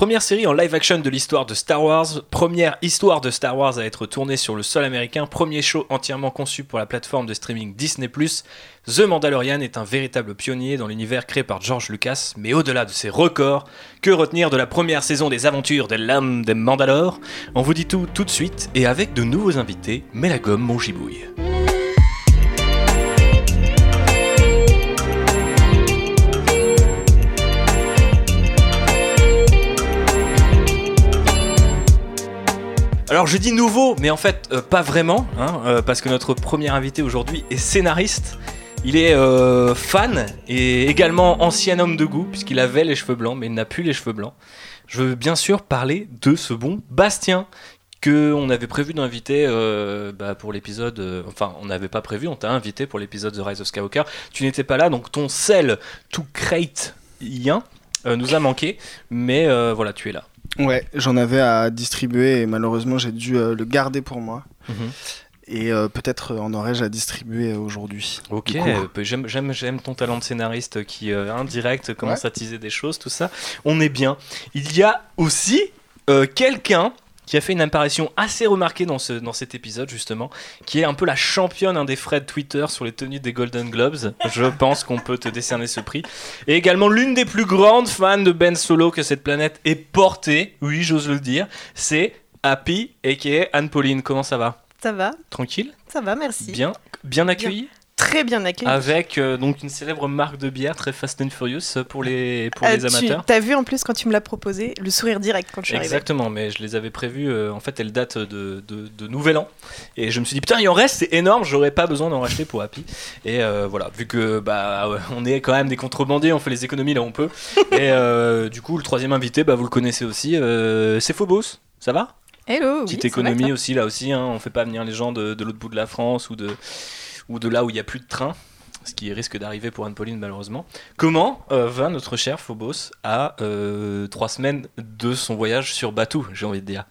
Première série en live action de l'histoire de Star Wars, première histoire de Star Wars à être tournée sur le sol américain, premier show entièrement conçu pour la plateforme de streaming Disney+. The Mandalorian est un véritable pionnier dans l'univers créé par George Lucas, mais au-delà de ses records, que retenir de la première saison des aventures de l'âme des Mandalore? On vous dit tout de suite, et avec de nouveaux invités, mets la gomme mon Jibouille. Alors je dis nouveau, mais en fait pas vraiment, parce que notre premier invité aujourd'hui est scénariste. Il est fan et également ancien homme de goût, puisqu'il avait les cheveux blancs, mais il n'a plus les cheveux blancs. Je veux bien sûr parler de ce bon Bastien, qu'on avait prévu d'inviter pour l'épisode... on n'avait pas prévu, on t'a invité pour l'épisode The Rise of Skywalker. Tu n'étais pas là, donc ton sel to create lien nous a manqué, mais voilà, tu es là. Ouais, j'en avais à distribuer et malheureusement j'ai dû le garder pour moi. Mmh. Et peut-être en aurais-je à distribuer aujourd'hui. Ok, j'aime ton talent de scénariste qui, indirect, commence à teaser des choses, tout ça. On est bien. Il y a aussi quelqu'un qui a fait une apparition assez remarquée dans cet épisode, justement, qui est un peu la championne des frais de Twitter sur les tenues des Golden Globes. Je pense qu'on peut te décerner ce prix. Et également l'une des plus grandes fans de Ben Solo que cette planète ait portée, oui, j'ose le dire, c'est Happy, a.k.a. Anne-Pauline. Comment ça va ? Ça va. Tranquille ? Ça va, merci. Bien accueilli ? Très bien accueilli. Avec donc une célèbre marque de bière très Fast and Furious pour les amateurs. T'as vu en plus quand tu me l'as proposé, le sourire direct quand je suis arrivée. Exactement, mais je les avais prévus. En fait, elles datent de Nouvel An. Et je me suis dit, putain, il en reste, c'est énorme, j'aurais pas besoin d'en racheter pour Happy. Et voilà, vu que on est quand même des contrebandiers, on fait les économies là où on peut. Et du coup, le troisième invité, vous le connaissez aussi, c'est Phobos. Ça va ? Hello. Petite économie va, aussi, là aussi. On fait pas venir les gens de l'autre bout de la France ou de là où il n'y a plus de train, ce qui risque d'arriver pour Anne-Pauline malheureusement. Comment va notre cher Phobos à 3 semaines de son voyage sur Batuu, j'ai envie de dire.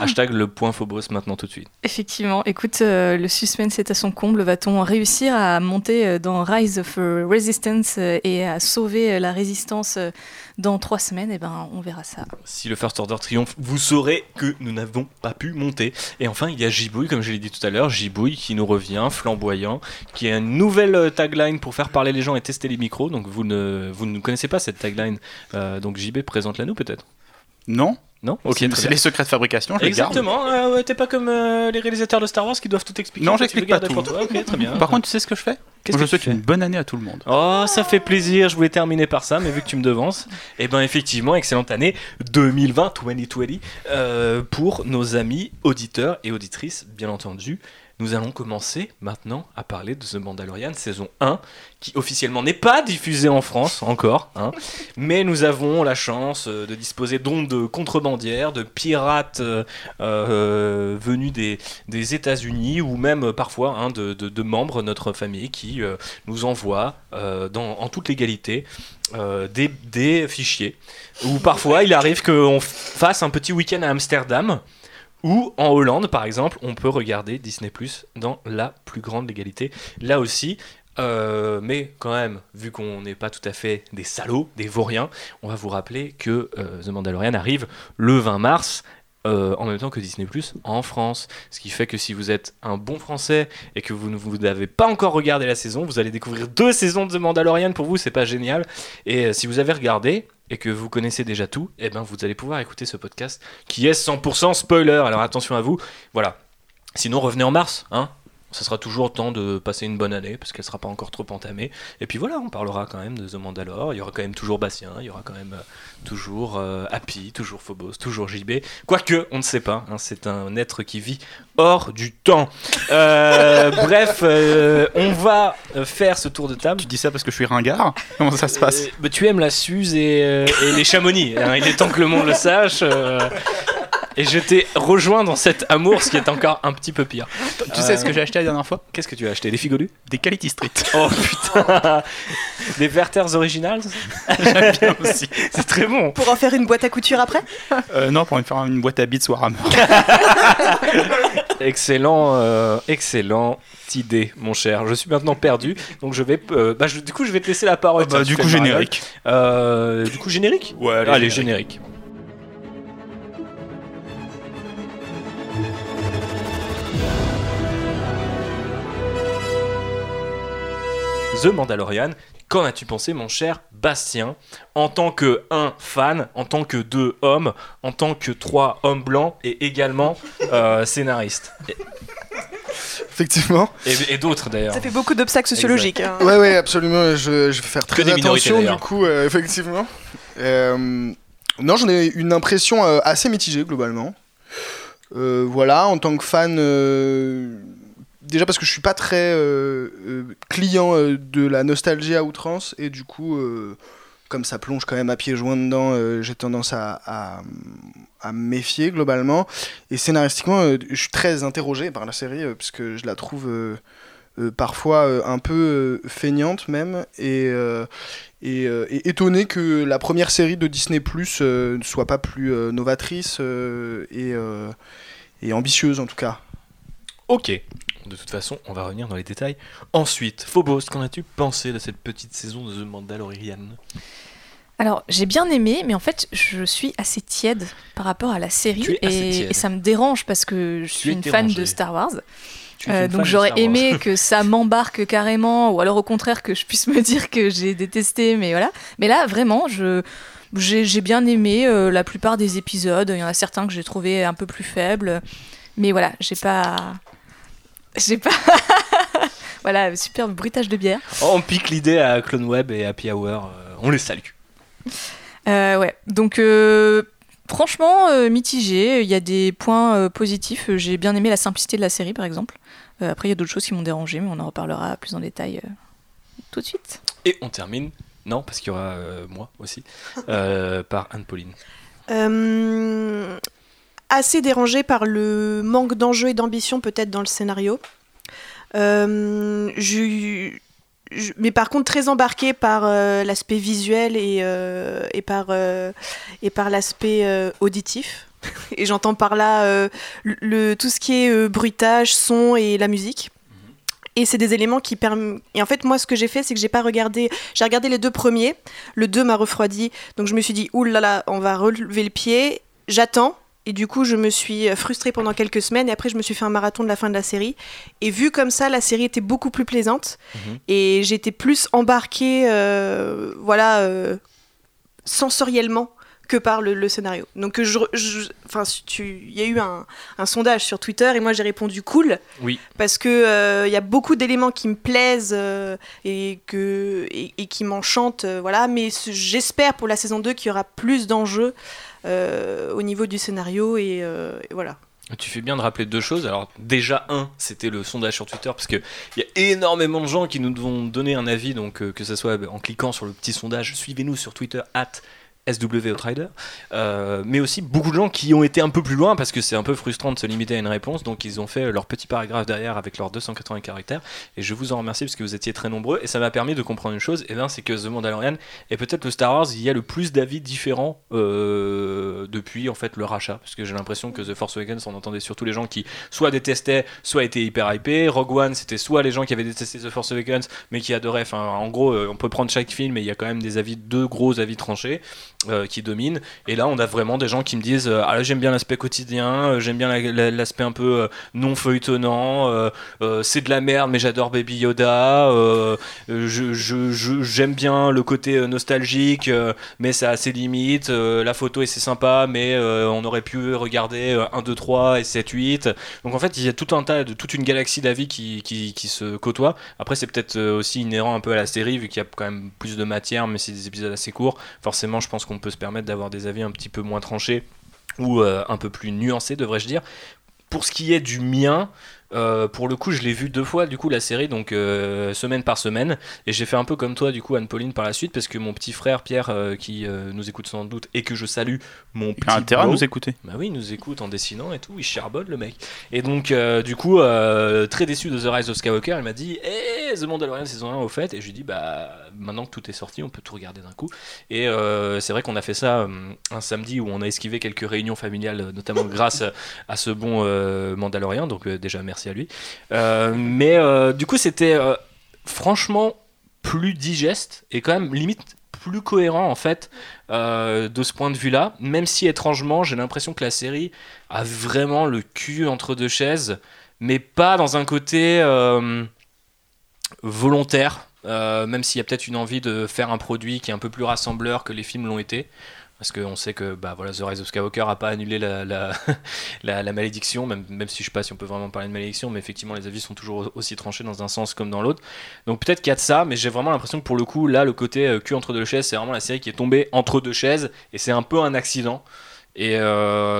Hashtag le point Phobos maintenant tout de suite. Effectivement, écoute, le suspense est à son comble. Va-t-on réussir à monter dans Rise of Resistance et à sauver la résistance dans 3 semaines? Eh ben, on verra ça. Si le First Order triomphe, vous saurez que nous n'avons pas pu monter. Et enfin, il y a Jibouille, comme je l'ai dit tout à l'heure, Jibouille qui nous revient, flamboyant, qui a une nouvelle tagline pour faire parler les gens et tester les micros. Donc vous ne connaissez pas cette tagline. Donc JB, présente-la nous peut-être. Non, ok. C'est les secrets de fabrication, je les garde. Exactement, t'es pas comme les réalisateurs de Star Wars qui doivent tout expliquer. Non, j'explique pas tout. Ok, très bien. Par contre, tu sais ce que je fais ? Je souhaite une bonne année à tout le monde. Oh, ça fait plaisir, je voulais terminer par ça, mais vu que tu me devances, effectivement, excellente année 2020 pour nos amis auditeurs et auditrices, bien entendu. Nous allons commencer maintenant à parler de The Mandalorian saison 1, qui officiellement n'est pas diffusée en France encore, mais nous avons la chance de disposer d'ondes contrebandières, de pirates venus des États-Unis ou même parfois de membres de notre famille qui nous envoient en toute légalité des fichiers. Ou parfois il arrive qu'on fasse un petit week-end à Amsterdam. Ou en Hollande, par exemple, on peut regarder Disney+ dans la plus grande légalité. Là aussi, mais quand même, vu qu'on n'est pas tout à fait des salauds, des vauriens, on va vous rappeler que The Mandalorian arrive le 20 mars, en même temps que Disney+ en France. Ce qui fait que si vous êtes un bon Français et que vous n'avez pas encore regardé la saison, vous allez découvrir 2 saisons de The Mandalorian. Pour vous, c'est pas génial. Et si vous avez regardé... et que vous connaissez déjà tout, vous allez pouvoir écouter ce podcast qui est 100% spoiler. Alors attention à vous, voilà. Sinon, revenez en mars, ça sera toujours temps de passer une bonne année, parce qu'elle sera pas encore trop entamée. Et puis voilà, on parlera quand même de The Mandalore, il y aura quand même toujours Bastien, il y aura quand même toujours Happy, toujours Phobos, toujours JB. Quoique, on ne sait pas, c'est un être qui vit hors du temps. Bref, on va faire ce tour de table. Tu dis ça parce que je suis ringard ? Comment ça se passe ? Tu aimes la Suze et les Chamonix, il est temps que le monde le sache. Et je t'ai rejoint dans cet amour, ce qui est encore un petit peu pire. Tu sais ce que j'ai acheté la dernière fois ? Qu'est-ce que tu as acheté ? Des figolus ? Des Quality Street. Oh putain ! Des Werther's Originals ? J'aime bien aussi. C'est très bon. Pour en faire une boîte à couture après ? Non, pour en faire une boîte à beats Warhammer. Excellente idée, mon cher. Je suis maintenant perdu, donc je vais. Du coup, je vais te laisser la parole. Du coup, générique. Ouais, allez, générique. The Mandalorian. Qu'en as-tu pensé, mon cher Bastien, en tant que 1 fan, en tant que 2 homme, en tant que 3 homme blanc et également scénariste et... Effectivement. Et d'autres d'ailleurs. Ça fait beaucoup d'obstacles sociologiques. Hein. Ouais, absolument. Je vais faire très attention du coup, effectivement. Non, j'en ai une impression assez mitigée globalement. Voilà, en tant que fan, déjà parce que je suis pas très client de la nostalgie à outrance et du coup, comme ça plonge quand même à pieds joints dedans, j'ai tendance à me méfier globalement. Et scénaristiquement, je suis très interrogé par la série parce que je la trouve parfois un peu feignante même et étonné que la première série de Disney+ ne soit pas plus novatrice et ambitieuse en tout cas. Ok, de toute façon, on va revenir dans les détails. Ensuite, Phobos, qu'en as-tu pensé de cette petite saison de The Mandalorian ? Alors, j'ai bien aimé, mais en fait, je suis assez tiède par rapport à la série et ça me dérange parce que je suis une fan de Star Wars. Donc j'aurais aimé que ça m'embarque carrément ou alors au contraire que je puisse me dire que j'ai détesté, mais voilà. Mais là, vraiment, j'ai bien aimé la plupart des épisodes. Il y en a certains que j'ai trouvé un peu plus faibles, mais voilà, j'ai pas... Voilà, superbe bruitage de bière. Oh, on pique l'idée à Clone Web et Happy Hour, on les salue. Ouais, donc... Franchement, mitigé. Il y a des points positifs. J'ai bien aimé la simplicité de la série, par exemple. Après, il y a d'autres choses qui m'ont dérangé, mais on en reparlera plus en détail tout de suite. Et on termine, non, parce qu'il y aura moi aussi, par Anne-Pauline. Assez dérangée par le manque d'enjeu et d'ambition, peut-être, dans le scénario. Mais par contre très embarquée par l'aspect visuel et par l'aspect auditif. Et j'entends par là tout ce qui est bruitage, son et la musique. Et c'est des éléments qui permettent... Et en fait, moi, ce que j'ai fait, c'est que j'ai regardé les 2 premiers. Le 2 m'a refroidi. Donc je me suis dit, oulala, on va relever le pied. J'attends. Et du coup, je me suis frustrée pendant quelques semaines. Et après, je me suis fait un marathon de la fin de la série. Et vu comme ça, la série était beaucoup plus plaisante. Et j'étais plus embarquée sensoriellement que par le scénario. Donc, il y a eu un sondage sur Twitter. Et moi, j'ai répondu cool. Oui. Parce qu'il y a beaucoup d'éléments qui me plaisent et qui m'enchantent. Voilà. Mais j'espère pour la saison 2 qu'il y aura plus d'enjeux. Au niveau du scénario et voilà. Tu fais bien de rappeler 2 choses. Alors déjà, 1, c'était le sondage sur Twitter parce qu'il y a énormément de gens qui nous vont donner un avis, donc que ce soit en cliquant sur le petit sondage, suivez-nous sur Twitter @SWOtrider, mais aussi beaucoup de gens qui ont été un peu plus loin parce que c'est un peu frustrant de se limiter à une réponse, donc ils ont fait leur petit paragraphe derrière avec leurs 280 caractères et je vous en remercie parce que vous étiez très nombreux et ça m'a permis de comprendre une chose, et bien c'est que The Mandalorian et peut-être le Star Wars, il y a le plus d'avis différents depuis en fait le rachat, parce que j'ai l'impression que The Force Awakens, on entendait surtout les gens qui soit détestaient, soit étaient hyper hypés. Rogue One, c'était soit les gens qui avaient détesté The Force Awakens mais qui adoraient, enfin en gros on peut prendre chaque film et il y a quand même des avis, 2 gros avis tranchés qui domine, et là on a vraiment des gens qui me disent ah là, j'aime bien l'aspect quotidien, j'aime bien l'aspect un peu non feuilletonnant, c'est de la merde mais j'adore Baby Yoda, j'aime bien le côté nostalgique mais ça a ses limites, la photo et c'est sympa mais on aurait pu regarder 1, 2, 3 et 7, 8, donc en fait il y a tout un tas, toute une galaxie d'avis qui se côtoient. Après c'est peut-être aussi inhérent un peu à la série vu qu'il y a quand même plus de matière, mais c'est des épisodes assez courts, forcément je pense qu'on peut se permettre d'avoir des avis un petit peu moins tranchés ou un peu plus nuancés, devrais-je dire. Pour ce qui est du mien, pour le coup je l'ai vu 2 fois du coup la série, donc semaine par semaine, et j'ai fait un peu comme toi du coup Anne-Pauline par la suite, parce que mon petit frère Pierre qui nous écoute sans doute et que je salue, mon petit, il a intérêt à nous écouter. Bah oui, il nous écoute en dessinant et tout, il charbonne le mec, et donc du coup très déçu de The Rise of Skywalker, il m'a dit The Mandalorian saison 1 au fait, et je lui dis bah maintenant que tout est sorti on peut tout regarder d'un coup, et c'est vrai qu'on a fait ça un samedi où on a esquivé quelques réunions familiales, notamment grâce à ce bon Mandalorian, donc déjà merci à lui, mais du coup c'était franchement plus digeste et quand même limite plus cohérent en fait de ce point de vue là, même si étrangement j'ai l'impression que la série a vraiment le cul entre 2 chaises, mais pas dans un côté volontaire même s'il y a peut-être une envie de faire un produit qui est un peu plus rassembleur que les films l'ont été, parce qu'on sait que bah, voilà, The Rise of Skywalker n'a pas annulé la malédiction, même si je ne sais pas si on peut vraiment parler de malédiction, mais effectivement les avis sont toujours aussi tranchés dans un sens comme dans l'autre, donc peut-être qu'il y a de ça, mais j'ai vraiment l'impression que pour le coup là, le côté cul entre deux chaises, c'est vraiment la série qui est tombée entre deux chaises, et c'est un peu un accident. Et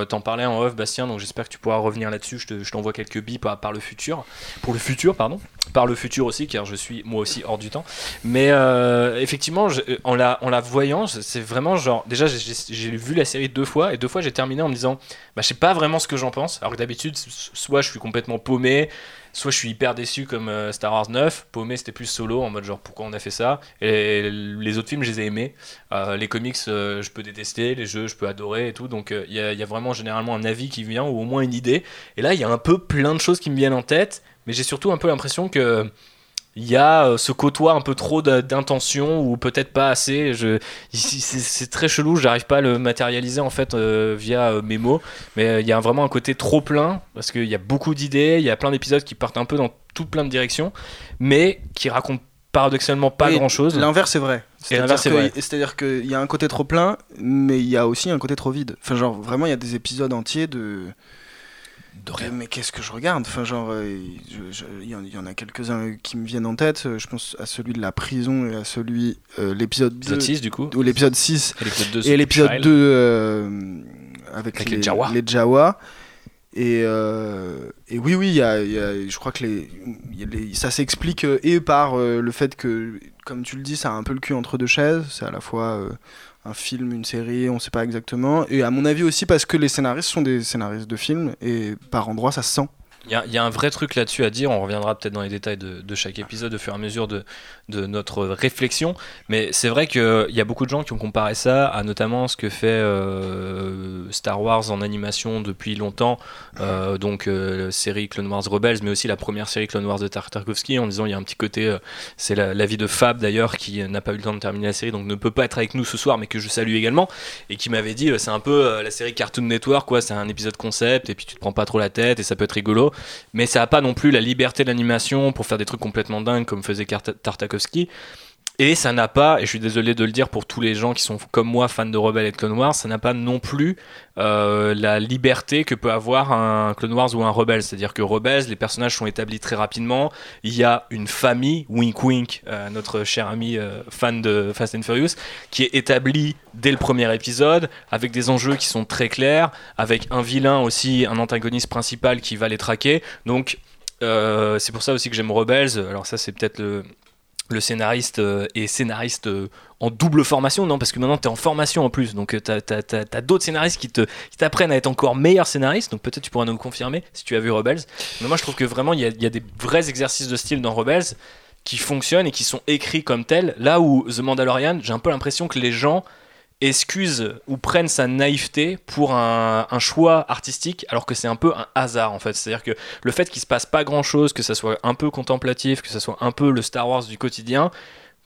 t'en parlais en off, Bastien, donc j'espère que tu pourras revenir là-dessus. Je t'envoie quelques billes par le futur aussi, car je suis moi aussi hors du temps. Mais effectivement, en la voyant, c'est vraiment genre, déjà j'ai vu la série deux fois, et deux fois j'ai terminé en me disant bah je sais pas vraiment ce que j'en pense, alors que d'habitude soit je suis complètement paumé, soit je suis hyper déçu comme Star Wars 9. Paumé, c'était plus Solo, en mode genre pourquoi on a fait ça. Et les autres films, je les ai aimés. Les comics, je peux détester. Les jeux, je peux adorer et tout. Donc il y a vraiment généralement un avis qui vient, ou au moins une idée. Et là, il y a un peu plein de choses qui me viennent en tête. Mais j'ai surtout un peu l'impression que il y a ce côtoie un peu trop d'intention, ou peut-être pas assez. C'est très chelou, j'arrive pas à le matérialiser en fait via mes mots, mais il y a vraiment un côté trop plein, parce qu'il y a beaucoup d'idées, il y a plein d'épisodes qui partent un peu dans tout plein de directions, mais qui racontent paradoxalement pas grand chose. L'inverse est vrai. C'est-à-dire qu'il y a un côté trop plein, mais il y a aussi un côté trop vide. Enfin, genre vraiment, il y a des épisodes entiers de rien. Mais qu'est-ce que je regarde ? Enfin, genre, il y en a quelques-uns qui me viennent en tête. Je pense à celui de la prison et à celui l'épisode 2, 6 du coup, ou l'épisode 6 et l'épisode 2 avec les Jawas. Et oui, je crois que ça s'explique et par le fait que, comme tu le dis, ça a un peu le cul entre deux chaises. C'est à la fois un film, une série, on sait pas exactement. Et à mon avis aussi parce que les scénaristes sont des scénaristes de films, et par endroits ça se sent. Il y a un vrai truc là-dessus à dire, on reviendra peut-être dans les détails de chaque épisode au fur et à mesure de notre réflexion, mais c'est vrai qu'il y a beaucoup de gens qui ont comparé ça à notamment ce que fait Star Wars en animation depuis longtemps, donc la série Clone Wars Rebels, mais aussi la première série Clone Wars de Tarkovsky, en disant il y a un petit côté, c'est l'avis de Fab d'ailleurs, qui n'a pas eu le temps de terminer la série, donc ne peut pas être avec nous ce soir, mais que je salue également, et qui m'avait dit c'est un peu la série Cartoon Network, quoi, c'est un épisode concept, et puis tu te prends pas trop la tête, et ça peut être rigolo, mais ça n'a pas non plus la liberté de l'animation pour faire des trucs complètement dingues comme faisait Tartakovsky, et ça n'a pas, et je suis désolé de le dire pour tous les gens qui sont comme moi fans de Rebels et de Clone Wars, ça n'a pas non plus la liberté que peut avoir un Clone Wars ou un Rebels, c'est-à-dire que Rebels, les personnages sont établis très rapidement, il y a une famille, wink wink, notre cher ami fan de Fast and Furious, qui est établie dès le premier épisode, avec des enjeux qui sont très clairs, avec un vilain aussi, un antagoniste principal qui va les traquer, donc c'est pour ça aussi que j'aime Rebels. Alors ça c'est peut-être le scénariste et scénariste en double formation, non, parce que maintenant t'es en formation en plus, donc t'as d'autres scénaristes qui t'apprennent à être encore meilleur scénariste, donc peut-être tu pourras nous confirmer si tu as vu Rebels, mais moi je trouve que vraiment il y a des vrais exercices de style dans Rebels qui fonctionnent et qui sont écrits comme tels, là où The Mandalorian, j'ai un peu l'impression que les gens excusent ou prennent sa naïveté pour un choix artistique, alors que c'est un peu un hasard en fait, c'est-à-dire que le fait qu'il se passe pas grand-chose, que ça soit un peu contemplatif, que ça soit un peu le Star Wars du quotidien,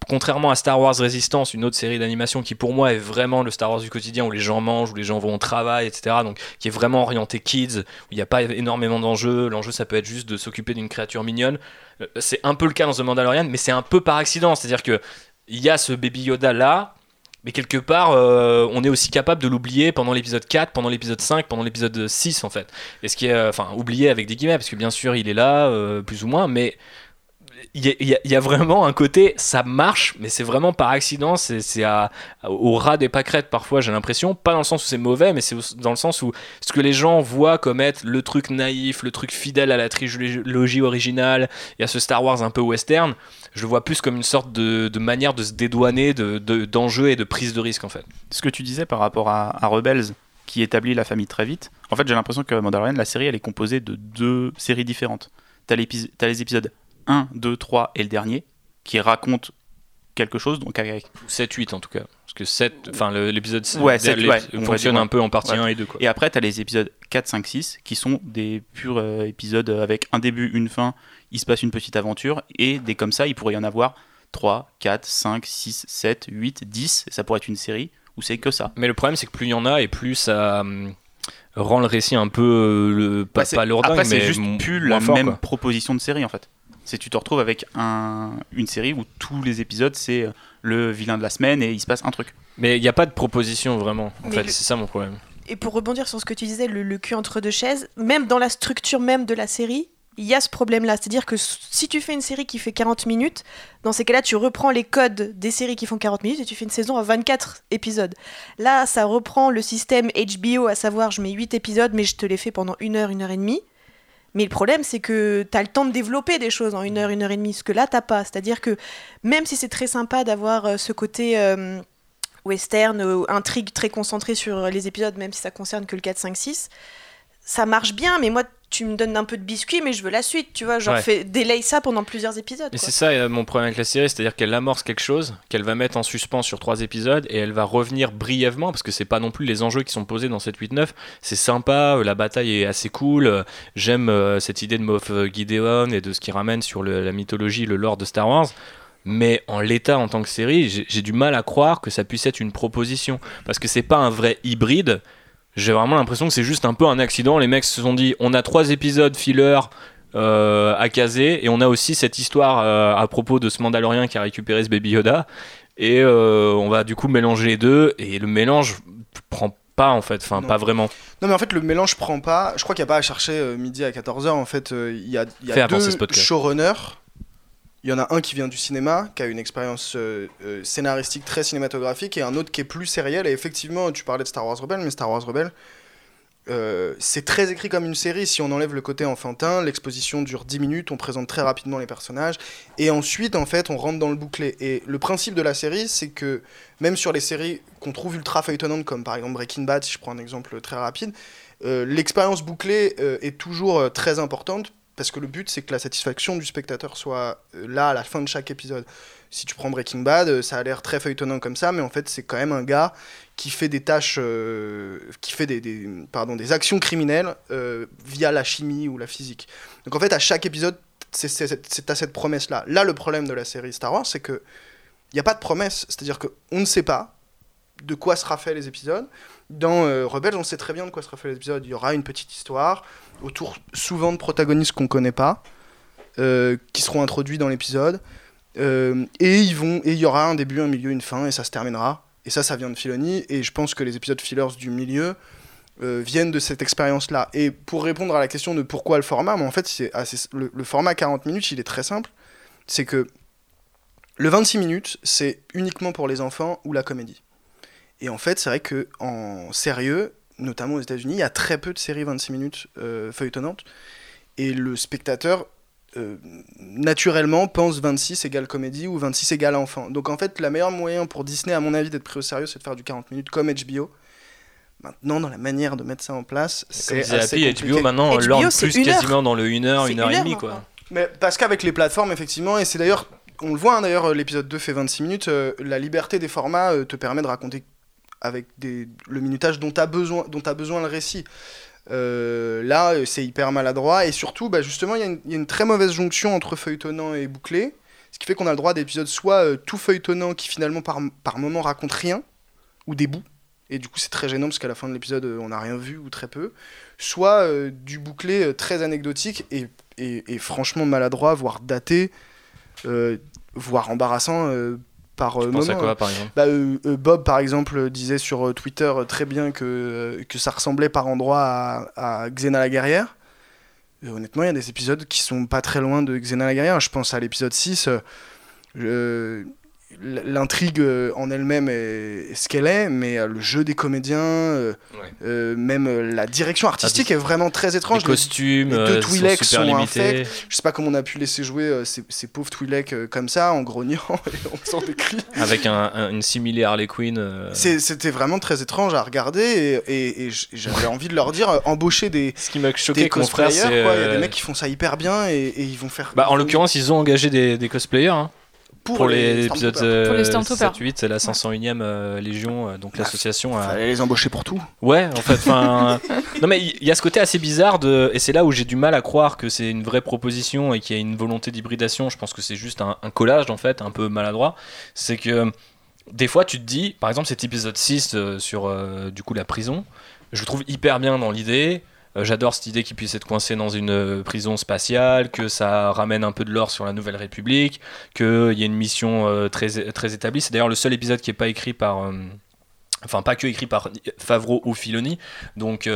contrairement à Star Wars Resistance, une autre série d'animation qui pour moi est vraiment le Star Wars du quotidien, où les gens mangent, où les gens vont au travail, etc. Donc qui est vraiment orienté kids, où il n'y a pas énormément d'enjeux, l'enjeu ça peut être juste de s'occuper d'une créature mignonne, c'est un peu le cas dans The Mandalorian, mais c'est un peu par accident, c'est-à-dire que il y a ce Baby Yoda là, mais quelque part, on est aussi capable de l'oublier pendant l'épisode 4, pendant l'épisode 5, pendant l'épisode 6 en fait. Et ce qui est, enfin, oublié avec des guillemets, parce que bien sûr il est là, plus ou moins, mais il y a vraiment un côté, ça marche, mais c'est vraiment par accident, c'est au ras des pâquerettes parfois, j'ai l'impression, pas dans le sens où c'est mauvais, mais c'est dans le sens où ce que les gens voient comme être le truc naïf, le truc fidèle à la trilogie originale et à ce Star Wars un peu western, je le vois plus comme une sorte de manière de se dédouaner d'enjeux et de prise de risque en fait. Ce que tu disais par rapport à Rebels, qui établit la famille très vite, en fait j'ai l'impression que Mandalorian, la série, elle est composée de deux séries différentes. T'as les épisodes 1, 2, 3 et le dernier, qui raconte quelque chose, donc avec 7-8 en tout cas, parce que 7, enfin l'épisode 7, ouais, 7 ouais, fonctionne un peu en partie, ouais. 1 et 2 quoi. Et après t'as les épisodes 4, 5, 6 qui sont des purs épisodes avec un début, une fin, il se passe une petite aventure, et des comme ça il pourrait y en avoir 3, 4, 5, 6, 7, 8, 10, et ça pourrait être une série où c'est que ça. Mais le problème c'est que plus il y en a et plus ça rend le récit un peu pas lourdingue, mais c'est juste plus la même proposition de série en fait. C'est tu te retrouves avec une série où tous les épisodes c'est le vilain de la semaine et il se passe un truc. Mais il n'y a pas de proposition vraiment, en fait, c'est ça mon problème. Et pour rebondir sur ce que tu disais, le cul entre deux chaises, même dans la structure même de la série, il y a ce problème-là. C'est-à-dire que si tu fais une série qui fait 40 minutes, dans ces cas-là, tu reprends les codes des séries qui font 40 minutes et tu fais une saison à 24 épisodes. Là, ça reprend le système HBO, à savoir je mets 8 épisodes, mais je te les fais pendant 1 heure, 1 heure et demie. Mais le problème, c'est que t'as le temps de développer des choses en 1 heure, 1 heure et demie, ce que là, t'as pas. C'est-à-dire que même si c'est très sympa d'avoir ce côté western, intrigue très concentrée sur les épisodes, même si ça concerne que le 4, 5, 6, ça marche bien, mais moi, tu me donnes un peu de biscuit, mais je veux la suite, tu vois, délaye ça pendant plusieurs épisodes. Et c'est ça mon problème avec la série, c'est-à-dire qu'elle amorce quelque chose, qu'elle va mettre en suspens sur 3 épisodes, et elle va revenir brièvement, parce que c'est pas non plus les enjeux qui sont posés dans 7, 8, 9, c'est sympa, la bataille est assez cool, j'aime cette idée de Moff Gideon et de ce qu'il ramène sur la mythologie, le lore de Star Wars. Mais en l'état, en tant que série, j'ai du mal à croire que ça puisse être une proposition, parce que c'est pas un vrai hybride. J'ai vraiment l'impression que c'est juste un peu un accident. Les mecs se sont dit, on a 3 épisodes filler à caser, et on a aussi cette histoire à propos de ce Mandalorien qui a récupéré ce Baby Yoda, et on va du coup mélanger les deux, et le mélange prend pas en fait, enfin pas vraiment. Non mais en fait le mélange prend pas, je crois qu'il n'y a pas à chercher midi à 14h en fait, il y a 2 showrunners, il y en a un qui vient du cinéma, qui a une expérience scénaristique très cinématographique, et un autre qui est plus sériel. Et effectivement, tu parlais de Star Wars Rebels, mais Star Wars Rebels, c'est très écrit comme une série. Si on enlève le côté enfantin, l'exposition dure 10 minutes, on présente très rapidement les personnages, et ensuite, en fait, on rentre dans le bouclé. Et le principe de la série, c'est que, même sur les séries qu'on trouve ultra feuilletonnantes, comme par exemple Breaking Bad, si je prends un exemple très rapide, l'expérience bouclée est toujours très importante, parce que le but, c'est que la satisfaction du spectateur soit là à la fin de chaque épisode. Si tu prends Breaking Bad, ça a l'air très feuilletonnant comme ça, mais en fait, c'est quand même un gars qui fait des tâches, des actions criminelles via la chimie ou la physique. Donc en fait, à chaque épisode, c'est à cette promesse-là. Là, le problème de la série Star Wars, c'est qu'il n'y a pas de promesse. C'est-à-dire qu'on ne sait pas de quoi sera fait les épisodes. Dans Rebels, on sait très bien de quoi sera fait les épisodes. Il y aura une petite histoire autour souvent de protagonistes qu'on ne connaît pas, qui seront introduits dans l'épisode, et il y aura un début, un milieu, une fin, et ça se terminera. Et ça vient de Filoni, et je pense que les épisodes fillers du milieu viennent de cette expérience-là. Et pour répondre à la question de pourquoi le format, mais en fait, le format 40 minutes, il est très simple. C'est que le 26 minutes, c'est uniquement pour les enfants ou la comédie. Et en fait, c'est vrai qu'en sérieux, notamment aux États-Unis, il y a très peu de séries 26 minutes feuilletonnantes. Et le spectateur, naturellement, pense 26 égale comédie ou 26 égale enfant. Donc en fait, le meilleur moyen pour Disney, à mon avis, d'être pris au sérieux, c'est de faire du 40 minutes comme HBO. Maintenant, dans la manière de mettre ça en place, c'est assez compliqué. HBO, maintenant, l'ordre plus quasiment dans le 1h, 1h30, quoi. Mais parce qu'avec les plateformes, effectivement, et c'est d'ailleurs, on le voit, hein, d'ailleurs, l'épisode 2 fait 26 minutes, la liberté des formats te permet de raconter avec le minutage dont t'as besoin le récit. Là, c'est hyper maladroit, et surtout, justement, il y a une très mauvaise jonction entre feuilletonnant et bouclé, ce qui fait qu'on a le droit à des épisodes soit tout feuilletonnant qui finalement par moment raconte rien, ou des bouts, et du coup c'est très gênant parce qu'à la fin de l'épisode on n'a rien vu, ou très peu, soit du bouclé très anecdotique et franchement maladroit, voire daté, voire embarrassant, par moment. À quoi, par exemple Bob, par exemple, disait sur Twitter très bien que ça ressemblait par endroits à Xena la guerrière. Honnêtement, il y a des épisodes qui sont pas très loin de Xena la guerrière. Je pense à l'épisode 6. L'intrigue en elle-même est ce qu'elle est, mais le jeu des comédiens, même la direction artistique est vraiment très étrange. Les costumes, les 2 Twi'lek sont infects. Je sais pas comment on a pu laisser jouer ces pauvres Twi'lek comme ça, en grognant et en faisant des cris. Avec une similée Harley Quinn. C'était vraiment très étrange à regarder, et j'avais envie de leur dire, embaucher des cosplayers. Ce qui m'a choqué, mon frère, c'est... Il y a des mecs qui font ça hyper bien, et ils vont faire... en l'occurrence, ils ont engagé des cosplayers, hein. Pour les épisodes 7-8, c'est la 501ème Légion, donc l'association... Fallait les embaucher pour tout. Ouais, en fait, non mais il y a ce côté assez bizarre, et c'est là où j'ai du mal à croire que c'est une vraie proposition et qu'il y a une volonté d'hybridation. Je pense que c'est juste un collage, en fait, un peu maladroit. C'est que, des fois, tu te dis, par exemple, cet épisode 6 sur, du coup, la prison, je le trouve hyper bien dans l'idée... J'adore cette idée qu'il puisse être coincé dans une prison spatiale, que ça ramène un peu de lore sur la Nouvelle République, qu'il y ait une mission très, très établie. C'est d'ailleurs le seul épisode qui n'est pas écrit par... Enfin, pas que écrit par Favreau ou Filoni, donc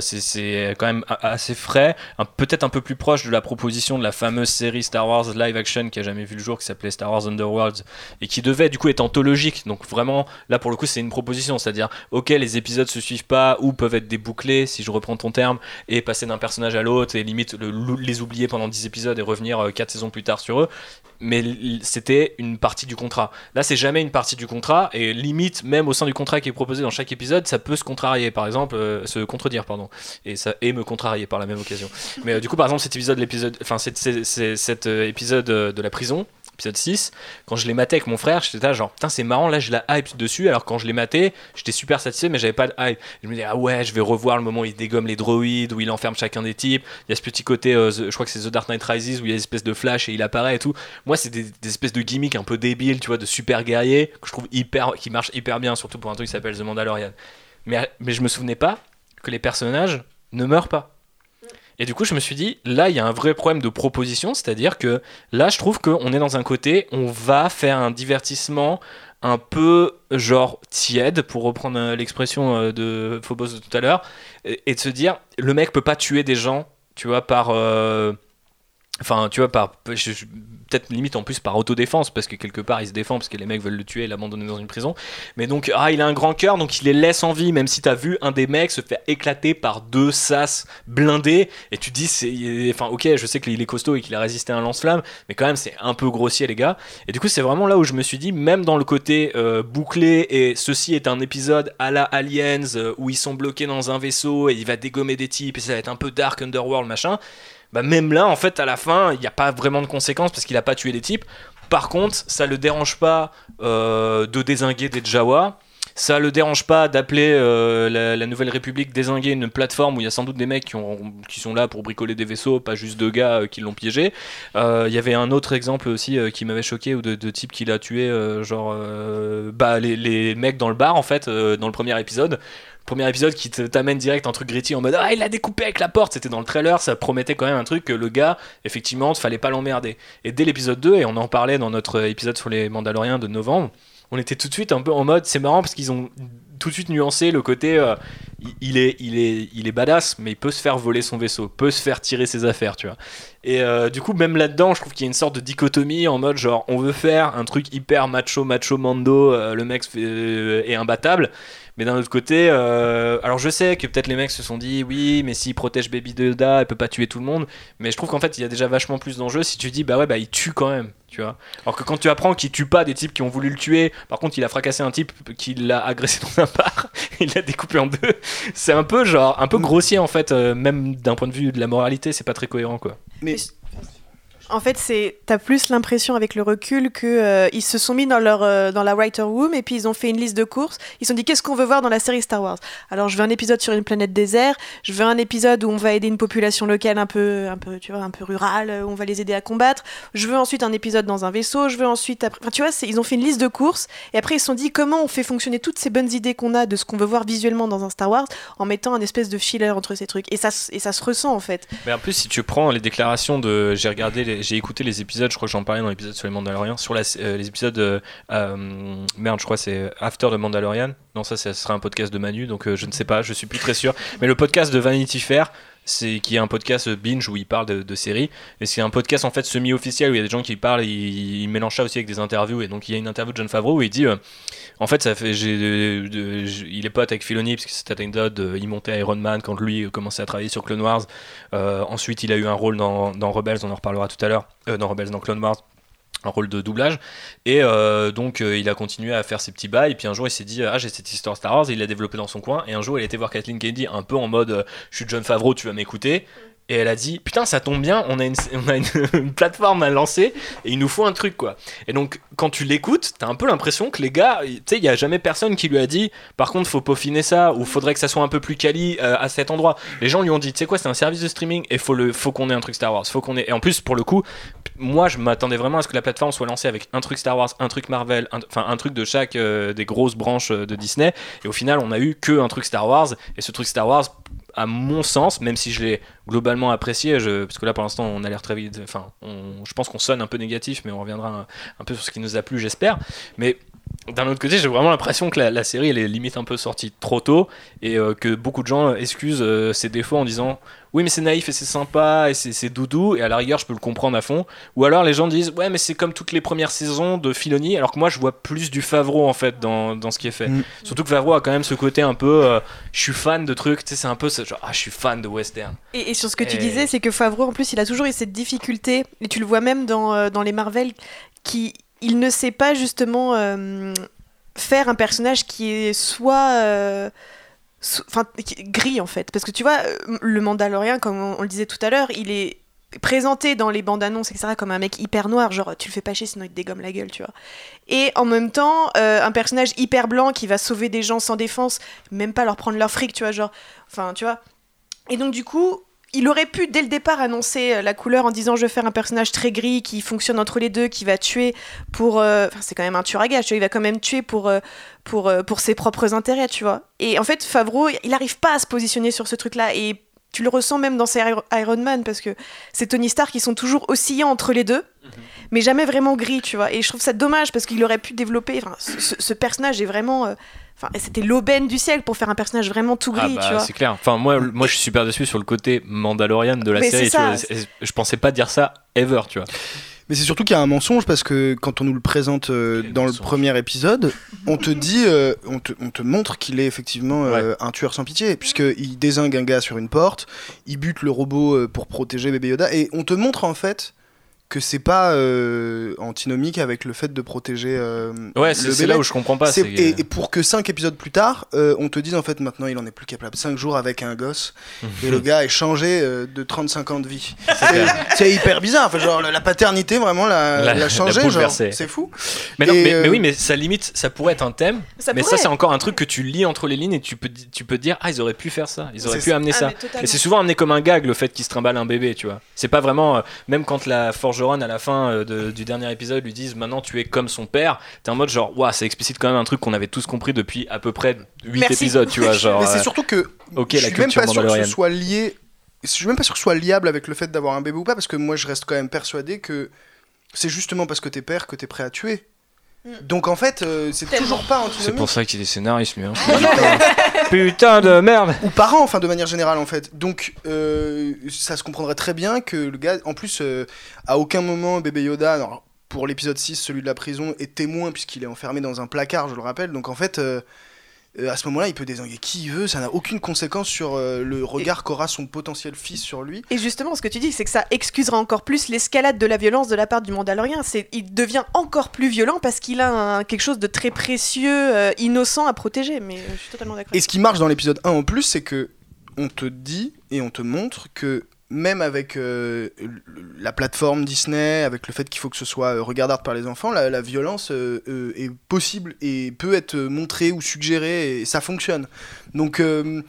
c'est quand même assez frais, peut-être un peu plus proche de la proposition de la fameuse série Star Wars live action qui a jamais vu le jour, qui s'appelait Star Wars Underworlds, et qui devait du coup être anthologique. Donc vraiment, là pour le coup c'est une proposition, c'est-à-dire ok, les épisodes se suivent pas ou peuvent être débouclés, si je reprends ton terme, et passer d'un personnage à l'autre et limite les oublier pendant 10 épisodes et revenir 4 saisons plus tard sur eux. Mais c'était une partie du contrat. Là, c'est jamais une partie du contrat, et limite, même au sein du contrat qui est proposé dans chaque épisode, ça peut se contrarier, par exemple, se contredire, pardon, et me contrarier par la même occasion. Mais du coup, par exemple, cet épisode de la prison, épisode 6, quand je l'ai maté avec mon frère, j'étais là genre putain c'est marrant, là j'ai la hype dessus, alors quand je l'ai maté j'étais super satisfait mais j'avais pas de hype. Je me disais ah ouais, je vais revoir le moment où il dégomme les droïdes, où il enferme chacun des types, il y a ce petit côté je crois que c'est The Dark Knight Rises où il y a une espèce de flash et il apparaît et tout. Moi c'est des espèces de gimmicks un peu débiles, tu vois, de super guerriers que je trouve qui marchent hyper bien, surtout pour un truc qui s'appelle The Mandalorian, mais je me souvenais pas que les personnages ne meurent pas. Et du coup, je me suis dit, là, il y a un vrai problème de proposition, c'est-à-dire que là, je trouve qu'on est dans un côté, on va faire un divertissement un peu genre tiède, pour reprendre l'expression de Phobos de tout à l'heure, et de se dire, le mec peut pas tuer des gens, tu vois, par... Enfin, tu vois, peut-être limite en plus par autodéfense, parce que quelque part il se défend, parce que les mecs veulent le tuer et l'abandonner dans une prison. Mais donc, il a un grand cœur, donc il les laisse en vie, même si t'as vu un des mecs se faire éclater par 2 sas blindés, et tu te dis, enfin, ok, je sais qu'il est costaud et qu'il a résisté à un lance-flamme, mais quand même, c'est un peu grossier, les gars. Et du coup, c'est vraiment là où je me suis dit, même dans le côté bouclé, et ceci est un épisode à la Aliens, où ils sont bloqués dans un vaisseau, et il va dégommer des types, et ça va être un peu dark underworld, machin. Bah même là en fait à la fin il n'y a pas vraiment de conséquences parce qu'il a pas tué les types. Par contre ça le dérange pas de dézinguer des Jawas, ça le dérange pas d'appeler la Nouvelle République dézinguer une plateforme où il y a sans doute des mecs qui sont là pour bricoler des vaisseaux, pas juste 2 gars qui l'ont piégé. Il y avait un autre exemple aussi qui m'avait choqué, ou de type qui l'a tué les mecs dans le bar en fait dans le premier épisode. Premier épisode qui t'amène direct un truc gritty en mode ah il a découpé avec la porte, c'était dans le trailer, ça promettait quand même un truc que le gars effectivement fallait pas l'emmerder. Et dès l'épisode 2, et on en parlait dans notre épisode sur les Mandaloriens de novembre, on était tout de suite un peu en mode c'est marrant parce qu'ils ont tout de suite nuancé le côté il est badass mais il peut se faire voler son vaisseau, peut se faire tirer ses affaires, tu vois. Et du coup même là-dedans je trouve qu'il y a une sorte de dichotomie en mode genre on veut faire un truc hyper macho mando, le mec est imbattable. Mais d'un autre côté, alors je sais que peut-être les mecs se sont dit oui, mais s'il protège Baby Yoda, il peut pas tuer tout le monde. Mais je trouve qu'en fait, il y a déjà vachement plus d'enjeux si tu dis bah ouais, bah il tue quand même, tu vois. Alors que quand tu apprends qu'il tue pas des types qui ont voulu le tuer, par contre, il a fracassé un type qui l'a agressé dans un bar, il l'a découpé en 2. C'est un peu genre, un peu grossier en fait, même d'un point de vue de la moralité, c'est pas très cohérent quoi. Mais... En fait, t'as plus l'impression avec le recul qu'ils se sont mis dans la writer room et puis ils ont fait une liste de courses. Ils se sont dit qu'est-ce qu'on veut voir dans la série Star Wars. Alors je veux un épisode sur une planète désert, je veux un épisode où on va aider une population locale un peu tu vois, un peu rurale, où on va les aider à combattre. Je veux ensuite un épisode dans un vaisseau. Je veux ensuite après... Enfin, tu vois, ils ont fait une liste de courses et après ils se sont dit comment on fait fonctionner toutes ces bonnes idées qu'on a de ce qu'on veut voir visuellement dans un Star Wars en mettant un espèce de filler entre ces trucs. Et ça se ressent en fait. Mais en plus si tu prends les déclarations de j'ai écouté les épisodes, je crois que j'en parlais dans l'épisode sur les Mandaloriens, sur les épisodes je crois que c'est After the Mandalorian, non ça sera un podcast de Manu, donc je ne sais pas, je suis plus très sûr, mais le podcast de Vanity Fair, c'est qui est un podcast binge où il parle de séries, et c'est un podcast en fait semi-officiel où il y a des gens qui parlent, ils mélangent ça aussi avec des interviews, et donc il y a une interview de Jon Favreau où il dit en fait ça fait il est pote avec Filoni parce que cette anecdote il montait à Iron Man quand lui commençait à travailler sur Clone Wars, ensuite il a eu un rôle dans Rebels, on en reparlera tout à l'heure, dans Clone Wars, un rôle de doublage, et donc il a continué à faire ses petits bails, et puis un jour il s'est dit j'ai cette histoire Star Wars, et il l'a développée dans son coin, et un jour il a été voir Kathleen Kennedy un peu en mode je suis Jon Favreau, tu vas m'écouter, et elle a dit putain ça tombe bien, on a une une plateforme à lancer et il nous faut un truc quoi. Et donc quand tu l'écoutes t'as un peu l'impression que les gars, tu sais, il n'y a jamais personne qui lui a dit par contre faut peaufiner ça ou faudrait que ça soit un peu plus quali à cet endroit. Les gens lui ont dit tu sais quoi, c'est un service de streaming et faut qu'on ait un truc Star Wars, faut qu'on ait, et en plus pour le coup moi je m'attendais vraiment à ce que la plateforme soit lancée avec un truc Star Wars, un truc Marvel, enfin un truc de chaque des grosses branches de Disney, et au final on a eu que un truc Star Wars, et ce truc Star Wars à mon sens, même si je l'ai globalement apprécié, parce que là pour l'instant on a l'air très vite, enfin je pense qu'on sonne un peu négatif, mais on reviendra un peu sur ce qui nous a plu, j'espère. Mais d'un autre côté, j'ai vraiment l'impression que la série elle est limite un peu sortie trop tôt, et que beaucoup de gens excusent ses défauts en disant oui mais c'est naïf et c'est sympa et c'est doudou, et à la rigueur je peux le comprendre à fond. Ou alors les gens disent ouais mais c'est comme toutes les premières saisons de Filoni, alors que moi je vois plus du Favreau en fait dans ce qui est fait. Surtout que Favreau a quand même ce côté un peu je suis fan de trucs, tu sais, c'est un peu ce genre je suis fan de western. Et sur ce que tu disais, c'est que Favreau en plus il a toujours eu cette difficulté, et tu le vois même dans les Marvel, qui il ne sait pas justement faire un personnage qui est soit gris en fait, parce que tu vois le Mandalorian, comme on le disait tout à l'heure, il est présenté dans les bandes annonces etc. comme un mec hyper noir, genre tu le fais pas chier sinon il te dégomme la gueule, tu vois. Et en même temps un personnage hyper blanc qui va sauver des gens sans défense, même pas leur prendre leur fric, tu vois, genre, enfin tu vois. Et donc du coup il aurait pu dès le départ annoncer la couleur en disant je vais faire un personnage très gris qui fonctionne entre les deux, qui va tuer pour... Enfin, c'est quand même un tueur à gages, tu vois, il va quand même tuer pour ses propres intérêts, tu vois. Et en fait, Favreau, il n'arrive pas à se positionner sur ce truc-là, et tu le ressens même dans ses Iron Man, parce que c'est Tony Stark, ils sont toujours oscillants entre les deux, mais jamais vraiment gris, tu vois. Et je trouve ça dommage, parce qu'il aurait pu développer... Enfin, ce personnage est vraiment... Enfin, c'était l'aubaine du siècle pour faire un personnage vraiment tout gris, tu vois. C'est clair. Enfin, moi, je suis super déçu sur le côté Mandalorian de la série. Tu vois, je pensais pas dire ça ever, tu vois. Mais c'est surtout qu'il y a un mensonge, parce que quand on nous le présente dans le premier épisode, on te dit, on te montre qu'il est effectivement un tueur sans pitié, puisqu'il dézingue un gars sur une porte, il bute le robot pour protéger Baby Yoda, et on te montre en fait que c'est pas antinomique avec le fait de protéger c'est là où je comprends pas. Et pour que 5 épisodes plus tard, on te dise en fait maintenant il en est plus capable. 5 jours avec un gosse, et le gars est changé de 35 ans de vie. C'est hyper bizarre, enfin, genre, la paternité vraiment l'a changé, la genre, c'est fou. Mais, non, mais oui, mais ça limite, ça pourrait être un thème, ça c'est encore un truc que tu lis entre les lignes, et tu peux dire ah ils auraient pu faire ça, ils auraient pu amener ça. Et c'est souvent amené comme un gag le fait qu'ils se trimballent un bébé, tu vois. C'est pas vraiment, même quand la forge à la fin du dernier épisode lui disent maintenant tu es comme son père, t'es en mode genre waouh, c'est explicite quand même un truc qu'on avait tous compris depuis à peu près 8 épisodes, tu vois, genre. Mais c'est surtout que je suis même pas sûr que ce soit lié, je suis même pas sûr que ce soit liable avec le fait d'avoir un bébé ou pas, parce que moi je reste quand même persuadé que c'est justement parce que t'es père que t'es prêt à tuer. Donc en fait, c'est toujours pas antinomique. C'est pour ça qu'il est scénariste lui, hein. Putain de merde. Ou parent, enfin de manière générale en fait. Donc ça se comprendrait très bien que le gars, en plus à aucun moment Baby Yoda, alors, pour l'épisode 6, celui de la prison, est témoin puisqu'il est enfermé dans un placard, je le rappelle. Donc en fait à ce moment-là, il peut désinguer qui il veut, ça n'a aucune conséquence sur le regard qu'aura son potentiel fils sur lui. Et justement, ce que tu dis, c'est que ça excusera encore plus l'escalade de la violence de la part du Mandalorien. Il devient encore plus violent parce qu'il a quelque chose de très précieux, innocent à protéger, mais je suis totalement d'accord. Et ce qui marche dans l'épisode 1 en plus, c'est que on te dit et on te montre que même avec la plateforme Disney, avec le fait qu'il faut que ce soit regardable par les enfants, la violence est possible et peut être montrée ou suggérée, et ça fonctionne. Donc il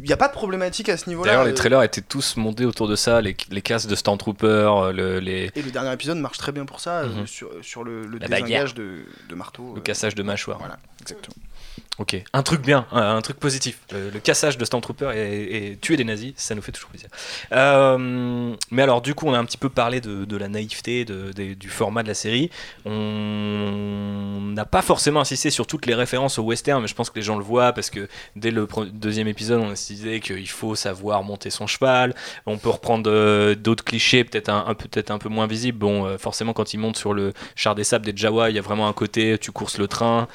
n'y a pas de problématique à ce niveau-là. D'ailleurs, les trailers étaient tous montés autour de ça, les casques de Stormtroopers, Et le dernier épisode marche très bien pour ça, sur le désengage de marteau. Le cassage de mâchoire. Voilà, exactement. Ok, un truc bien, un truc positif. Le cassage de Stormtrooper et tuer des nazis, ça nous fait toujours plaisir. Mais alors, du coup, on a un petit peu parlé de la naïveté, du format de la série. On n'a pas forcément insisté sur toutes les références au western, mais je pense que les gens le voient, parce que dès le deuxième épisode, on disait qu'il faut savoir monter son cheval. On peut reprendre d'autres clichés, peut-être un peu moins visibles. Bon, forcément, quand ils montent sur le char des sables des Jawas, il y a vraiment un côté, tu courses le train...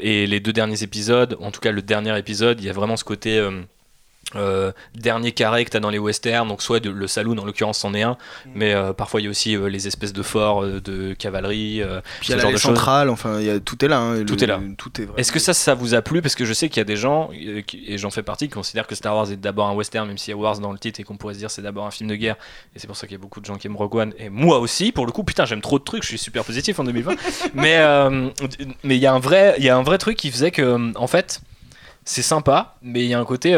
et les deux derniers épisodes, en tout cas le dernier épisode, il y a vraiment ce côté dernier carré que t'as dans les westerns, donc soit le saloon en l'occurrence c'en est un, mais parfois il y a aussi les espèces de forts de cavalerie, puis ce genre de centrale, enfin y a, tout est là, hein, tout est là, tout est vrai. Est-ce que ça vous a plu, parce que je sais qu'il y a des gens, et j'en fais partie, qui considèrent que Star Wars est d'abord un western, même s'il y a Wars dans le titre et qu'on pourrait se dire c'est d'abord un film de guerre, et c'est pour ça qu'il y a beaucoup de gens qui aiment Rogue One, et moi aussi pour le coup, putain j'aime trop de trucs, je suis super positif en 2020 mais il y a un vrai truc qui faisait que en fait c'est sympa, mais il y a un côté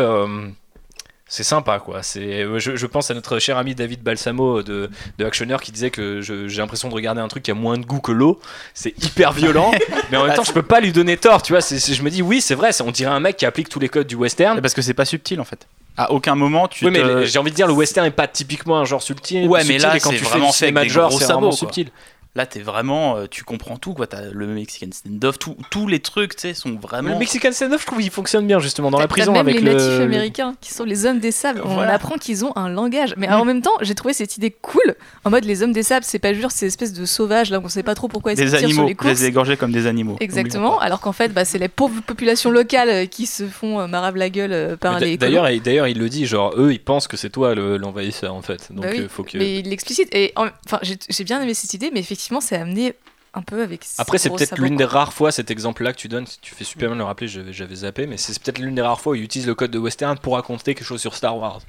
c'est sympa quoi. C'est, je pense à notre cher ami David Balsamo de Actioner qui disait que j'ai l'impression de regarder un truc qui a moins de goût que l'eau. C'est hyper violent, mais en même temps je peux pas lui donner tort, tu vois. Je me dis oui c'est vrai, on dirait un mec qui applique tous les codes du western. Parce que c'est pas subtil en fait. À aucun moment tu. Oui mais j'ai envie de dire le western est pas typiquement un genre subtil. Ouais mais là quand tu fais du cinéma de genre c'est vraiment subtil. Là, t'es vraiment, tu comprends tout, quoi. T'as le Mexican Standoff, tous les trucs, tu sais, sont vraiment. Le Mexican Standoff, je trouve qu'il fonctionne bien, justement, dans la prison avec les natifs américains, qui sont les hommes des sables. Voilà. On apprend qu'ils ont un langage. Mais en même temps, j'ai trouvé cette idée cool. En mode, les hommes des sables, c'est pas juste ces espèces de sauvages, là, on sait pas trop pourquoi ils se tirent sur les courses. Les égorgés comme des animaux. Exactement. Alors qu'en fait, bah, c'est les pauvres populations locales qui se font marave la gueule par les. D'ailleurs, il le dit, genre, eux, ils pensent que c'est toi l'envahisseur, en fait. Donc, faut que. Mais il l'explicite. Et enfin, j'ai bien aimé cette idée, mais effectivement, c'est amené un peu avec. Après, c'est peut-être l'une des rares fois, cet exemple-là que tu donnes, tu fais super bien le rappeler, j'avais zappé, mais c'est peut-être l'une des rares fois où il utilise le code de western pour raconter quelque chose sur Star Wars.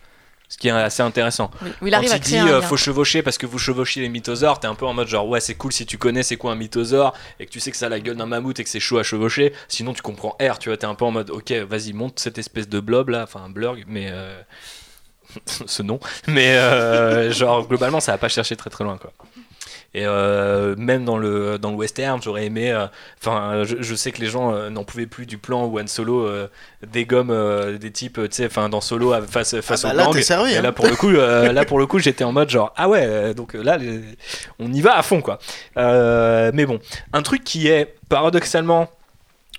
Ce qui est assez intéressant. Oui, quand il dit faut chevaucher parce que vous chevauchez les mythosaures, t'es un peu en mode genre ouais c'est cool si tu connais c'est quoi un mythosaure et que tu sais que ça a la gueule d'un mammouth et que c'est chaud à chevaucher, sinon tu comprends R, tu vois, t'es un peu en mode ok vas-y monte cette espèce de blob là, enfin un blurg, mais ce nom, mais genre globalement ça va pas chercher très très loin quoi. Et même dans le western j'aurais aimé enfin je sais que les gens n'en pouvaient plus du plan où Han Solo dégomme des types tu sais enfin dans Solo face au gang servi, hein. Et là pour le coup j'étais en mode genre ah ouais donc là on y va à fond quoi mais bon un truc qui est paradoxalement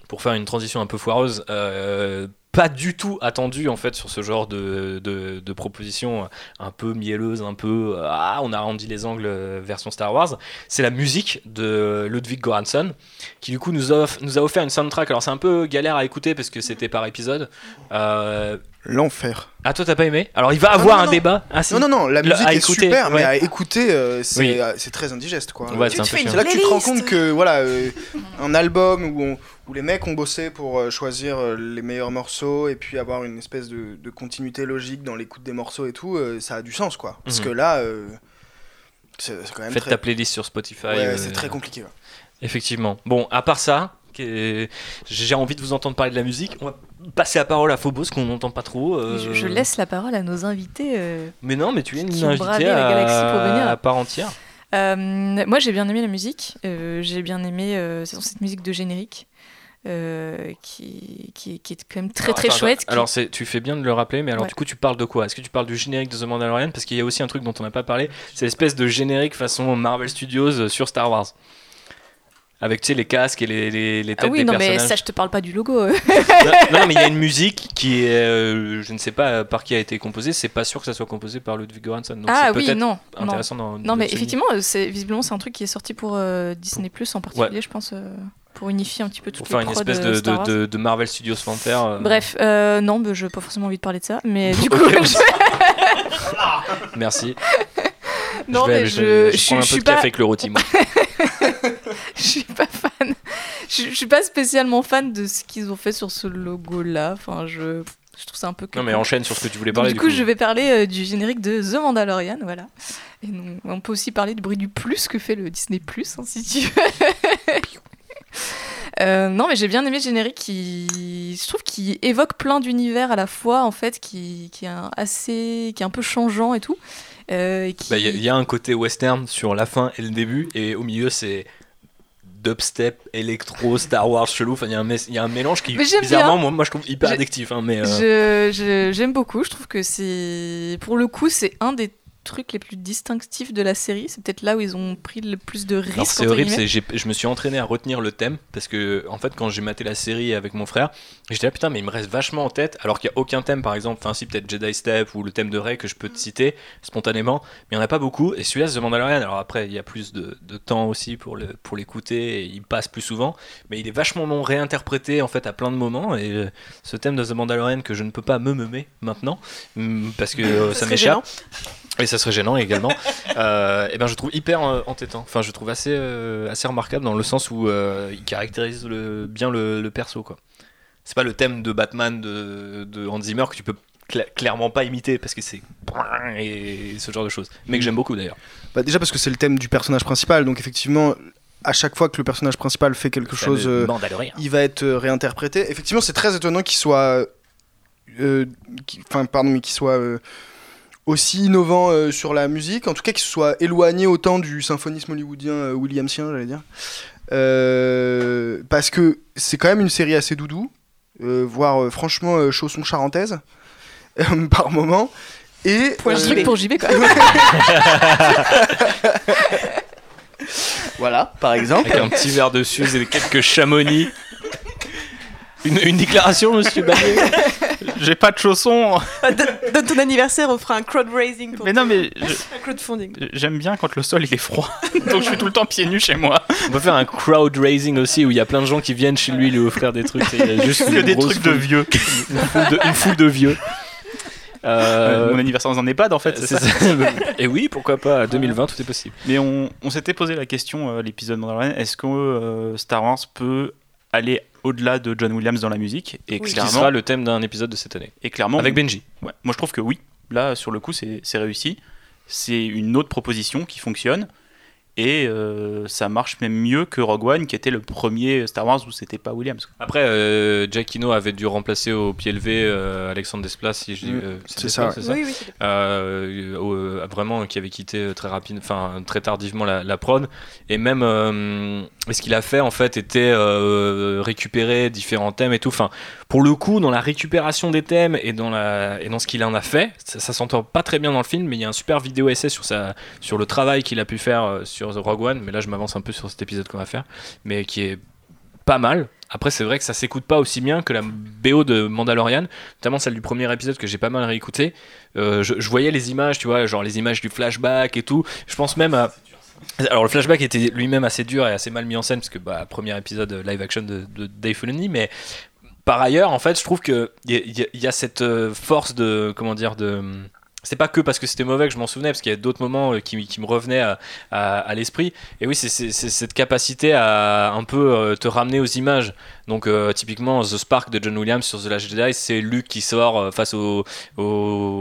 pour faire une transition un peu foireuse pas du tout attendu en fait sur ce genre de proposition un peu mielleuse, un peu on arrondit les angles version Star Wars. C'est la musique de Ludwig Göransson qui du coup nous a offert une soundtrack. Alors c'est un peu galère à écouter parce que c'était par épisode. L'enfer. Ah toi t'as pas aimé? Alors il va avoir un débat. Ah, si. Non, la musique est écouter, super, ouais. Mais à écouter c'est très indigeste quoi. Ouais, c'est là que tu te rends compte que voilà un album où les mecs ont bossé pour choisir les meilleurs morceaux et puis avoir une espèce de continuité logique dans l'écoute des morceaux et tout, ça a du sens quoi. Parce que là c'est quand même. Faites ta playlist sur Spotify. Ouais, c'est très compliqué. Ouais. Effectivement. Bon à part ça. J'ai envie de vous entendre parler de la musique. On va passer la parole à Phobos qu'on n'entend pas trop. Je laisse la parole à nos invités. Mais non, mais tu es une invitée à part entière. Moi, j'ai bien aimé la musique. J'ai bien aimé cette musique de générique. Qui est quand même très très chouette. Alors tu fais bien de le rappeler, mais alors du coup tu parles de quoi? Est-ce que tu parles du générique de The Mandalorian? Parce qu'il y a aussi un truc dont on n'a pas parlé, c'est l'espèce de générique façon Marvel Studios sur Star Wars. Avec tu sais, les casques et les têtes des personnages. Ah oui, non, mais ça, je te parle pas du logo. non, mais il y a une musique qui est. Je ne sais pas par qui a été composée. C'est pas sûr que ça soit composé par Ludwig Göransson. Donc c'est peut-être intéressant. Non, mais effectivement, visiblement, c'est un truc qui est sorti pour Disney+, en particulier, je pense. Pour unifier un petit peu toutes les prods de Star Wars. Pour faire une espèce de Marvel Studios fanfare. Bref, non, bah, je n'ai pas forcément envie de parler de ça. Mais du coup. Merci. Non, mais je prends un peu de café avec le rôti, moi. Je suis pas fan. Je suis pas spécialement fan de ce qu'ils ont fait sur ce logo-là. Enfin, je trouve ça un peu. Non, mais enchaîne sur ce que tu voulais parler. Donc, du coup, je vais parler du générique de The Mandalorian, voilà. Et donc, on peut aussi parler du bruit du plus que fait le Disney+, hein, si tu veux. Non, mais j'ai bien aimé le générique qui, je trouve, qui évoque plein d'univers à la fois, en fait, qui est un peu changeant et tout. Il y a un côté western sur la fin et le début, et au milieu c'est dubstep, électro, Star Wars chelou. Enfin, il y a un mélange qui bizarrement, moi je trouve hyper addictif. Hein, mais j'aime beaucoup. Je trouve que c'est, pour le coup, c'est un des trucs les plus distinctifs de la série. C'est peut-être là où ils ont pris le plus de risques. Alors c'est horrible, je me suis entraîné à retenir le thème parce que en fait quand j'ai maté la série avec mon frère, j'étais là putain mais il me reste vachement en tête alors qu'il n'y a aucun thème par exemple, enfin si peut-être Jedi Step ou le thème de Rey que je peux te citer spontanément, mais il n'y en a pas beaucoup et celui-là The Mandalorian, alors après il y a plus de temps aussi pour l'écouter et il passe plus souvent, mais il est vachement long réinterprété en fait à plein de moments et ce thème de The Mandalorian que je ne peux pas me maintenant parce que ça m'échappe. Et ça serait gênant également. Et ben je trouve hyper entêtant. Enfin, je trouve assez remarquable dans le sens où il caractérise bien le perso quoi. C'est pas le thème de Batman de Hans Zimmer que tu peux clairement pas imiter parce que c'est et ce genre de choses. Mais que j'aime beaucoup d'ailleurs. Bah déjà parce que c'est le thème du personnage principal, donc effectivement. À chaque fois que le personnage principal fait quelque chose, il va être réinterprété. Effectivement, c'est très étonnant qu'il soit qui soit aussi innovant sur la musique, en tout cas qui se soit éloigné autant du symphonisme hollywoodien williamsien, j'allais dire, parce que c'est quand même une série assez doudou, voire franchement chausson charentaise par moment. Et truc pour JB, quoi. Voilà, par exemple. Avec un petit verre de Suze et quelques Chamonix. Une déclaration, monsieur Barnier. J'ai pas de chaussons. Donne ton anniversaire, on fera un crowd-raising. Mais non, mais... un crowdfunding. J'aime bien quand le sol, il est froid. Donc je suis tout le temps pieds nus chez moi. On peut faire un crowd-raising aussi, où il y a plein de gens qui viennent chez lui lui offrir des trucs. Il y a juste que des trucs de vieux. Une foule de vieux. Mon anniversaire dans un EHPAD en fait, c'est ça. Et oui, pourquoi pas, 2020 tout est possible. Mais on s'était posé la question, l'épisode Mandalorian, est-ce que Star Wars peut aller au-delà de John Williams dans la musique, et oui, clairement, qui sera le thème d'un épisode de cette année, et clairement, avec Benji, ouais. Moi je trouve que oui, là sur le coup c'est réussi, c'est une autre proposition qui fonctionne, et ça marche même mieux que Rogue One, qui était le premier Star Wars où c'était pas Williams. Après Jack Eno avait dû remplacer au pied levé Alexandre Desplat, si je dis c'est ça. Oui, oui. Vraiment qui avait quitté très tardivement la prod, et même ce qu'il a fait en fait était récupérer différents thèmes et tout, enfin pour le coup dans la récupération des thèmes et dans ce qu'il en a fait, ça s'entend pas très bien dans le film, mais il y a un super vidéo essai sur le travail qu'il a pu faire sur The Rogue One, mais là je m'avance un peu sur cet épisode qu'on va faire, mais qui est pas mal. Après c'est vrai que ça s'écoute pas aussi bien que la BO de Mandalorian, notamment celle du premier épisode que j'ai pas mal réécouté. Je voyais les images, tu vois, genre les images du flashback et tout. Je pense même à... Alors le flashback était lui-même assez dur et assez mal mis en scène, parce que premier épisode live action de Dave Filoni, mais par ailleurs en fait je trouve que il y a cette force de, comment dire, de... C'est pas que parce que c'était mauvais que je m'en souvenais, parce qu'il y a d'autres moments qui me revenaient à l'esprit. Et oui, c'est cette capacité à un peu te ramener aux images. Donc typiquement The Spark de John Williams sur The Last Jedi, c'est Luke qui sort face aux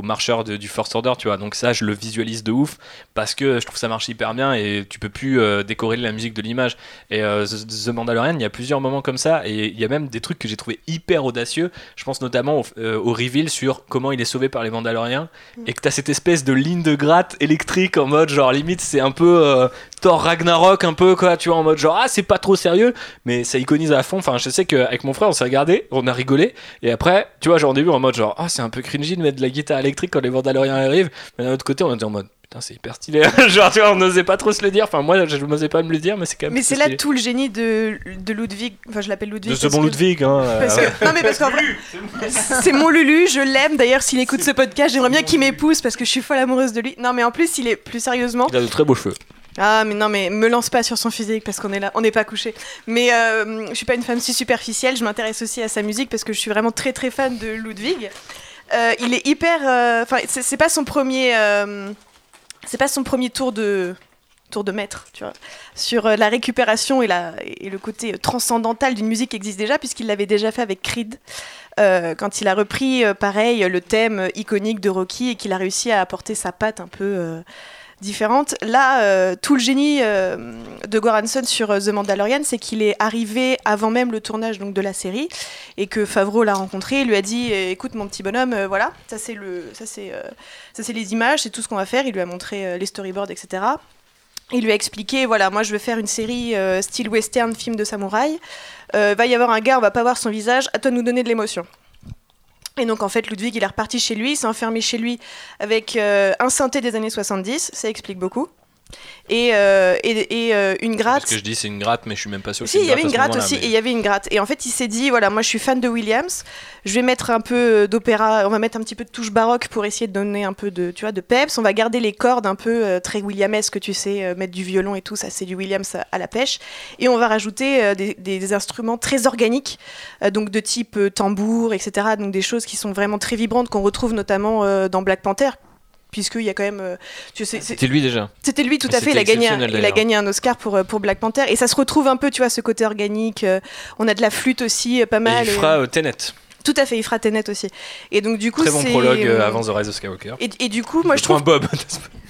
marcheurs du First Order, tu vois. Donc ça, je le visualise de ouf, parce que je trouve ça marche hyper bien, et tu peux plus décorréler la musique de l'image. Et The Mandalorian, il y a plusieurs moments comme ça, et il y a même des trucs que j'ai trouvé hyper audacieux. Je pense notamment au reveal sur comment il est sauvé par les Mandaloriens, et que t'as cette espèce de ligne de gratte électrique en mode genre limite c'est un peu Thor Ragnarok un peu quoi, tu vois, en mode genre ah c'est pas trop sérieux mais ça iconise à fond. Enfin je sais qu'avec mon frère on s'est regardé, on a rigolé, et après tu vois genre au début en mode genre ah oh, c'est un peu cringy de mettre de la guitare électrique quand les Mandaloriens arrivent, mais d'un autre côté on était en mode putain c'est hyper stylé genre tu vois, on n'osait pas trop se le dire, enfin moi je n'osais pas me le dire, mais c'est quand même, mais c'est stylé. Là tout le génie de Ludwig, enfin je l'appelle Ludwig, de ce bon Ludwig hein, que... non mais parce qu'en vrai c'est mon Lulu, je l'aime, d'ailleurs s'il écoute ce podcast j'aimerais bien qu'il m'épouse parce que je suis folle amoureuse de lui. Non mais en plus il est, plus sérieusement, il a de très beaux cheveux. Ah mais non mais me lance pas sur son physique parce qu'on est là, on n'est pas couché. Mais je suis pas une femme si superficielle, je m'intéresse aussi à sa musique parce que je suis vraiment très très fan de Ludwig. Il est hyper, enfin c'est pas son premier tour de maître, tu vois, sur la récupération et le côté transcendantal d'une musique qui existe déjà, puisqu'il l'avait déjà fait avec Creed, quand il a repris pareil le thème iconique de Rocky et qu'il a réussi à apporter sa patte un peu différente. Là, tout le génie de Göransson sur The Mandalorian, c'est qu'il est arrivé avant même le tournage donc, de la série, et que Favreau l'a rencontré, il lui a dit « Écoute mon petit bonhomme, voilà, ça c'est les images, c'est tout ce qu'on va faire », il lui a montré les storyboards, etc. Il lui a expliqué, voilà, moi je vais faire une série style western, film de samouraï, va y avoir un gars, on va pas voir son visage, à toi de nous donner de l'émotion. Et donc en fait Ludwig il est reparti chez lui, il s'est enfermé chez lui avec un synthé des années 70, ça explique beaucoup, et une gratte. Parce que je dis c'est une gratte mais je suis même pas sûr que c'est une gratte. Si, il y avait une gratte aussi, mais... et il y avait une gratte. Et en fait il s'est dit voilà, moi je suis fan de Williams, je vais mettre un peu d'opéra, on va mettre un petit peu de touche baroque pour essayer de donner un peu de, tu vois, de peps, on va garder les cordes un peu très williamesque, tu sais, mettre du violon et tout, ça c'est du Williams à la pêche, et on va rajouter des instruments très organiques, donc de type tambour, etc. Donc des choses qui sont vraiment très vibrantes, qu'on retrouve notamment dans Black Panther. Puisqu'il y a quand même... Tu sais, c'était lui déjà. C'était lui, tout à fait. Il a gagné un Oscar pour Black Panther. Et ça se retrouve un peu, tu vois, ce côté organique. On a de la flûte aussi, pas mal. Et il fera Tenet. Tout à fait, il fera Tenet aussi. Et donc, du coup, très bon prologue avant The Rise of Skywalker. Et du coup, moi, je trouve... un Bob.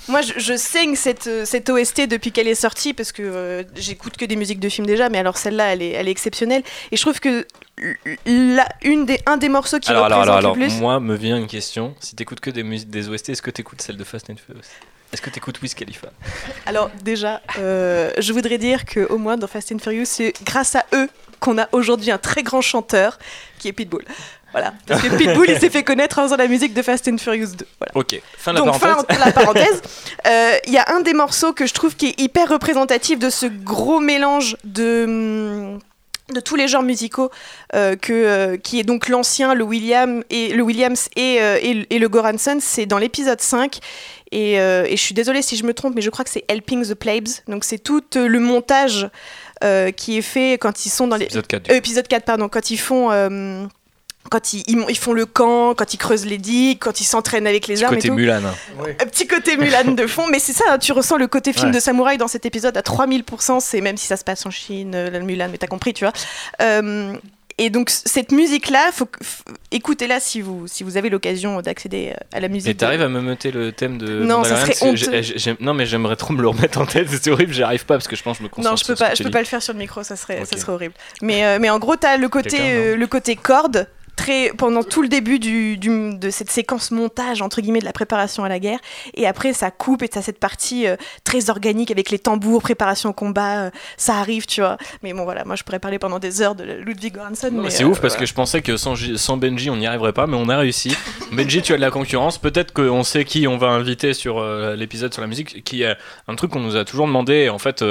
Moi, je saigne cette OST depuis qu'elle est sortie, parce que j'écoute que des musiques de films déjà, mais alors celle-là, elle est exceptionnelle. Et je trouve que un des morceaux qui représente le plus... Moi, me vient une question. Si t'écoutes que des OST, est-ce que t'écoutes celle de Fast and Furious? Est-ce que t'écoutes Wiz Khalifa? Alors, déjà, je voudrais dire qu'au moins, dans Fast and Furious, c'est grâce à eux qu'on a aujourd'hui un très grand chanteur, qui est Pitbull. Voilà, parce que Pitbull, il s'est fait connaître en faisant la musique de Fast and Furious 2. Voilà. Ok, fin de la parenthèse. Il y a un des morceaux que je trouve qui est hyper représentatif de ce gros mélange de tous les genres musicaux qui est donc l'ancien, le Williams et le Göransson. C'est dans l'épisode 5. Et je suis désolée si je me trompe, mais je crois que c'est Helping the Plebs. Donc c'est tout le montage qui est fait quand ils sont dans l'épisode 4, quand ils font... Quand ils font le camp, quand ils creusent les digues, quand ils s'entraînent avec les armes et tout. Mulan, hein. Oui. Un petit côté Mulan de fond, mais c'est ça, tu ressens le côté film de samouraï dans cet épisode à 3000%, c'est, même si ça se passe en Chine, le Mulan, mais t'as compris, tu vois. Et donc cette musique-là, écoutez-la si vous avez l'occasion d'accéder à la musique. Et t'arrives à me meuter le thème de... Non, ça serait honteux. Non, mais j'aimerais trop me le remettre en tête, c'est horrible, j'y arrive pas parce que je pense que je me concentre. Non, je peux pas le faire sur le micro, ça serait horrible. Mais en gros, t'as le côté corde. Pendant tout le début de cette séquence montage, entre guillemets, de la préparation à la guerre, et après ça coupe et ça cette partie très organique avec les tambours, préparation au combat, ça arrive, tu vois. Mais bon, voilà, moi je pourrais parler pendant des heures de Ludwig Göransson. Mais c'est ouf parce que je pensais que sans Benji on n'y arriverait pas, mais on a réussi. Benji, tu as de la concurrence, peut-être qu'on sait qui on va inviter sur l'épisode sur la musique, qui est un truc qu'on nous a toujours demandé, en fait...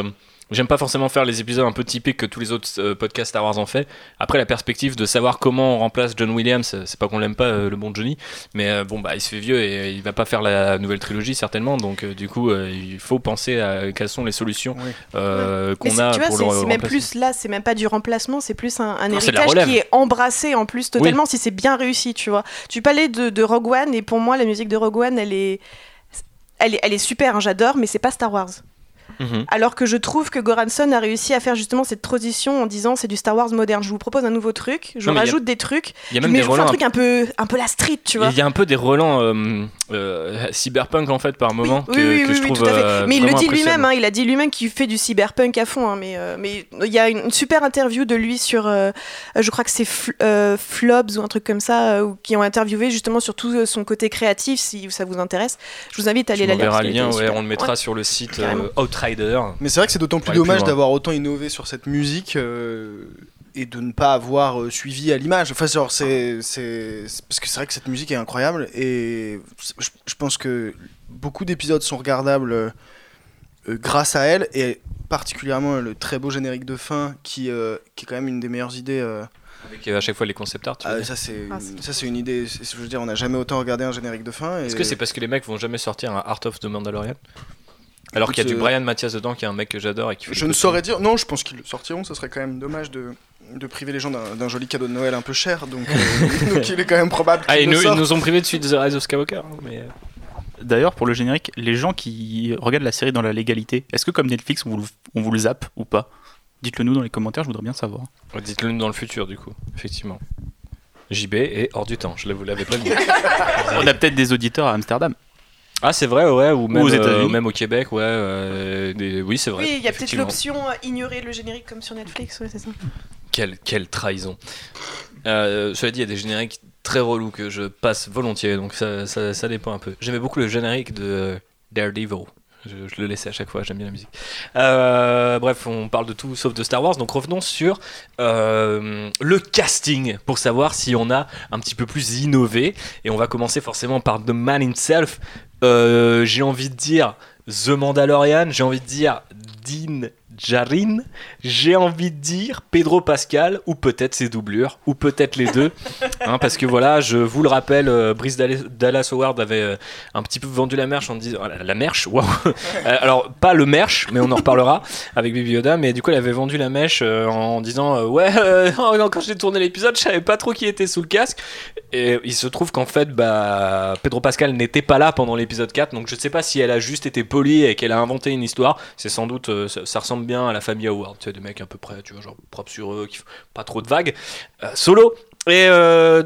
J'aime pas forcément faire les épisodes un peu typiques que tous les autres podcasts Star Wars en fait. Après, la perspective de savoir comment on remplace John Williams, c'est pas qu'on l'aime pas, le bon Johnny, mais il se fait vieux et il va pas faire la nouvelle trilogie certainement, donc du coup il faut penser à quelles sont les solutions qu'on a pour le remplacement. C'est même plus là, c'est même pas du remplacement, c'est plus un héritage qui est embrassé en plus totalement, si c'est bien réussi, tu vois. Tu parlais de Rogue One, et pour moi la musique de Rogue One elle est super, hein, j'adore, mais c'est pas Star Wars. Mmh. Alors que je trouve que Göransson a réussi à faire justement cette transition en disant c'est du Star Wars moderne. Je vous propose un nouveau truc, je rajoute des trucs, mais je fais un truc un peu la street, tu vois. Il y a un peu des relents cyberpunk en fait par moment je trouve. Mais il le dit lui-même, hein, il a dit lui-même qu'il fait du cyberpunk à fond. Hein, mais il y a une super interview de lui sur, je crois que c'est Flobs ou un truc comme ça, qui ont interviewé justement sur tout son côté créatif. Si ça vous intéresse, je vous invite à aller la lire. On verra le lien, on le mettra sur le site. Outrider. Mais c'est vrai que c'est d'autant plus dommage d'avoir autant innové sur cette musique et de ne pas avoir suivi à l'image. Enfin, genre, c'est parce que c'est vrai que cette musique est incroyable et je pense que beaucoup d'épisodes sont regardables grâce à elle, et particulièrement le très beau générique de fin qui est quand même une des meilleures idées. Avec à chaque fois les concept art. Ça c'est une idée. Je veux dire, on n'a jamais autant regardé un générique de fin. Est-ce que c'est parce que les mecs vont jamais sortir un Art of the Mandalorian? Alors qu'il y a du Brian Mathias dedans, qui est un mec que j'adore et qui fait... Je ne saurais dire... Non, je pense qu'ils le sortiront. Ça serait quand même dommage de priver les gens d'un joli cadeau de Noël un peu cher. Donc il est quand même probable qu'ils le sortent. Ils nous ont privé de suite The Rise of Skywalker. Mais... D'ailleurs, pour le générique, les gens qui regardent la série dans la légalité, est-ce que comme Netflix, on vous le zappe ou pas? Dites-le nous dans les commentaires, je voudrais bien savoir. Dites-le nous dans le futur, du coup. Effectivement. JB est hors du temps, je vous l'avais prévenu. On a peut-être des auditeurs à Amsterdam. Ah, c'est vrai, ouais, ou même aux États-Unis, même au Québec, ouais. Oui, c'est vrai. Oui, il y a peut-être l'option ignorer le générique comme sur Netflix, ouais, c'est ça. Quelle trahison. Cela dit, il y a des génériques très relous que je passe volontiers, donc ça dépend un peu. J'aimais beaucoup le générique de Daredevil. Je le laissais à chaque fois, j'aime bien la musique. Bref, on parle de tout sauf de Star Wars, donc revenons sur le casting pour savoir si on a un petit peu plus innové. Et on va commencer forcément par The Man Himself. J'ai envie de dire The Mandalorian, j'ai envie de dire Din Djarin, j'ai envie de dire Pedro Pascal, ou peut-être ses doublures, ou peut-être les deux, hein, parce que voilà, je vous le rappelle, Bryce Dallas Howard avait un petit peu vendu la merche en disant la merche, waouh. Alors pas le merche, mais on en reparlera avec Baby Yoda, mais du coup elle avait vendu la mèche en disant quand j'ai tourné l'épisode je savais pas trop qui était sous le casque, et il se trouve qu'en fait Pedro Pascal n'était pas là pendant l'épisode 4, donc je sais pas si elle a juste été polie et qu'elle a inventé une histoire. C'est sans doute ça ressemble bien à la famille Howard, tu sais, des mecs à peu près, tu vois, genre propres sur eux, qui font pas trop de vagues. Solo, Et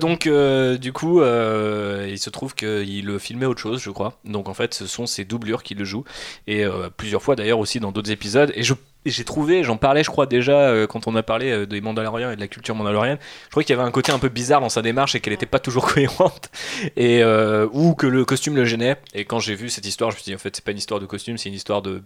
donc du coup il se trouve qu'il le filmait autre chose, je crois. Donc en fait ce sont ses doublures qui le jouent. Et plusieurs fois d'ailleurs aussi dans d'autres épisodes. Et j'ai trouvé, j'en parlais je crois déjà quand on a parlé des Mandaloriens et de la culture mandalorienne, je crois qu'il y avait un côté un peu bizarre dans sa démarche et qu'elle n'était pas toujours cohérente, et, ou que le costume le gênait. Et quand j'ai vu cette histoire, je me suis dit en fait c'est pas une histoire de costume, c'est une histoire de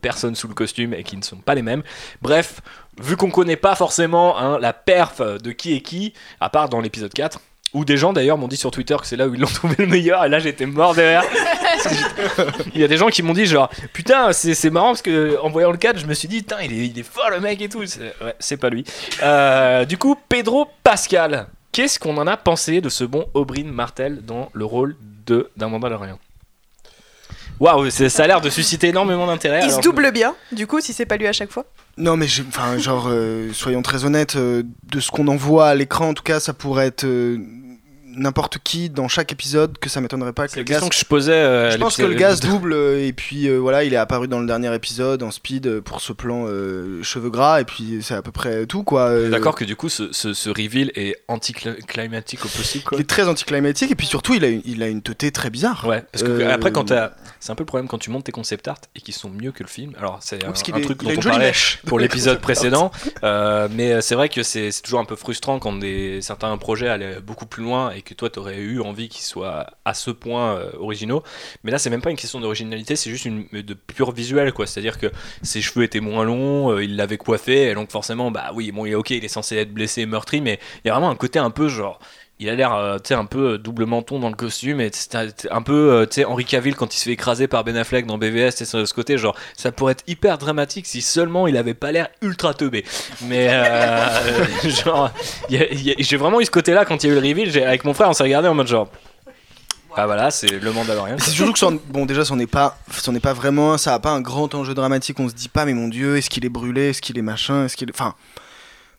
personnes sous le costume et qui ne sont pas les mêmes. Bref, vu qu'on connaît pas forcément hein, la perf de qui est qui, à part dans l'épisode 4, où des gens d'ailleurs m'ont dit sur Twitter que c'est là où ils l'ont trouvé le meilleur, et là j'étais mort derrière. Il y a des gens qui m'ont dit genre putain c'est marrant parce que en voyant le 4 je me suis dit il est fort le mec et tout. C'est pas lui. Du coup Pedro Pascal, qu'est-ce qu'on en a pensé de ce bon Oberyn Martell dans le rôle d'un Mandalorian? Waouh, ça a l'air de susciter énormément d'intérêt. Il se double bien, du coup, si c'est pas lui à chaque fois. Non, mais soyons très honnêtes, de ce qu'on en voit à l'écran, en tout cas, ça pourrait être n'importe qui dans chaque épisode, que ça m'étonnerait pas. C'est la question que je posais. Je pense que le gaz double, et puis voilà, il est apparu dans le dernier épisode en speed pour ce plan cheveux gras, et puis c'est à peu près tout, quoi. D'accord que du coup, ce reveal est anticlimatique au possible, quoi. Il est très anticlimatique, et puis surtout, il a une teuté très bizarre. Ouais, parce que après, c'est un peu le problème quand tu montes tes concept art et qu'ils sont mieux que le film. Alors, c'est un truc dont on parlait pour l'épisode précédent, mais c'est vrai que c'est toujours un peu frustrant quand certains projets allaient beaucoup plus loin et que toi t'aurais eu envie qu'ils soient à ce point originaux, mais là c'est même pas une question d'originalité, c'est juste de pur visuel, quoi. C'est-à-dire que ses cheveux étaient moins longs, il l'avait coiffé, et donc forcément bah oui bon ok il est censé être blessé et meurtri, mais il y a vraiment un côté un peu genre il a l'air un peu double menton dans le costume, et un peu Henry Cavill quand il se fait écraser par Ben Affleck dans BVS, ce côté genre ça pourrait être hyper dramatique si seulement il avait pas l'air ultra teubé, mais genre j'ai vraiment eu ce côté là quand il y a eu le reveal, avec mon frère on s'est regardé en mode genre ah voilà c'est le Mandalorian. C'est surtout que c'en est pas vraiment, ça a pas un grand enjeu dramatique, on se dit pas mais mon dieu est-ce qu'il est brûlé, est-ce qu'il est machin, est-ce qu'il est... enfin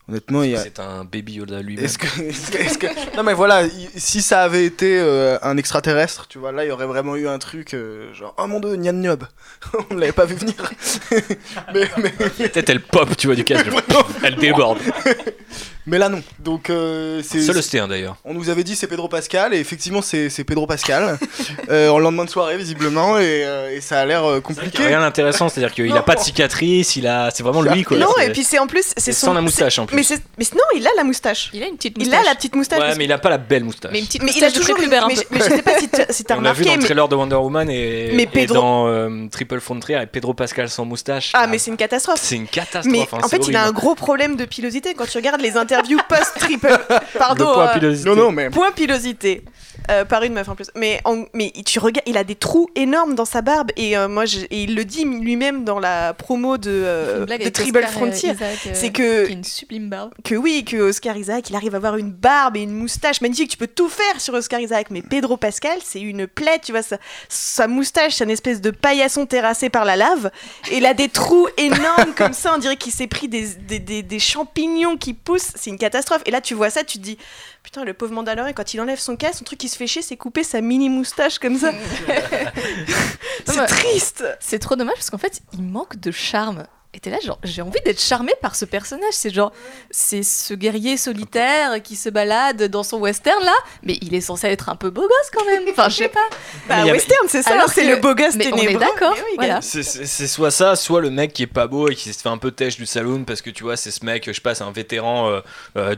honnêtement, c'est un Baby Yoda lui-même. Non mais voilà, si ça avait été un extraterrestre, tu vois, là il y aurait vraiment eu un truc genre oh mon dieu, Nyan Niob. On l'avait pas vu venir. Peut-être elle pop, tu vois, du casque. Elle déborde. Mais là non. Donc c'est seul Stéphane d'ailleurs. On nous avait dit c'est Pedro Pascal et effectivement c'est Pedro Pascal. En lendemain de soirée visiblement, et ça a l'air compliqué. C'est rien d'intéressant, c'est-à-dire qu'il a pas de cicatrice, c'est vraiment lui quoi. Non et puis c'est en plus c'est son... sans la moustache en plus. Mais non, il a la moustache. Il a une petite moustache. Il a la petite moustache. Ouais, mais il a pas la belle moustache. Mais il a toujours une belle. Mais je sais pas si t'as remarqué. On a vu dans le trailer de Wonder Woman et dans Triple Frontier et Pedro Pascal sans moustache. Ah mais c'est une catastrophe. C'est une catastrophe. En fait, il a un gros problème de pilosité quand tu regardes les interview post-triple, pardon, point pilosité par une meuf en plus, mais tu regardes, il a des trous énormes dans sa barbe, et il le dit lui-même dans la promo de Triple Frontier, c'est que une sublime barbe, que Oscar Isaac il arrive à avoir une barbe et une moustache magnifique, tu peux tout faire sur Oscar Isaac, mais Pedro Pascal c'est une plaie, tu vois, sa moustache c'est une espèce de paillasson terrassé par la lave, et il a des trous énormes comme ça, on dirait qu'il s'est pris des champignons qui poussent. C'est une catastrophe. Et là, tu vois ça, tu te dis putain, le pauvre Mandalorian, quand il enlève son casque, son truc qui se fait chier, c'est couper sa mini moustache comme ça. C'est triste. C'est trop dommage parce qu'en fait, il manque de charme. Et t'es là, genre, j'ai envie d'être charmée par ce personnage. C'est genre, c'est ce guerrier solitaire qui se balade dans son western là, mais il est censé être un peu beau gosse quand même. Enfin, je sais pas. Bah, western, c'est ça. Alors, c'est le beau gosse ténébreux. On est d'accord. Oui, voilà. C'est soit ça, soit le mec qui est pas beau et qui se fait un peu têche du saloon parce que tu vois, c'est ce mec, je sais pas, c'est un vétéran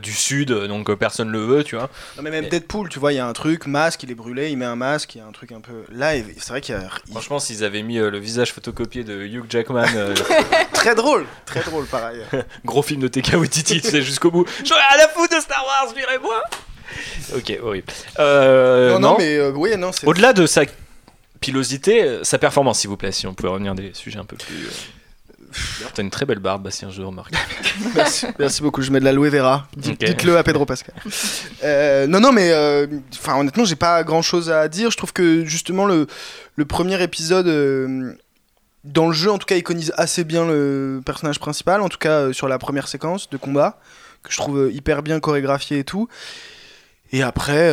du sud, donc personne le veut, tu vois. Non, mais même Deadpool, tu vois, il y a un truc, masque, il est brûlé, il met un masque, il y a un truc un peu. Là, c'est vrai qu'il y a. Franchement, s'ils avaient mis le visage photocopié de Hugh Jackman. Très drôle par ailleurs. Gros film de Taika Waititi, tu sais, jusqu'au bout. J'en ai à la foutre de Star Wars, virez-moi. Ok, horrible. C'est... Au-delà de sa pilosité, sa performance, s'il vous plaît, si on pouvait revenir à des sujets un peu plus... T'as une très belle barbe, Bastien, je remarque. Merci beaucoup, je mets de l'aloe vera. Dites-le à Pedro Pascal. Honnêtement, j'ai pas grand-chose à dire. Je trouve que, justement, le premier épisode... dans le jeu, en tout cas, iconise assez bien le personnage principal, en tout cas sur la première séquence de combat, que je trouve hyper bien chorégraphiée et tout. Et après,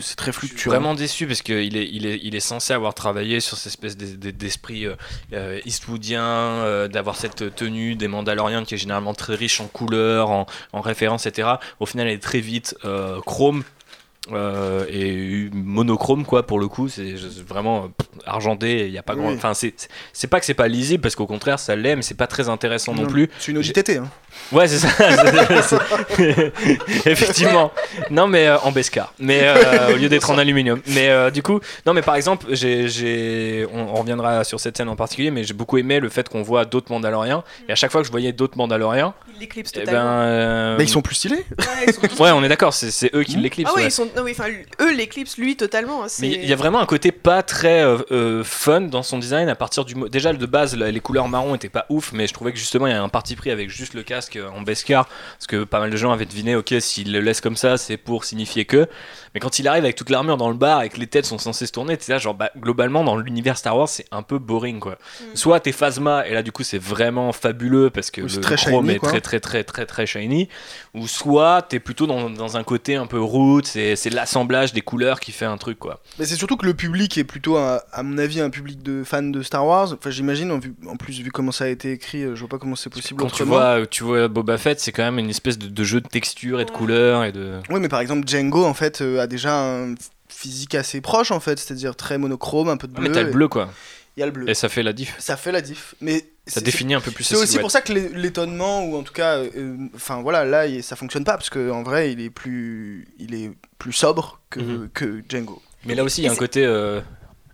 c'est très fluctuant. Je suis vraiment déçu parce qu'il est censé avoir travaillé sur cette espèce d'esprit eastwoodien, d'avoir cette tenue des Mandaloriens qui est généralement très riche en couleurs, en références, etc. Au final, elle est très vite chrome. Et monochrome quoi, pour le coup c'est vraiment argenté, il y a pas grand, enfin c'est pas que c'est pas lisible parce qu'au contraire ça l'est, mais c'est pas très intéressant non plus. C'est une OJTT hein. Ouais, c'est ça. Effectivement. Non mais en Beskar. Mais au lieu d'être en aluminium. Mais du coup, non mais par exemple, on reviendra sur cette scène en particulier, mais j'ai beaucoup aimé le fait qu'on voit d'autres Mandaloriens, et à chaque fois que je voyais d'autres Mandaloriens, ils l'éclipsent totalement. Mais ils sont plus stylés. Ouais, on est d'accord, c'est eux qui l'éclipsent. Ah ouais, ouais. Non, mais, eux l'éclipsent lui totalement. C'est... Mais il y a vraiment un côté pas très fun dans son design à partir du déjà de base les couleurs marron étaient pas ouf, mais je trouvais que justement il y a un parti pris avec juste le casque en Beskar, parce que pas mal de gens avaient deviné ok s'il le laisse comme ça c'est pour signifier que, mais quand il arrive avec toute l'armure dans le bar et que les têtes sont censées se tourner, t'es là genre bah, globalement dans l'univers Star Wars c'est un peu boring quoi. Soit t'es Phasma et là du coup c'est vraiment fabuleux parce que le chrome est très shiny, ou soit t'es plutôt dans un côté un peu route, c'est l'assemblage des couleurs qui fait un truc quoi. Mais c'est surtout que le public est plutôt à mon avis un public de fans de Star Wars, enfin j'imagine, en plus vu comment ça a été écrit je vois pas comment c'est possible. Quand tu vois Boba Fett c'est quand même une espèce de jeu de texture et de couleurs et de... Oui mais par exemple Django en fait a déjà un physique assez proche en fait, c'est-à-dire très monochrome, un peu de bleu. Mais t'as le bleu quoi. Il y a le bleu. Et ça fait la diff. Mais ça définit un peu plus. C'est aussi pour ça que l'étonnement, ou en tout cas, enfin voilà, là ça fonctionne pas parce que en vrai il est plus sobre que Django. Mais là aussi il y a un côté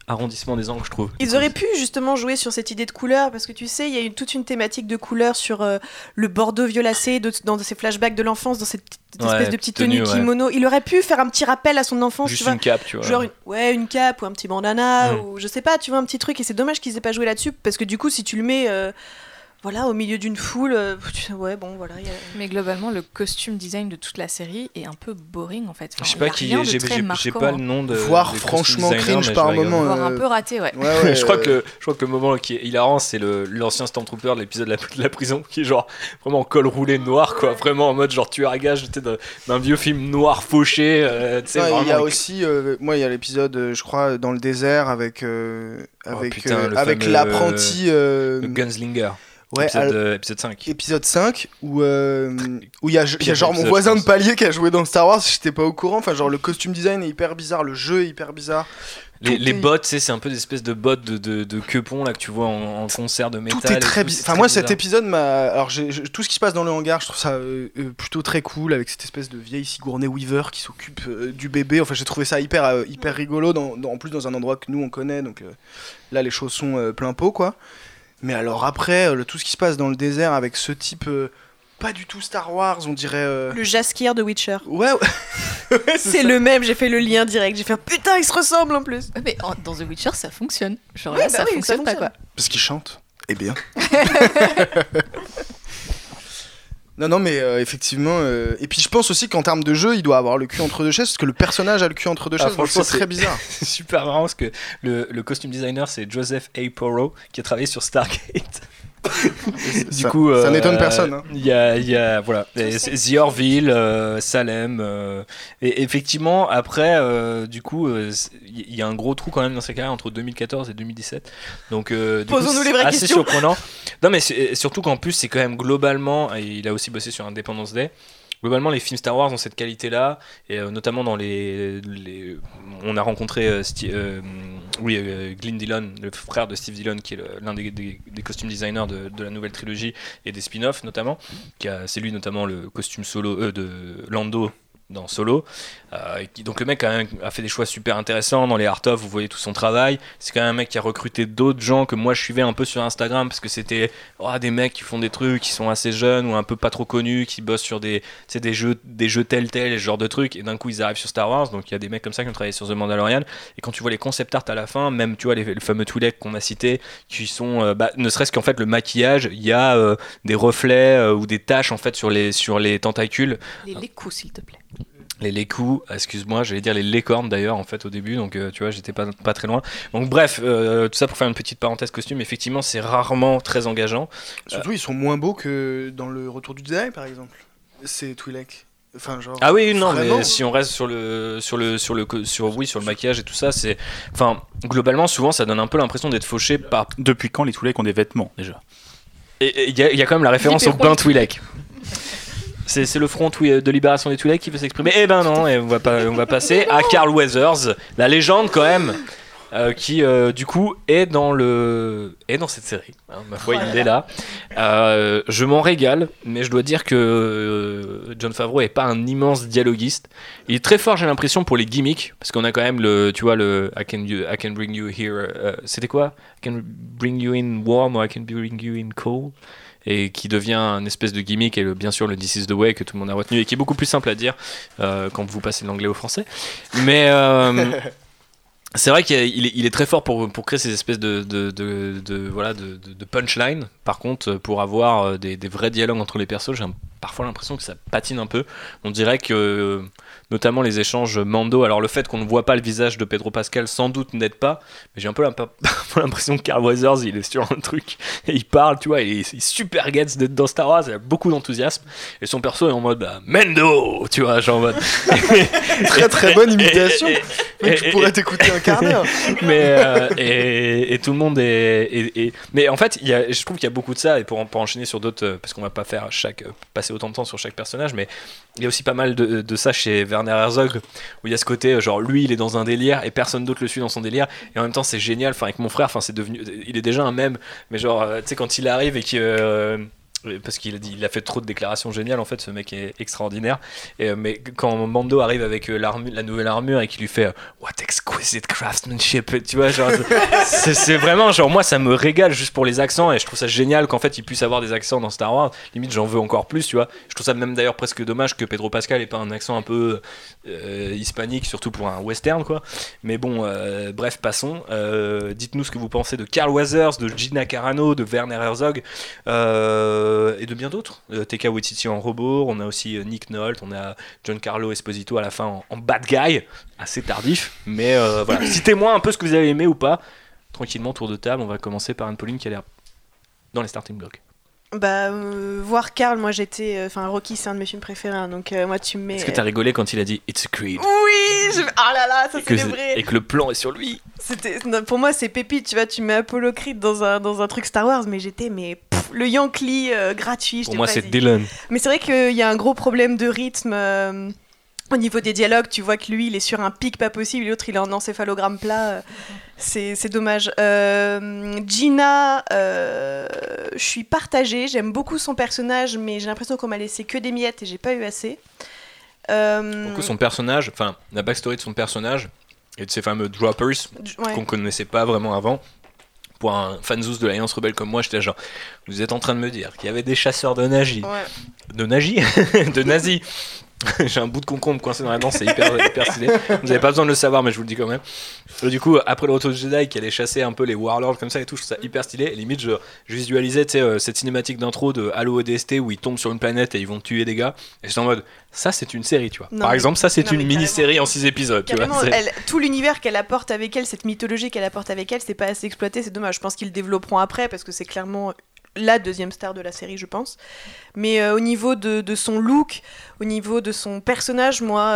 arrondissement des angles, je trouve. Ils auraient pu justement jouer sur cette idée de couleur, parce que tu sais, il y a toute une thématique de couleur sur le bordeaux violacé dans ces flashbacks de l'enfance, dans cette espèce de petite tenue kimono. Ouais. Il aurait pu faire un petit rappel à son enfance. Juste une cape, tu vois. Genre une cape ou un petit bandana ou je sais pas, tu vois, un petit truc. Et c'est dommage qu'ils aient pas joué là-dessus, parce que du coup, si tu le mets... Voilà, au milieu d'une foule, Mais globalement, le costume design de toute la série est un peu boring en fait. Enfin, je sais pas qui est, j'ai pas le nom de. Voire franchement cringe par moment. Voire un peu raté, ouais. Je crois que le moment qui est hilarant, c'est l'ancien Stormtrooper de l'épisode de la prison qui est genre vraiment en col roulé noir, quoi. Vraiment en mode genre tueur à gages, d'un vieux film noir fauché. Il y a aussi, il y a l'épisode, je crois, dans le désert avec l'apprenti. Le Gunslinger. Ouais, épisode 5 où il y a genre mon voisin de palier qui a joué dans Star Wars, j'étais pas au courant, enfin genre le costume design est hyper bizarre, le jeu est hyper bizarre. Les bottes, c'est un peu des espèces de bottes de quepons là que tu vois en concert de métal. Tout est très bizarre. Enfin moi cet épisode alors tout ce qui se passe dans le hangar, je trouve ça plutôt très cool, avec cette espèce de vieille Sigourney Weaver qui s'occupe du bébé. Enfin j'ai trouvé ça hyper rigolo, en plus dans un endroit que nous on connaît, donc là les choses sont plein pot quoi. Mais alors après, tout ce qui se passe dans le désert avec ce type, pas du tout Star Wars, on dirait... Le Jaskier de Witcher. Ouais. c'est le même, j'ai fait le lien direct, j'ai fait putain, ils se ressemblent en plus. Mais dans The Witcher, ça fonctionne. Genre ouais, là, ça fonctionne pas quoi. Parce qu'ils chantent, eh bien. Non, mais effectivement... Et puis je pense aussi qu'en termes de jeu, il doit avoir le cul entre deux chaises, parce que le personnage a le cul entre deux chaises, franchement, c'est très bizarre. C'est super marrant, parce que le costume designer, c'est Joseph A. Porro, qui a travaillé sur Stargate. Du coup... Ça n'étonne personne. Il y a voilà, The Orville, Salem... et effectivement, après, du coup, il y a un gros trou quand même dans sa carrière entre 2014 et 2017. Donc, posons-nous les vraies questions. C'est assez surprenant. Non, mais surtout qu'en plus, c'est quand même globalement... Il a aussi bossé sur Independence Day. Globalement, les films Star Wars ont cette qualité-là, et notamment dans les... On a rencontré Glyn Dillon, le frère de Steve Dillon, qui est l'un des costume designers de la nouvelle trilogie et des spin-offs notamment. C'est lui notamment le costume Solo de Lando dans Solo. Donc le mec a fait des choix super intéressants dans les art-of, vous voyez tout son travail. C'est quand même un mec qui a recruté d'autres gens que moi je suivais un peu sur Instagram, parce que c'était des mecs qui font des trucs, qui sont assez jeunes ou un peu pas trop connus, qui bossent sur des jeux tel et ce genre de trucs, et d'un coup ils arrivent sur Star Wars. Donc il y a des mecs comme ça qui ont travaillé sur The Mandalorian, et quand tu vois les concept art à la fin, même tu vois le fameux Twi'lek qu'on a cité, qui sont ne serait-ce qu'en fait le maquillage, il y a des reflets ou des taches en fait sur les tentacules. Les coups s'il te plaît. Les lécous, excuse-moi, j'allais dire les lécornes d'ailleurs en fait au début, donc tu vois j'étais pas très loin. Donc bref, tout ça pour faire une petite parenthèse costume, effectivement c'est rarement très engageant. Surtout ils sont moins beaux que dans le Retour du Jedi par exemple, c'est Twi'lek. Enfin, genre, ah oui, non, mais si on reste sur le maquillage et tout ça, c'est, enfin, globalement, souvent, ça donne un peu l'impression d'être fauché par. Depuis quand les Twi'lek ont des vêtements déjà? Et il y a quand même la référence au bain Twi'lek. C'est le front de libération des Twi'lek qui veut s'exprimer. Eh ben non, et on va passer à Carl Weathers, la légende quand même, qui du coup est dans cette série. Hein, ma foi, il est là. Je m'en régale, mais je dois dire que Jon Favreau est pas un immense dialoguiste. Il est très fort, j'ai l'impression, pour les gimmicks, parce qu'on a quand même le I can bring you here. C'était quoi? I can bring you in warm or I can bring you in cold. Et qui devient un espèce de gimmick, et bien sûr le This is the way que tout le monde a retenu et qui est beaucoup plus simple à dire quand vous passez de l'anglais au français. Mais c'est vrai qu'il est très fort pour créer ces espèces de punchline. Par contre, pour avoir des vrais dialogues entre les persos, j'ai parfois l'impression que ça patine un peu. On dirait que notamment les échanges Mando, alors le fait qu'on ne voit pas le visage de Pedro Pascal sans doute n'aide pas, mais j'ai un peu l'impression que Carl Weathers, il est sur un truc et il parle, tu vois, il est super gets d'être dans Star Wars, il a beaucoup d'enthousiasme et son perso est en mode Mando, tu vois, genre en mode très très bonne imitation. Mec, je pourrais t'écouter un quart d'heure. Mais et tout le monde est mais en fait, je trouve qu'il y a beaucoup de ça, et pour enchaîner sur d'autres, parce qu'on va pas faire passer autant de temps sur chaque personnage, mais il y a aussi pas mal de ça chez Werner Herzog, où il y a ce côté genre lui il est dans un délire et personne d'autre le suit dans son délire, et en même temps c'est génial. Enfin, avec mon frère, enfin, il est déjà un mème, mais genre tu sais, quand il arrive et parce qu'il a fait trop de déclarations géniales, en fait ce mec est extraordinaire, mais quand Mando arrive avec la nouvelle armure et qu'il lui fait what exquisite craftsmanship, tu vois, genre c'est vraiment, genre, moi ça me régale juste pour les accents, et je trouve ça génial qu'en fait il puisse avoir des accents dans Star Wars, limite j'en veux encore plus, tu vois. Je trouve ça même d'ailleurs presque dommage que Pedro Pascal ait pas un accent un peu hispanique, surtout pour un western, quoi. Mais bon, bref, passons. Dites-nous ce que vous pensez de Carl Weathers, de Gina Carano, de Werner Herzog, et de bien d'autres. Taika Waititi en robot, on a aussi Nick Nolte, on a Giancarlo Esposito à la fin en bad guy, assez tardif, mais voilà. Citez-moi un peu ce que vous avez aimé ou pas, tranquillement, tour de table. On va commencer par Anne-Pauline qui a l'air dans les starting blocks. Bah, voir Carl, moi j'étais. Enfin, Rocky, c'est un de mes films préférés, hein, donc moi tu me mets. Est-ce que t'as rigolé quand il a dit It's a Creed? Oui! Ah là là, ça c'est vrai! Et que le plan est sur lui! Non, pour moi, c'est pépite, tu vois, tu mets Apollo Creed dans un truc Star Wars, mais j'étais. Le Yankee gratuit, pour moi, c'est Dylan. Mais c'est vrai qu'il y a un gros problème de rythme. Au niveau des dialogues, tu vois que lui, il est sur un pic pas possible, et l'autre, il est en encéphalogramme plat. C'est dommage. Gina, je suis partagée. J'aime beaucoup son personnage, mais j'ai l'impression qu'on m'a laissé que des miettes et j'ai pas eu assez. Beaucoup son personnage, enfin, la backstory de son personnage et de ses fameux droppers qu'on connaissait pas vraiment avant. Pour un fanzouz de l'Alliance Rebelle comme moi, j'étais genre, vous êtes en train de me dire qu'il y avait des chasseurs de nazis. De nazis. J'ai un bout de concombre coincé dans la dent, c'est hyper stylé. Vous n'avez pas besoin de le savoir, mais je vous le dis quand même. Et du coup, après le retour de Jedi, qui allait chasser un peu les Warlords comme ça et tout, je trouve ça hyper stylé. Et limite, je visualisais cette cinématique d'intro de Halo ODST où ils tombent sur une planète et ils vont tuer des gars. Et j'étais en mode, ça c'est une série, tu vois. Non, par exemple, ça c'est une mini-série en 6 épisodes. Tu vois, tout l'univers qu'elle apporte avec elle, cette mythologie qu'elle apporte avec elle, c'est pas assez exploité, c'est dommage. Je pense qu'ils le développeront après parce que c'est clairement la deuxième star de la série, je pense. Mais au niveau de son look, au niveau de son personnage, moi,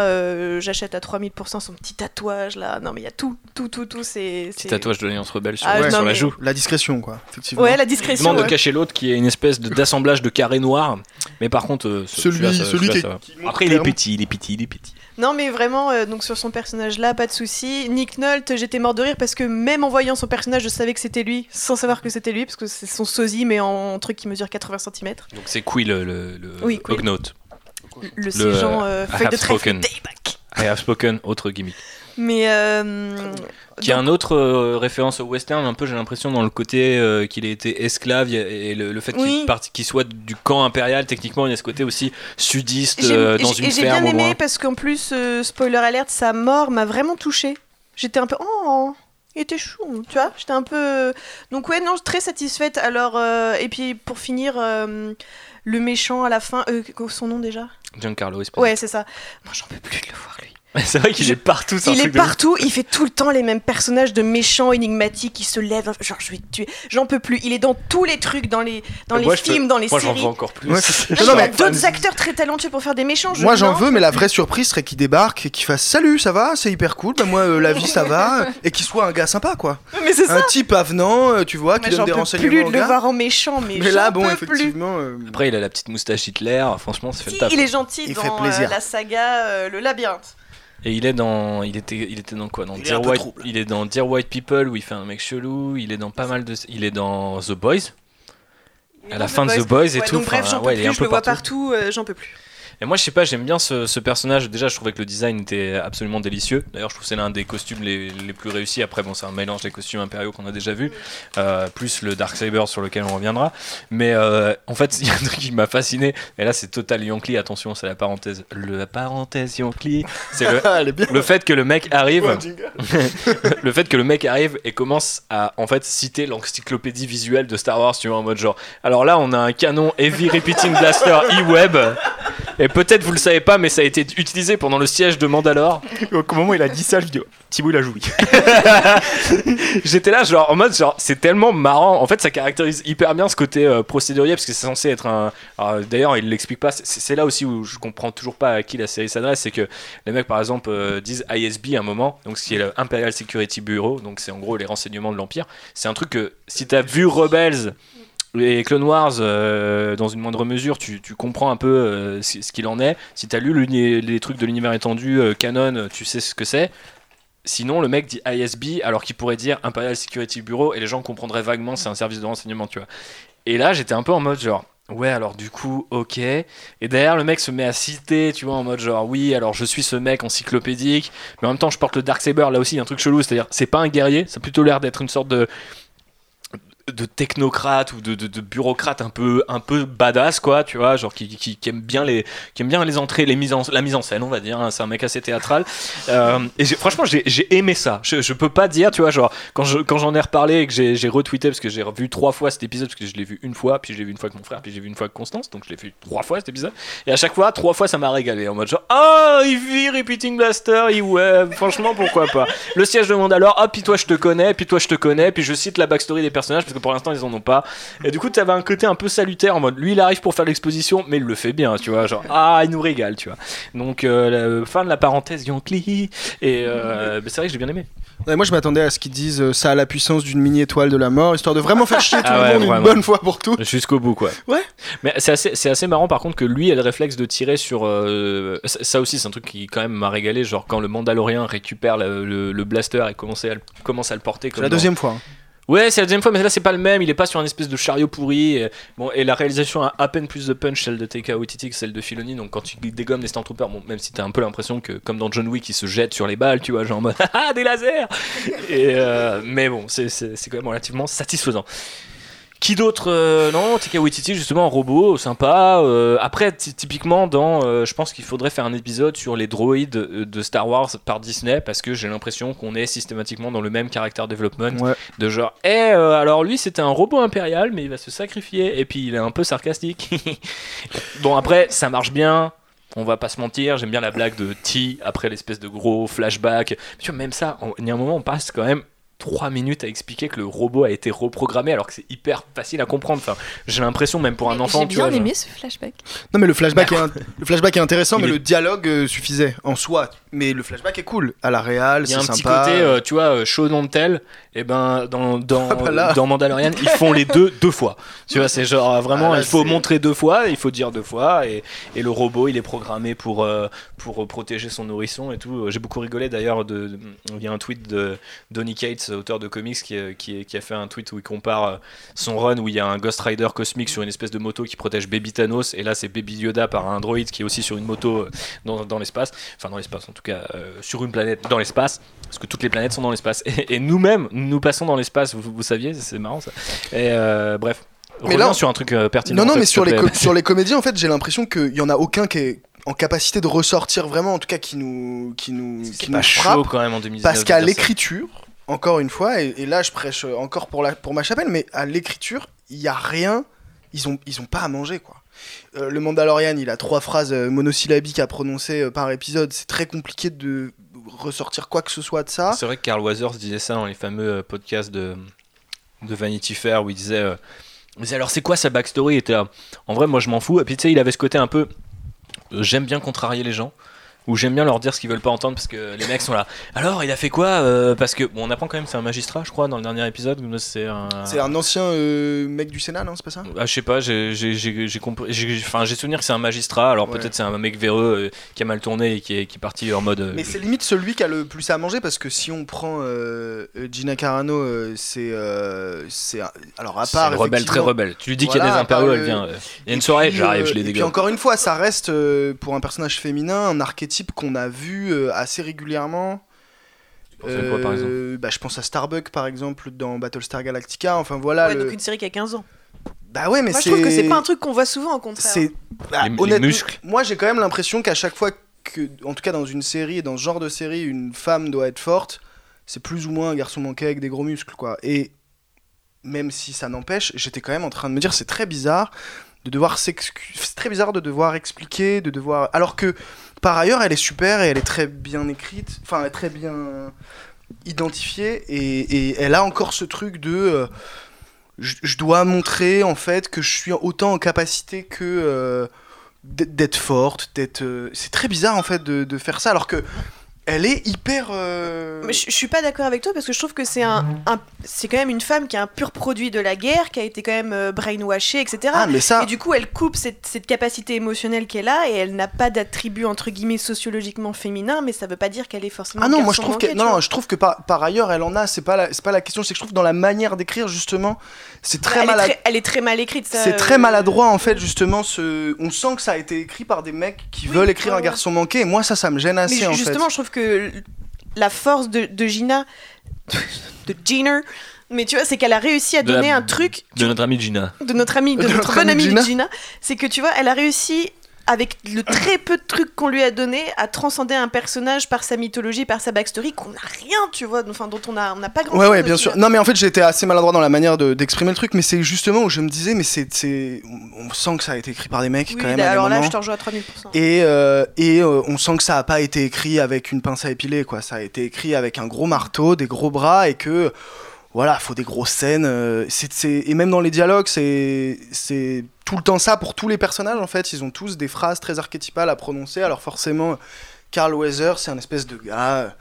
j'achète à 3000% son petit tatouage, là. Non, mais il y a tout. Petit tatouage de l'Alliance Rebelle sur la joue. La discrétion, quoi, effectivement. Ouais, la discrétion. Il demande de cacher l'autre, qui est une espèce d'assemblage de carrés noirs. Mais par contre, celui-là, après, il est petit. Non, mais vraiment, donc sur son personnage-là, pas de souci. Nick Nolte, j'étais mort de rire parce que même en voyant son personnage, je savais que c'était lui, sans savoir que c'était lui, parce que c'est son sosie, mais en truc qui mesure 80 cm. Donc c'est Quill, le Hognote. Le sergent feuille de spoken. I have spoken, autre gimmick. Mais qui a un autre référence au western, un peu, j'ai l'impression, dans le côté qu'il a été esclave, et le fait qu'il soit du camp impérial, techniquement il y a ce côté aussi sudiste dans une ferme. Et j'ai bien aimé parce qu'en plus, spoiler alert, sa mort m'a vraiment touchée. J'étais un peu il était chou, tu vois, j'étais un peu, donc ouais, non, très satisfaite. Alors et puis pour finir, le méchant à la fin, son nom déjà, Giancarlo Esposito. Ouais, c'est ça. Moi, j'en peux plus de le voir, lui. C'est vrai qu'il est partout. Il est partout, il fait tout le temps les mêmes personnages de méchants énigmatiques qui se lèvent, genre je vais te tuer, j'en peux plus. Il est dans tous les trucs, dans les films, dans les séries. Moi j'en veux encore plus. Ouais, mais d'autres acteurs très talentueux pour faire des méchants. Moi j'en veux, mais la vraie surprise serait qu'il débarque et qu'il fasse salut, ça va, c'est hyper cool, bah, moi la vie ça va, et qu'il soit un gars sympa quoi. Mais c'est ça. Un type avenant, tu vois, qui donne des renseignements. J'en peux plus de le voir en méchant, mais là bon effectivement. Après il a la petite moustache Hitler, franchement ça fait le taf. Il est gentil dans la saga Le Labyrinthe. Et il est dans, il était dans quoi, dans il est dans Dear White People où il fait un mec chelou. Il est dans pas mal de, il est dans The Boys. À la fin de The Boys et tout. Donc bref, j'en peux plus, je le vois partout, j'en peux plus. Et moi, je sais pas, j'aime bien ce personnage. Déjà, je trouvais que le design était absolument délicieux. D'ailleurs, je trouve que c'est l'un des costumes les plus réussis. Après, bon, c'est un mélange des costumes impériaux qu'on a déjà vu, plus le Darksaber sur lequel on reviendra. Mais en fait, il y a un truc qui m'a fasciné. Et là, c'est total Yonkli. Attention, c'est la parenthèse. La parenthèse Yonkli. C'est le fait que le mec arrive. Le fait que le mec arrive et commence à, en fait, citer l'encyclopédie visuelle de Star Wars, tu vois, en mode genre. Alors là, on a un canon Heavy Repeating Blaster E-Web. Et peut-être vous le savez pas, mais ça a été utilisé pendant le siège de Mandalore. Au moment où il a dit ça, je dis oh, Thibaut il a joui. J'étais là genre en mode genre c'est tellement marrant. En fait, ça caractérise hyper bien ce côté procédurier parce que c'est censé être un. Alors, d'ailleurs, il l'explique pas. C'est là aussi où je comprends toujours pas à qui la série s'adresse, c'est que les mecs par exemple disent ISB à un moment, donc ce qui est le Imperial Security Bureau, donc c'est en gros les renseignements de l'Empire. C'est un truc que si t'as vu Rebels. Les Clone Wars, dans une moindre mesure, tu comprends un peu ce qu'il en est. Si t'as lu les trucs de l'univers étendu, canon, tu sais ce que c'est. Sinon, le mec dit ISB alors qu'il pourrait dire Imperial Security Bureau et les gens comprendraient vaguement c'est un service de renseignement, tu vois. Et là, j'étais un peu en mode genre. Ouais, alors du coup, ok. Et derrière, le mec se met à citer, tu vois, en mode genre, oui, alors je suis ce mec encyclopédique, mais en même temps, je porte le Darksaber. Là aussi, il y a un truc chelou, c'est-à-dire, c'est pas un guerrier, ça a plutôt l'air d'être une sorte de technocrate ou de bureaucrate un peu badass quoi tu vois genre qui aime bien les entrées la mise en scène on va dire hein, c'est un mec assez théâtral et franchement j'ai aimé ça je peux pas dire tu vois genre quand j'en ai reparlé et que j'ai retweeté parce que j'ai revu 3 fois cet épisode parce que je l'ai vu une fois puis je l'ai vu une fois avec mon frère puis j'ai vu une fois avec Constance donc je l'ai vu 3 fois cet épisode et à chaque fois 3 fois ça m'a régalé en mode genre ah oh, Ivy Repeating Blaster ouais franchement pourquoi pas le siège de Mandalore ah oh, puis toi je te connais puis je cite la backstory des personnages parce que pour l'instant ils en ont pas et du coup t'avais un côté un peu salutaire en mode lui il arrive pour faire l'exposition mais il le fait bien tu vois genre ah il nous régale tu vois donc fin de la parenthèse Yonkli et bah, c'est vrai que j'ai bien aimé ouais, moi je m'attendais à ce qu'ils disent ça a la puissance d'une mini étoile de la mort histoire de vraiment faire chier tout le monde une bonne fois pour toutes jusqu'au bout quoi ouais mais c'est assez marrant par contre que lui a le réflexe de tirer sur ça aussi c'est un truc qui quand même m'a régalé genre quand le Mandalorien récupère le blaster et commence à le porter comme c'est la deuxième fois hein. Ouais, c'est la deuxième fois, mais là c'est pas le même. Il est pas sur un espèce de chariot pourri. Bon, et la réalisation a à peine plus de punch celle de Taika Waititi que celle de Filoni. Donc quand tu dégommes les Stormtroopers, bon, même si t'as un peu l'impression que comme dans John Wick, ils se jettent sur les balles, tu vois, genre en mode ah des lasers. Et mais bon, c'est quand même relativement satisfaisant. Qui d'autre non, Taika Waititi justement, robot, sympa. Après, typiquement dans, je pense qu'il faudrait faire un épisode sur les droïdes de Star Wars par Disney parce que j'ai l'impression qu'on est systématiquement dans le même character development ouais. De genre, alors lui c'était un robot impérial mais il va se sacrifier et puis il est un peu sarcastique. Bon après, ça marche bien. On va pas se mentir, j'aime bien la blague de T après l'espèce de gros flashback. Tu vois même ça, il y a un moment on passe quand même. 3 minutes à expliquer que le robot a été reprogrammé alors que c'est hyper facile à comprendre. Enfin, j'ai l'impression même pour un enfant. J'ai bien aimé ce flashback. Non mais le flashback est intéressant mais le dialogue suffisait en soi. Mais le flashback est cool à la réal, c'est sympa. Il y a un petit côté tu vois show non tell. Et ben dans Mandalorian ils font les deux fois. Tu vois c'est genre vraiment il faut montrer 2 fois, il faut dire 2 fois et le robot il est programmé pour protéger son nourrisson et tout. J'ai beaucoup rigolé d'ailleurs il y a un tweet de Donny Cates auteur de comics qui a fait un tweet où il compare son run où il y a un Ghost Rider cosmique sur une espèce de moto qui protège Baby Thanos et là c'est Baby Yoda par un droïde qui est aussi sur une moto dans l'espace, enfin dans l'espace en tout cas sur une planète dans l'espace parce que toutes les planètes sont dans l'espace et nous-mêmes nous passons dans l'espace, vous saviez, c'est marrant ça et bref mais là, sur un truc pertinent non mais sur les comédies en fait j'ai l'impression qu'il y en a aucun qui est en capacité de ressortir vraiment en tout cas qui nous frappe quand même en 2019, parce qu'à l'écriture encore une fois, et là je prêche encore pour ma chapelle, mais à l'écriture, il n'y a rien, ils ont pas à manger quoi. Le Mandalorian, il a 3 phrases monosyllabiques à prononcer par épisode. C'est très compliqué de ressortir quoi que ce soit de ça. C'est vrai que Carl Weathers disait ça dans les fameux podcasts de Vanity Fair, où il disait mais alors c'est quoi sa backstory? Et en vrai moi je m'en fous. Et puis tu sais, il avait ce côté un peu j'aime bien contrarier les gens, ou j'aime bien leur dire ce qu'ils veulent pas entendre, parce que les mecs sont là, alors il a fait quoi parce que bon, on apprend quand même c'est un magistrat, je crois, dans le dernier épisode. C'est un ancien mec du Sénat, non? C'est pas ça? Ah, je sais pas, j'ai compris, j'ai souvenir que c'est un magistrat, alors ouais. Peut-être c'est un mec véreux qui a mal tourné et qui est parti en mode mais c'est limite celui qui a le plus à manger, parce que si on prend Gina Carano, c'est alors à part, c'est rebelle, très rebelle, tu lui dis qu'il y a des impériaux, elle vient il y a une soirée, puis, j'arrive, je les dégage. Et puis encore une fois, ça reste pour un personnage féminin un archétype qu'on a vu assez régulièrement. Quoi, par exemple je pense à Starbuck par exemple dans Battlestar Galactica, enfin voilà. Ouais, donc une série qui a 15 ans. Bah ouais, mais moi, je trouve que c'est pas un truc qu'on voit souvent, au contraire. C'est... Bah, honnêtement, moi j'ai quand même l'impression qu'à chaque fois que, en tout cas dans une série, dans ce genre de série, une femme doit être forte, c'est plus ou moins un garçon manqué avec des gros muscles, quoi. Et même si ça n'empêche, j'étais quand même en train de me dire, c'est très bizarre de devoir s'excuser, c'est très bizarre de devoir expliquer, de devoir... Alors que par ailleurs, elle est super et elle est très bien écrite, enfin très bien identifiée, et elle a encore ce truc de je dois montrer en fait que je suis autant en capacité que d'être forte, d'être. C'est très bizarre en fait de faire ça, alors que elle est hyper. Mais je suis pas d'accord avec toi, parce que je trouve que c'est c'est quand même une femme qui est un pur produit de la guerre, qui a été quand même brainwashée, etc. Ah, mais ça... Et du coup, elle coupe cette capacité émotionnelle qu'elle a, et elle n'a pas d'attribut entre guillemets sociologiquement féminin, mais ça veut pas dire qu'elle est forcément. Ah non, moi je trouve que non, je trouve que par ailleurs, elle en a. C'est pas la question, c'est que je trouve dans la manière d'écrire justement, c'est très elle est très mal écrite. Ça, c'est très maladroit en fait justement. On sent que ça a été écrit par des mecs qui veulent écrire un garçon manqué. Et moi ça me gêne assez en fait. Justement, je trouve que la force de Gina, de Gina, mais tu vois, c'est qu'elle a réussi à donner un truc... De notre amie Gina. De notre bonne amie Gina. C'est que tu vois, elle a réussi, avec le très peu de trucs qu'on lui a donné, à transcender un personnage par sa mythologie, par sa backstory, qu'on n'a rien, tu vois, enfin, dont on n'a pas grand-chose. Ouais, bien sûr. Non, mais en fait, j'étais assez maladroit dans la manière d'exprimer le truc, mais c'est justement où je me disais, mais on sent que ça a été écrit par des mecs, quand même, à des moments. Là, je te rejoins à 3000%. Et on sent que ça n'a pas été écrit avec une pince à épiler, quoi. Ça a été écrit avec un gros marteau, des gros bras, et que, voilà, faut des grosses scènes. Et même dans les dialogues, c'est tout le temps ça pour tous les personnages en fait, ils ont tous des phrases très archétypales à prononcer. Alors forcément, Carl Weathers, c'est un espèce de gars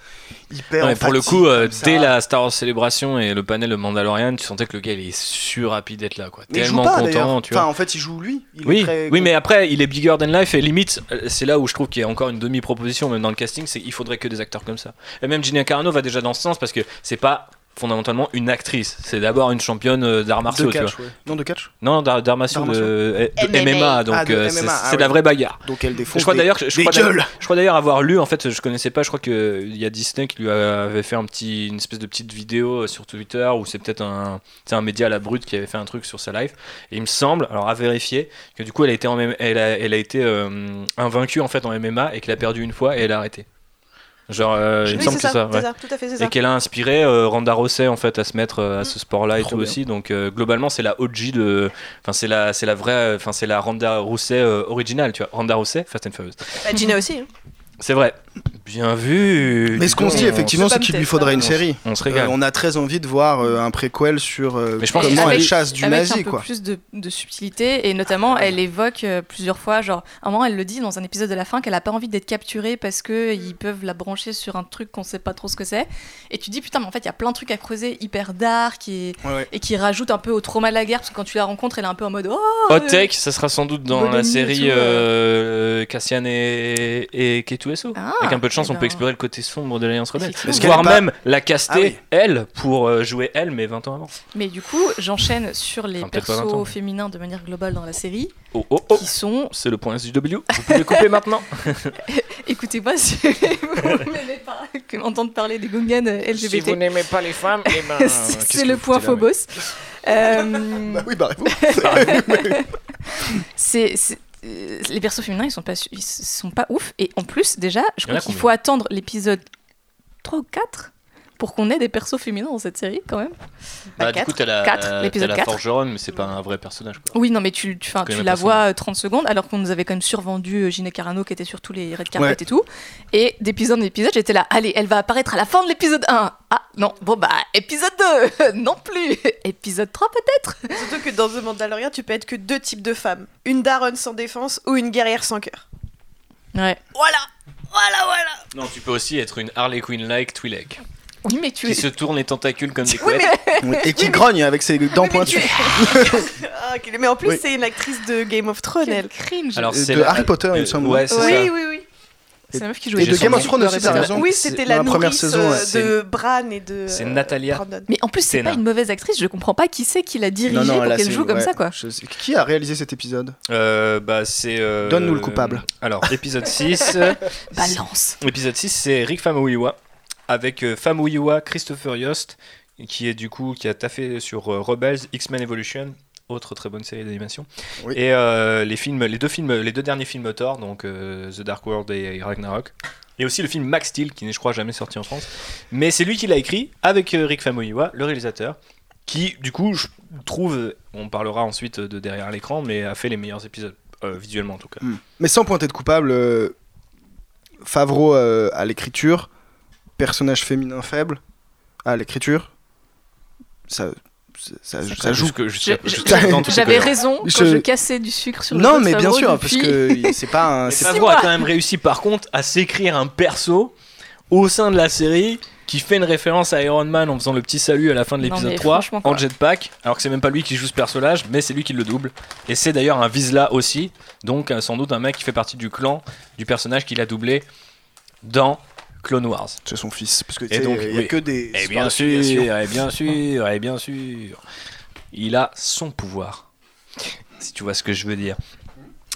hyper empathique. Pour le coup, dès la Star Wars Célébration et le panel de Mandalorian, tu sentais que le gars il est sur rapide d'être là, quoi. Mais tellement il joue pas, content, tu vois. Enfin, en fait, il joue lui. Oui, mais après, il est bigger than life, et limite, c'est là où je trouve qu'il y a encore une demi-proposition même dans le casting, c'est qu'il faudrait que des acteurs comme ça. Et même Gina Carano va déjà dans ce sens, parce que c'est pas fondamentalement une actrice, c'est d'abord une championne d'arts martiaux, catch, tu vois. Ouais. Non, de catch. Non, d'arts martiaux, de MMA, donc c'est de la vraie bagarre. Donc elle défonce. Je crois d'ailleurs avoir lu, en fait, je connaissais pas, je crois que il y a Disney qui lui avait fait une espèce de petite vidéo sur Twitter, où c'est peut-être un média à la brute qui avait fait un truc sur sa life, et il me semble, alors à vérifier, que du coup elle a été invaincue en fait en MMA, et qu'elle a perdu une fois et elle a arrêté. Genre, il me semble que c'est ça. Ouais. Tout à fait, c'est ça. Et qu'elle a inspiré Ronda Rousey en fait à se mettre à ce sport-là et trop tout bien. Aussi. Donc globalement, c'est la OG de, enfin c'est la vraie, enfin c'est la Ronda Rousey originale, tu vois. Ronda Rousey, Fast and Furious. Bah, Gina aussi. Hein. C'est vrai. Bien vu. Mais ce qu'on se dit effectivement, c'est qu'il lui faudrait une série. On se régale. On a très envie de voir un préquel sur comment elle chasse du nazi, quoi. Avec un peu plus de subtilité, et notamment elle évoque plusieurs fois, genre à un moment elle le dit dans un épisode de la fin, qu'elle a pas envie d'être capturée parce que ils peuvent la brancher sur un truc qu'on sait pas trop ce que c'est. Et tu dis putain, mais en fait il y a plein de trucs à creuser hyper dark et qui rajoutent un peu au trauma de la guerre, parce que quand tu la rencontres elle est un peu en mode hot tech, ça sera sans doute dans la série Cassian et K2SO. Avec un peu de chance, on peut explorer le côté sombre de l'Alliance Rebelle, voire même la caster, elle, pour jouer elle, mais 20 ans avant. Mais du coup, j'enchaîne sur les persos féminins de manière globale dans la série, qui sont... C'est le point SJW, vous pouvez couper maintenant. Écoutez-moi, si vous n'aimez pas entendre parler des Gungans LGBT. Si vous n'aimez pas les femmes, eh ben, c'est le point Phobos. Bah oui, barrez-vous. Les persos féminins, ils sont pas ouf, et en plus déjà je crois qu'il faut attendre l'épisode 3 ou 4 pour qu'on ait des persos féminins dans cette série quand même. Bah, du coup, t'as la forgeronne, mais c'est pas un vrai personnage, quoi. Oui, non, mais tu la vois 30 secondes, alors qu'on nous avait quand même survendu Gina Carano qui était sur tous les red carpets et tout. Et d'épisode en épisode, j'étais là, allez, elle va apparaître à la fin de l'épisode 1. Ah non, bon bah, épisode 2, non plus. Épisode 3 peut-être. Surtout que dans The Mandalorian, tu peux être que deux types de femmes. Une daronne sans défense ou une guerrière sans cœur. Ouais. Voilà. Non, tu peux aussi être une Harley Quinn-like Twi'lek. Oui, mais tu... Qui se tourne les tentacules comme des couettes. Oui, mais... Et qui grogne avec ses dents pointues. Mais en plus, c'est une actrice de Game of Thrones, elle. Cringe. Alors, c'est de Harry Potter, il me semble. Ouais, oui. C'est la meuf qui joue. Et de Game of Thrones aussi, t'as raison. Oui, c'était la nourrice de Bran et de... C'est Natalia. Mais en plus, c'est pas une mauvaise actrice. Je comprends pas qui c'est qui l'a dirigée pour qu'elle joue comme ça, quoi. Qui a réalisé cet épisode ? Donne-nous le coupable. Alors, épisode 6. Balance. Épisode 6, c'est Rick Famuyiwa. Avec Famuyiwa Christopher Yost, qui a taffé sur Rebels, X-Men Evolution, autre très bonne série d'animation, et les deux derniers films Thor, donc The Dark World et Ragnarok, et aussi le film Max Steel, qui n'est je crois jamais sorti en France, mais c'est lui qui l'a écrit avec Rick Famuyiwa, le réalisateur, qui du coup je trouve, on parlera ensuite de derrière l'écran, mais a fait les meilleurs épisodes visuellement en tout cas. Mais sans pointer de coupable, Favreau à l'écriture. Personnage féminin faible à l'écriture, ça joue. J'avais raison quand je cassais du sucre sur le dos de Favreau. Non, mais bien sûr, parce que c'est pas un... Favreau a quand même réussi, par contre, à s'écrire un perso au sein de la série qui fait une référence à Iron Man en faisant le petit salut à la fin de l'épisode 3 en jetpack, alors que c'est même pas lui qui joue ce personnage, mais c'est lui qui le double. Et c'est d'ailleurs un Vizsla aussi, donc sans doute un mec qui fait partie du clan du personnage qu'il a doublé dans... Clone Wars. C'est son fils. Parce que il n'y a que des... Et bien sûr. Il a son pouvoir. Si tu vois ce que je veux dire.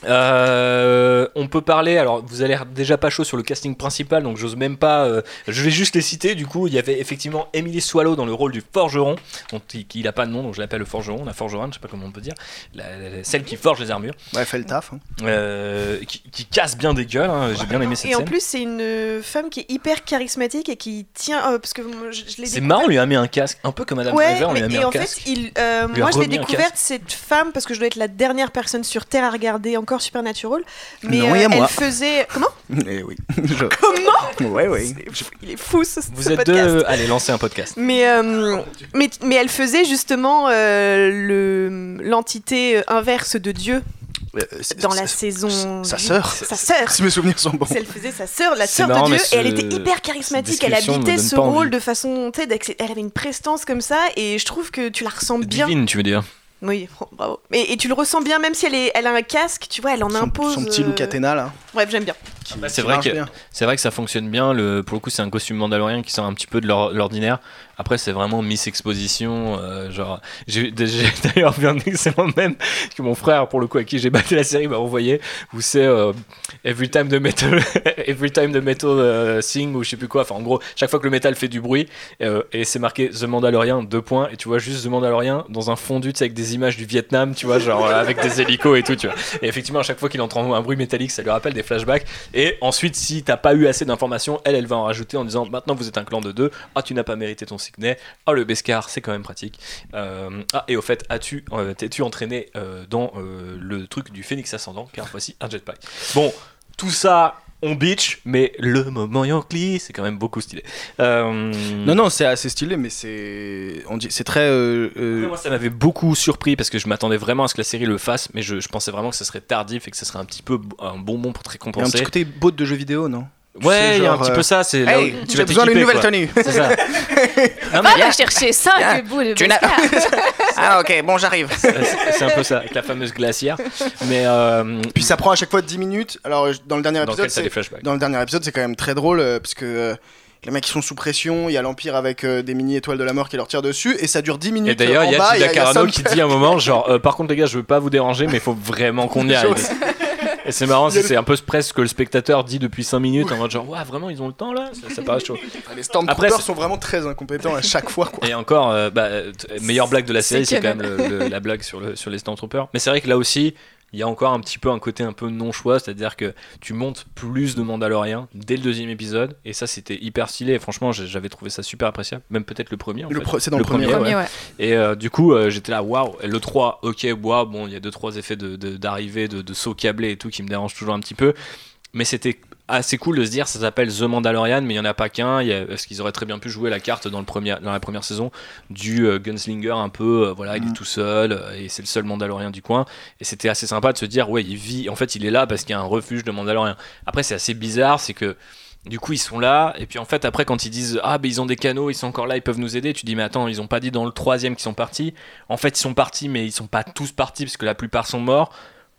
On peut parler... Alors, vous allez déjà pas chaud sur le casting principal, donc j'ose même pas... je vais juste les citer. Du coup, il y avait effectivement Emily Swallow dans le rôle du forgeron. Il n'a pas de nom, donc je l'appelle le forgeron. La forgeronne, je sais pas comment on peut dire. Celle qui forge les armures. Ouais, elle fait le taf. Hein. Qui casse bien des gueules. Hein. J'ai bien aimé cette scène. Et en plus, c'est une femme qui est hyper charismatique et qui tient... parce que moi, je l'ai... C'est marrant, on lui a mis un casque. Un peu comme Madame Driver, on lui a mis un casque. Et en fait, moi, je l'ai découverte, cette femme, parce que je dois être la dernière personne sur Terre à regarder encore Supernatural, mais non, elle faisait... Comment ? Eh oui. Comment ? Ouais. Il est fou ce podcast. Vous êtes deux... Allez, lancez un podcast. Mais elle faisait justement l'entité inverse de Dieu dans la saison... Sa sœur. Si mes souvenirs sont bons. Elle faisait sa sœur, la sœur de Dieu, et elle était hyper charismatique. Elle habitait ce rôle de façon... Elle avait une prestance comme ça, et je trouve que tu la ressens bien. Divine, tu veux dire ? Oui, bravo. Et tu le ressens bien, même si elle a un casque, tu vois, elle en impose. Son petit look Athéna, là. Bref, j'aime bien. C'est vrai que ça fonctionne bien. Pour le coup, c'est un costume mandalorien qui sort un petit peu de l'ordinaire. Après, c'est vraiment Miss Exposition. J'ai d'ailleurs vu un excellent mème que mon frère, pour le coup, à qui j'ai battu la série, m'a envoyé, où c'est Every Time the Metal Sing, ou je sais plus quoi. Enfin, en gros, chaque fois que le métal fait du bruit, et c'est marqué The Mandalorian, .. Et tu vois juste The Mandalorian dans un fondu, tu sais, avec des images du Vietnam, tu vois, genre avec des hélicos et tout, tu vois. Et effectivement, à chaque fois qu'il entend un bruit métallique, ça lui rappelle des flashbacks. Et ensuite, si t'as pas eu assez d'informations, elle va en rajouter en disant: maintenant vous êtes un clan de 2, ah tu n'as pas mérité ton signet, ah le Beskar c'est quand même pratique, et au fait t'es-tu entraîné dans le truc du Phénix ascendant, car voici un jetpack. Bon, tout ça on bitch, mais le moment Yankee c'est quand même beaucoup stylé. Non, c'est assez stylé, mais c'est très... Moi ça m'avait beaucoup surpris parce que je m'attendais vraiment à ce que la série le fasse, mais je pensais vraiment que ça serait tardif et que ça serait un petit peu un bonbon pour te récompenser. Il y a un petit côté beau de jeux vidéo, non ? Ouais, il y a un petit peu ça, c'est là où tu vas besoin d'une nouvelle tenue. C'est ça. Va chercher ça, que bout de Beskar. Ah ok, bon j'arrive. C'est un peu ça, avec la fameuse glacière. Mais puis ça prend à chaque fois 10 minutes. Alors dans le dernier épisode, c'est quand même très drôle parce que les mecs qui sont sous pression, il y a l'Empire avec des mini étoiles de la mort qui leur tirent dessus et ça dure 10 minutes. Et d'ailleurs, il y a Gina Carano qui dit à un moment genre par contre les gars, je veux pas vous déranger mais il faut vraiment qu'on y aille. Et c'est marrant, c'est un peu presque que le spectateur dit depuis 5 minutes en mode genre, ouah, vraiment, ils ont le temps là ? Ça paraît chaud. Les Stormtroopers sont vraiment très incompétents à chaque fois, quoi. Et encore, meilleure blague de la série, c'est quand même la blague sur les Stormtroopers. Mais c'est vrai que là aussi, il y a encore un petit peu un côté un peu non-choix, c'est-à-dire que tu montes plus de Mandaloriens dès le deuxième épisode, et ça c'était hyper stylé, franchement j'avais trouvé ça super appréciable, même peut-être le premier. C'est dans le premier ouais. Et du coup j'étais là, waouh, le 3, ok, waouh, bon il y a 2-3 effets d'arrivée, de saut câblé et tout qui me dérangent toujours un petit peu, mais c'était assez cool de se dire ça s'appelle The Mandalorian, mais il n'y en a pas qu'un, parce qu'ils auraient très bien pu jouer la carte dans la première saison du gunslinger un peu, voilà, il est tout seul et c'est le seul Mandalorien du coin, et c'était assez sympa de se dire ouais, il vit, en fait il est là parce qu'il y a un refuge de Mandaloriens. Après c'est assez bizarre, c'est que du coup ils sont là, et puis en fait après quand ils disent ah ben ils ont des canaux, ils sont encore là, ils peuvent nous aider, tu dis mais attends, ils ont pas dit dans le troisième qu'ils sont partis, en fait ils sont partis mais ils sont pas tous partis parce que la plupart sont morts,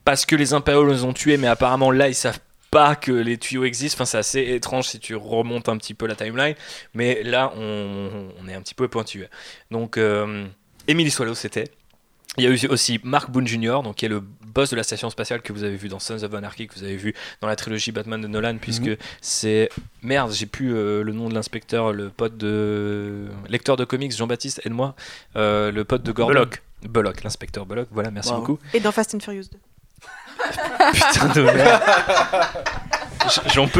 parce que les impériaux les ont tués, mais apparemment là ils savent pas que les tuyaux existent, enfin c'est assez étrange si tu remontes un petit peu la timeline, mais là on est un petit peu pointu. Donc Emily Swallow c'était, il y a eu aussi Mark Boone Jr., donc qui est le boss de la station spatiale que vous avez vu dans Sons of Anarchy, que vous avez vu dans la trilogie Batman de Nolan, puisque c'est... Merde, j'ai plus le nom de l'inspecteur, le pote de... Lecteur de comics, Jean-Baptiste, aide-moi, le pote de Gordon. Bullock, l'inspecteur Bullock, voilà, merci beaucoup. Et dans Fast and Furious 2. Putain de merde.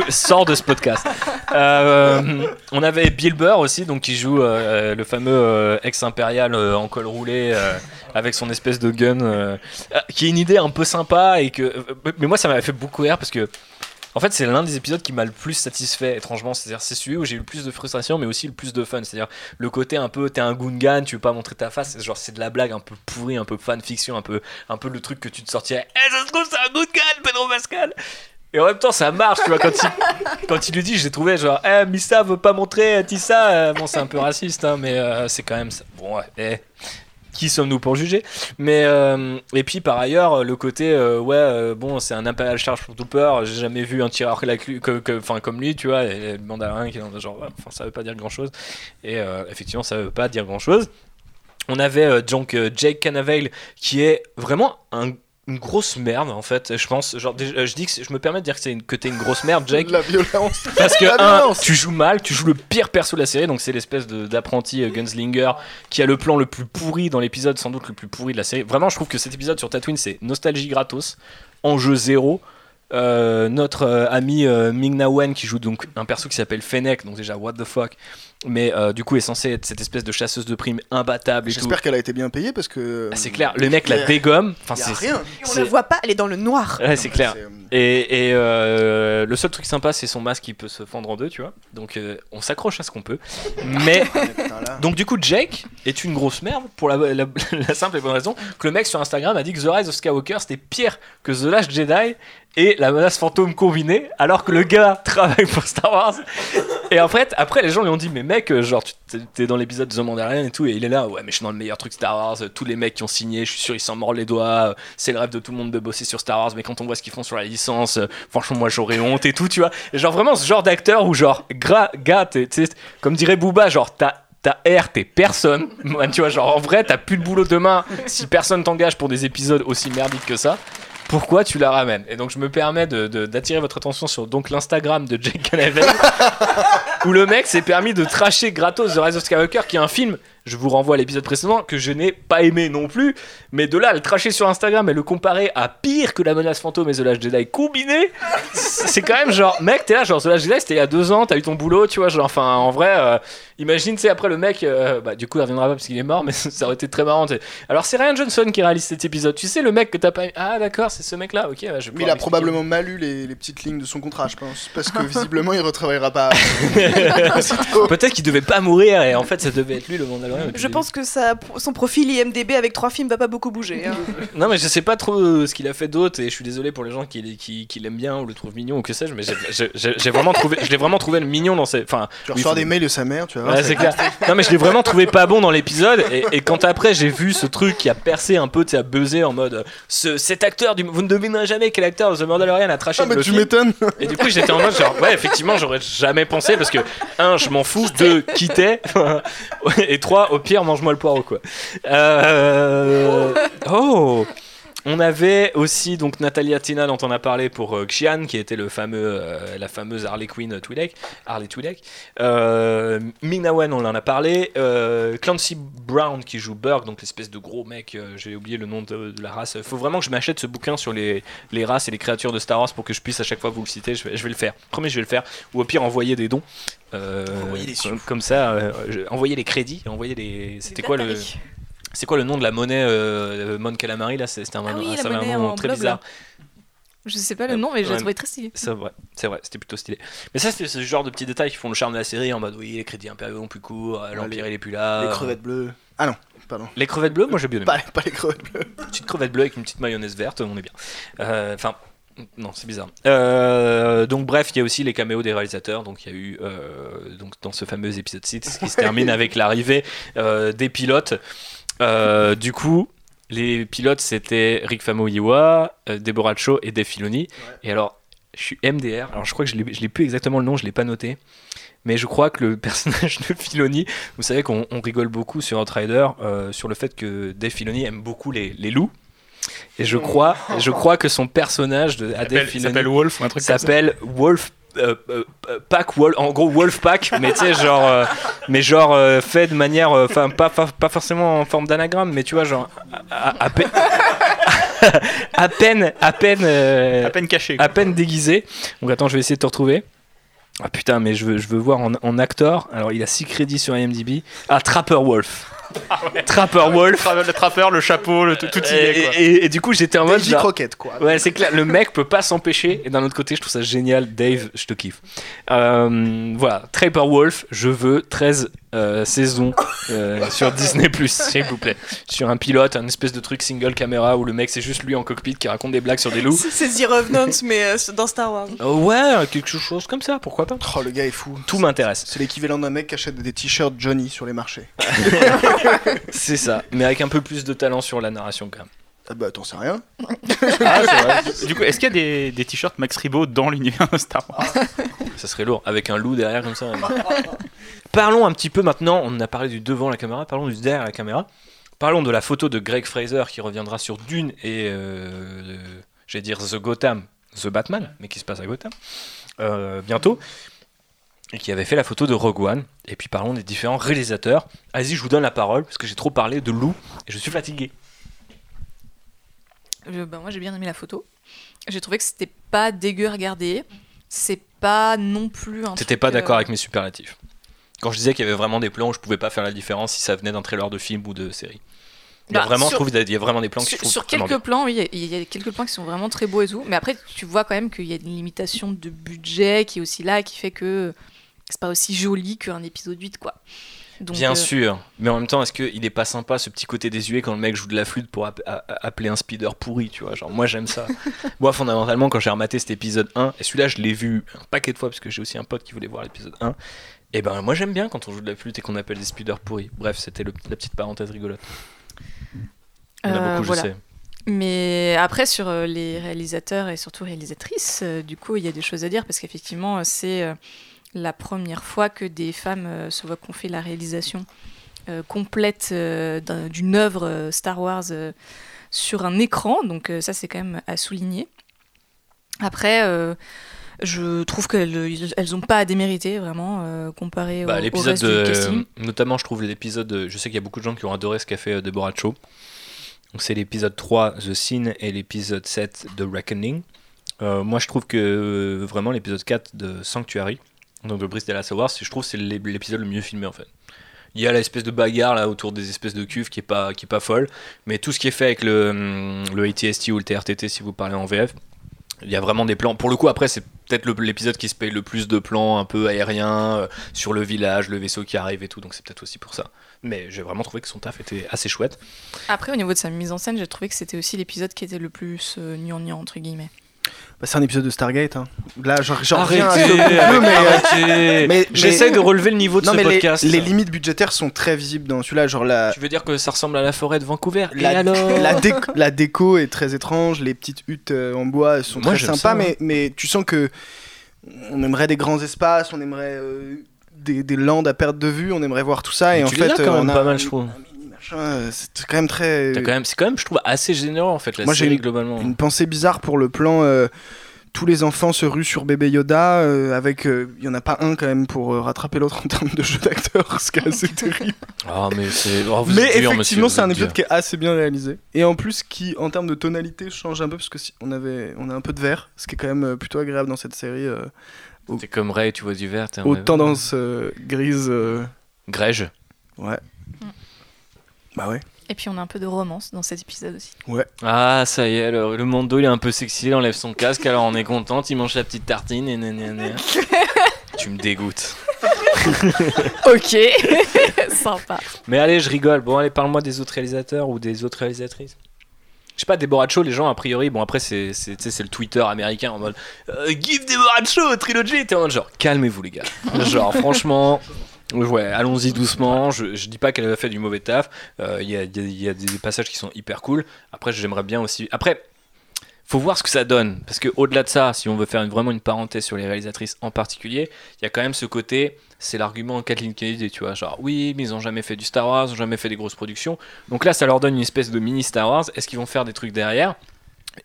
Sors de ce podcast. On avait Bill Burr aussi, donc qui joue le fameux ex-impérial en col roulé avec son espèce de gun, qui est une idée un peu sympa et que. Mais moi, ça m'avait fait beaucoup rire parce que. En fait, c'est l'un des épisodes qui m'a le plus satisfait, étrangement. C'est-à-dire, c'est celui où j'ai eu le plus de frustration, mais aussi le plus de fun. C'est-à-dire, le côté un peu, t'es un Gungan, tu veux pas montrer ta face. Genre, c'est de la blague un peu pourrie, un peu fanfiction, un peu le truc que tu te sortirais. Eh, ça se trouve, c'est un Gungan, Pedro Pascal! Et en même temps, ça marche, tu vois. Quand il lui dit, j'ai trouvé genre, Missa veut pas montrer Tissa. Bon, c'est un peu raciste, hein, mais c'est quand même ça. Bon, ouais. Qui sommes-nous pour juger? Mais et puis par ailleurs le côté bon c'est un impérial charge pour Trooper, j'ai jamais vu un tireur comme lui, tu vois, et Mandalorian qui est dans genre ça veut pas dire grand chose, et effectivement ça veut pas dire grand chose. On avait donc Jake Cannavale qui est vraiment une grosse merde, en fait, je pense. Genre, je dis que je me permets de dire que t'es une grosse merde, Jake. La violence. Parce que tu joues mal, tu joues le pire perso de la série, donc c'est l'espèce d'apprenti gunslinger qui a le plan le plus pourri dans l'épisode, sans doute le plus pourri de la série. Vraiment, je trouve que cet épisode sur Tatooine, c'est nostalgie gratos, enjeu zéro. Notre ami Ming-Na Wen qui joue donc un perso qui s'appelle Fennec, donc déjà what the fuck, mais du coup est censée être cette espèce de chasseuse de primes imbattable et j'espère tout. Qu'elle a été bien payée parce que c'est clair, le mec la dégomme, enfin, c'est rien, on la voit pas, elle est dans le noir, ouais, non, c'est clair, c'est... et le seul truc sympa c'est son masque qui peut se fendre en deux, tu vois, donc on s'accroche à ce qu'on peut, mais donc du coup Jake est une grosse merde pour la simple et bonne raison que le mec sur Instagram a dit que The Rise of Skywalker c'était pire que The Last Jedi et la menace fantôme combinée, alors que le gars travaille pour Star Wars. Et en fait, après les gens lui ont dit mais mec, genre t'es dans l'épisode de The Mandalorian et tout, et il est là ouais mais je suis dans le meilleur truc Star Wars, tous les mecs qui ont signé, je suis sûr ils s'en mordent les doigts, c'est le rêve de tout le monde de bosser sur Star Wars, mais quand on voit ce qu'ils font sur la licence, franchement moi j'aurais honte et tout, tu vois. Et genre vraiment ce genre d'acteur où genre gars t'es, comme dirait Booba, genre t'as R, t'es personne, tu vois, genre en vrai t'as plus de boulot demain si personne t'engage pour des épisodes aussi merdiques que ça. Pourquoi tu la ramènes? Et donc je me permets d'attirer votre attention sur donc l'Instagram de Jake Cannavale où le mec s'est permis de trasher gratos The Rise of Skywalker, qui est un film, je vous renvoie à l'épisode précédent, que je n'ai pas aimé non plus, mais de là à le trasher sur Instagram et le comparer à pire que La Menace Fantôme et The Last Jedi combiné, c'est quand même genre, mec t'es là genre The Last Jedi c'était il y a 2 ans, t'as eu ton boulot, tu vois, genre enfin en vrai, imagine, tu sais, après le mec, du coup il reviendra pas parce qu'il est mort, mais ça aurait été très marrant, t'sais. Alors c'est Rian Johnson qui réalise cet épisode, tu sais, le mec que t'as pas aimé, ah d'accord c'est ce mec là, ok, bah, je vais... Mais il a probablement mal lu les petites lignes de son contrat, je pense, parce que visiblement il retravaillera pas. Peut-être qu'il devait pas mourir et en fait ça devait être lui le Mandalorian. Je pense que son profil IMDB avec 3 films va pas beaucoup bouger, hein. Non mais je sais pas trop ce qu'il a fait d'autre et je suis désolé pour les gens qui l'aiment bien ou le trouvent mignon ou que sais-je, mais je l'ai vraiment trouvé le mignon dans ses... Enfin, tu reçois des mails de sa mère, tu vois. Ouais, c'est clair. Non mais je l'ai vraiment trouvé pas bon dans l'épisode, et quand après j'ai vu ce truc qui a percé un peu, tu sais, a buzzé en mode cet acteur vous ne devinerez jamais quel acteur de The Mandalorian a traché le film. M'étonnes. Et du coup j'étais en mode genre ouais effectivement j'aurais jamais pensé, parce que 1 je m'en fous, 2 qui t'es, et 3 au pire mange-moi le poireau, quoi. Oh On avait aussi donc Natalia Tina dont on a parlé pour Xian, qui était la fameuse Harley Quinn Twi'lek, Harley Twi'lek. Ming-Na Wen, on en a parlé. Clancy Brown qui joue Burke, donc l'espèce de gros mec, j'ai oublié le nom de la race. Faut vraiment que je m'achète ce bouquin sur les races et les créatures de Star Wars pour que je puisse à chaque fois vous le citer. Je vais le faire. Promis, je vais le faire. Ou au pire, envoyer des dons. Comme ça, envoyer les crédits, envoyer les. C'était quoi le. C'est quoi le nom de la monnaie Mon Calamari là? C'était un nom très bizarre. Je sais pas le nom, mais je l'ai trouvé très stylé. C'est vrai, c'était plutôt stylé. Mais ça, c'est ce genre de petits détails qui font le charme de la série, en mode oui, les crédits impériaux sont plus courts, l'Empire il est plus là. Les crevettes bleues. Ah non, pardon. Les crevettes bleues, moi j'ai bien aimé. Pas les crevettes bleues. Petite crevette bleue avec une petite mayonnaise verte, on est bien. Enfin. Non, c'est bizarre. Donc bref, il y a aussi les caméos des réalisateurs. Donc il y a eu donc dans ce fameux épisode 6 qui se termine avec l'arrivée des pilotes. Du coup, les pilotes c'était Rick Famuyiwa, Deborah Chow et Dave Filoni. Ouais. Et alors, je suis MDR. Alors je crois que je l'ai plus exactement le nom, je l'ai pas noté. Mais je crois que le personnage de Filoni, vous savez qu'on rigole beaucoup sur Outrider sur le fait que Dave Filoni aime beaucoup les loups. Et je crois que son personnage de Adèle Filoni s'appelle Wolf ou un truc comme ça. S'appelle Wolf Pack Wolf, en gros Wolf Pack, mais tu sais genre fait de manière enfin pas forcément en forme d'anagramme, mais tu vois genre à peine caché, quoi. À peine déguisé. Donc attends, je vais essayer de te retrouver. Ah putain, mais je veux voir en acteur. Alors il a 6 crédits sur IMDb. Ah, Trapper Wolf. Ah ouais. Trapper Wolf, le trappeur, le chapeau, le tout y est, quoi. Et du coup j'étais en mode Davy Crockett, quoi. Ouais, c'est clair, le mec peut pas s'empêcher. Et d'un autre côté je trouve ça génial. Dave, je te kiffe. Voilà, Trapper Wolf, je veux 13 saisons sur Disney+, s'il vous plaît. Sur un pilote, un espèce de truc single caméra où le mec c'est juste lui en cockpit qui raconte des blagues sur des loups. C'est The Revenant mais dans Star Wars. Ouais, quelque chose comme ça, pourquoi pas. Oh, le gars est fou. Tout m'intéresse. C'est l'équivalent d'un mec qui achète des t-shirts Johnny sur les marchés. C'est ça, mais avec un peu plus de talent sur la narration quand même. Ah bah t'en sais rien. Ah c'est vrai. Du coup, est-ce qu'il y a des t-shirts Max Ribot dans l'univers de Star Wars? Ça serait lourd, avec un loup derrière comme ça. Parlons un petit peu maintenant, on a parlé du devant la caméra, parlons du derrière la caméra. Parlons de la photo de Greg Fraser qui reviendra sur Dune et j'allais dire The Gotham, The Batman, mais qui se passe à Gotham bientôt. Et qui avait fait la photo de Rogue One. Et puis parlons des différents réalisateurs. Allez-y, je vous donne la parole, parce que j'ai trop parlé de loup et je suis fatigué. Moi, j'ai bien aimé la photo. J'ai trouvé que c'était pas dégueu à regarder. C'est pas non plus un T'étais pas d'accord avec mes superlatifs. Quand je disais qu'il y avait vraiment des plans où je pouvais pas faire la différence si ça venait d'un trailer de film ou de série. Il y a vraiment des plans qui sont. Sur quelques plans, oui, il y a quelques plans qui sont vraiment très beaux et tout. Mais après, tu vois quand même qu'il y a une limitation de budget qui est aussi là, qui fait que c'est pas aussi joli qu'un épisode 8, quoi. Donc, bien sûr, mais en même temps, est-ce qu'il est pas sympa ce petit côté désuet quand le mec joue de la flûte pour appeler un speeder pourri, tu vois, genre moi j'aime ça. Moi fondamentalement, quand j'ai rematé cet épisode 1, et celui-là je l'ai vu un paquet de fois parce que j'ai aussi un pote qui voulait voir l'épisode 1, et ben moi j'aime bien quand on joue de la flûte et qu'on appelle des speeders pourris. Bref, c'était la petite parenthèse rigolote. Il y en a beaucoup, voilà. Je sais. Mais après, sur les réalisateurs et surtout réalisatrices, du coup, il y a des choses à dire parce qu'effectivement, c'est la première fois que des femmes se voient confier la réalisation complète d'une œuvre Star Wars sur un écran. Donc ça, c'est quand même à souligner. Après... je trouve qu'elles n'ont pas à démériter vraiment comparé au reste du casting. Notamment, je trouve l'épisode. Je sais qu'il y a beaucoup de gens qui ont adoré ce qu'a fait Deborah Chow. Donc, c'est l'épisode 3, The Sin, et l'épisode 7, The Reckoning. Moi, je trouve que vraiment l'épisode 4 de Sanctuary, donc de Bryce Dallas Howard, je trouve que c'est l'épisode le mieux filmé en fait. Il y a l'espèce de bagarre là autour des espèces de cuves qui est pas folle, mais tout ce qui est fait avec le ATST ou le TRTT si vous parlez en VF. Il y a vraiment des plans. Pour le coup, après, c'est peut-être l'épisode qui se paye le plus de plans un peu aériens sur le village, le vaisseau qui arrive et tout. Donc, c'est peut-être aussi pour ça. Mais j'ai vraiment trouvé que son taf était assez chouette. Après, au niveau de sa mise en scène, j'ai trouvé que c'était aussi l'épisode qui était le plus gnangnan, entre guillemets. Bah, c'est un épisode de Stargate. Hein. Là, arrêtez, j'essaie de relever le niveau de ce podcast. Les limites budgétaires sont très visibles dans celui-là. Genre tu veux dire que ça ressemble à la forêt de Vancouver? La déco est très étrange. Les petites huttes en bois sont très sympas, ça, ouais. mais tu sens que on aimerait des grands espaces, on aimerait des landes à perte de vue, on aimerait voir tout ça. Mais et en fait, on a pas mal, je trouve. C'est quand même très. C'est quand même, je trouve, assez généreux en fait. Moi, série, j'ai globalement une pensée bizarre pour le plan. Tous les enfants se ruent sur Bébé Yoda, avec, y en a pas un quand même pour rattraper l'autre en termes de jeu d'acteur, ce qui est assez terrible. Oh, mais c'est... Oh, mais effectivement, dur, monsieur, c'est un épisode qui est assez bien réalisé et en plus qui, en termes de tonalité, change un peu parce que si on a un peu de vert, ce qui est quand même plutôt agréable dans cette série. C'est comme Ray, tu vois du vert. Aux tendances grises. Grège. Ouais. Mmh. Bah ouais. Et puis on a un peu de romance dans cet épisode aussi. Ouais. Ah, ça y est, alors, le Mando il est un peu sexy, il enlève son casque, alors on est contente, il mange la petite tartine et nanana. Tu me dégoûtes. Ok, sympa. Mais allez, je rigole. Bon, allez, parle-moi des autres réalisateurs ou des autres réalisatrices. Je sais pas, Deborah Chow, les gens, a priori, bon après, c'est le Twitter américain en mode Give Deborah Chow, trilogy. T'es en mode genre, calmez-vous les gars. Genre, franchement. Ouais, allons-y doucement. Je dis pas qu'elle a fait du mauvais taf. Il y a des passages qui sont hyper cool. Après, j'aimerais bien aussi. Après, faut voir ce que ça donne, parce que au-delà de ça, si on veut faire vraiment une parenthèse sur les réalisatrices en particulier, il y a quand même ce côté. C'est l'argument Kathleen Kennedy, tu vois, genre oui, mais ils ont jamais fait du Star Wars, ils ont jamais fait des grosses productions. Donc là, ça leur donne une espèce de mini Star Wars. Est-ce qu'ils vont faire des trucs derrière?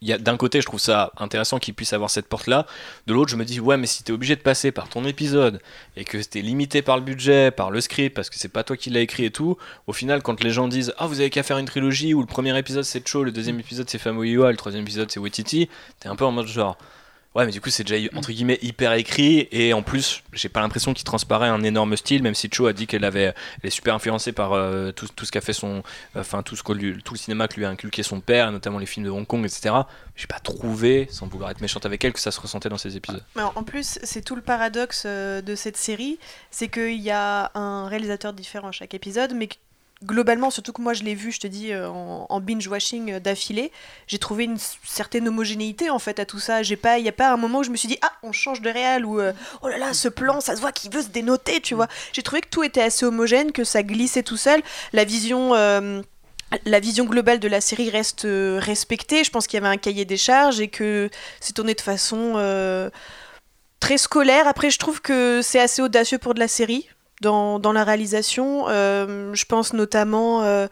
Il y a, d'un côté, je trouve ça intéressant qu'ils puissent avoir cette porte-là. De l'autre, je me dis, ouais, mais si t'es obligé de passer par ton épisode et que t'es limité par le budget, par le script, parce que c'est pas toi qui l'as écrit et tout, au final, quand les gens disent, ah, vous avez qu'à faire une trilogie où le premier épisode c'est Cho, le deuxième épisode c'est Famuyiwa, le troisième épisode c'est Waititi, t'es un peu en mode genre, ouais, mais du coup, c'est déjà entre guillemets hyper écrit et en plus, j'ai pas l'impression qu'il transparaît un énorme style, même si Cho a dit elle est super influencée par tout ce qu'a fait tout le cinéma que lui a inculqué son père, notamment les films de Hong Kong, etc. J'ai pas trouvé, sans vouloir être méchante avec elle, que ça se ressentait dans ces épisodes. Alors, en plus, c'est tout le paradoxe de cette série, c'est qu'il y a un réalisateur différent à chaque épisode, mais globalement, surtout que moi je l'ai vu, je te dis, en binge-watching d'affilée, j'ai trouvé une certaine homogénéité en fait à tout ça. Il n'y a pas un moment où je me suis dit, ah, on change de réal, ou oh là là, ce plan, ça se voit qu'il veut se dénoter, tu vois. J'ai trouvé que tout était assez homogène, que ça glissait tout seul. La vision globale de la série reste respectée. Je pense qu'il y avait un cahier des charges et que c'est tourné de façon très scolaire. Après, je trouve que c'est assez audacieux pour de la série. Dans la réalisation, je pense notamment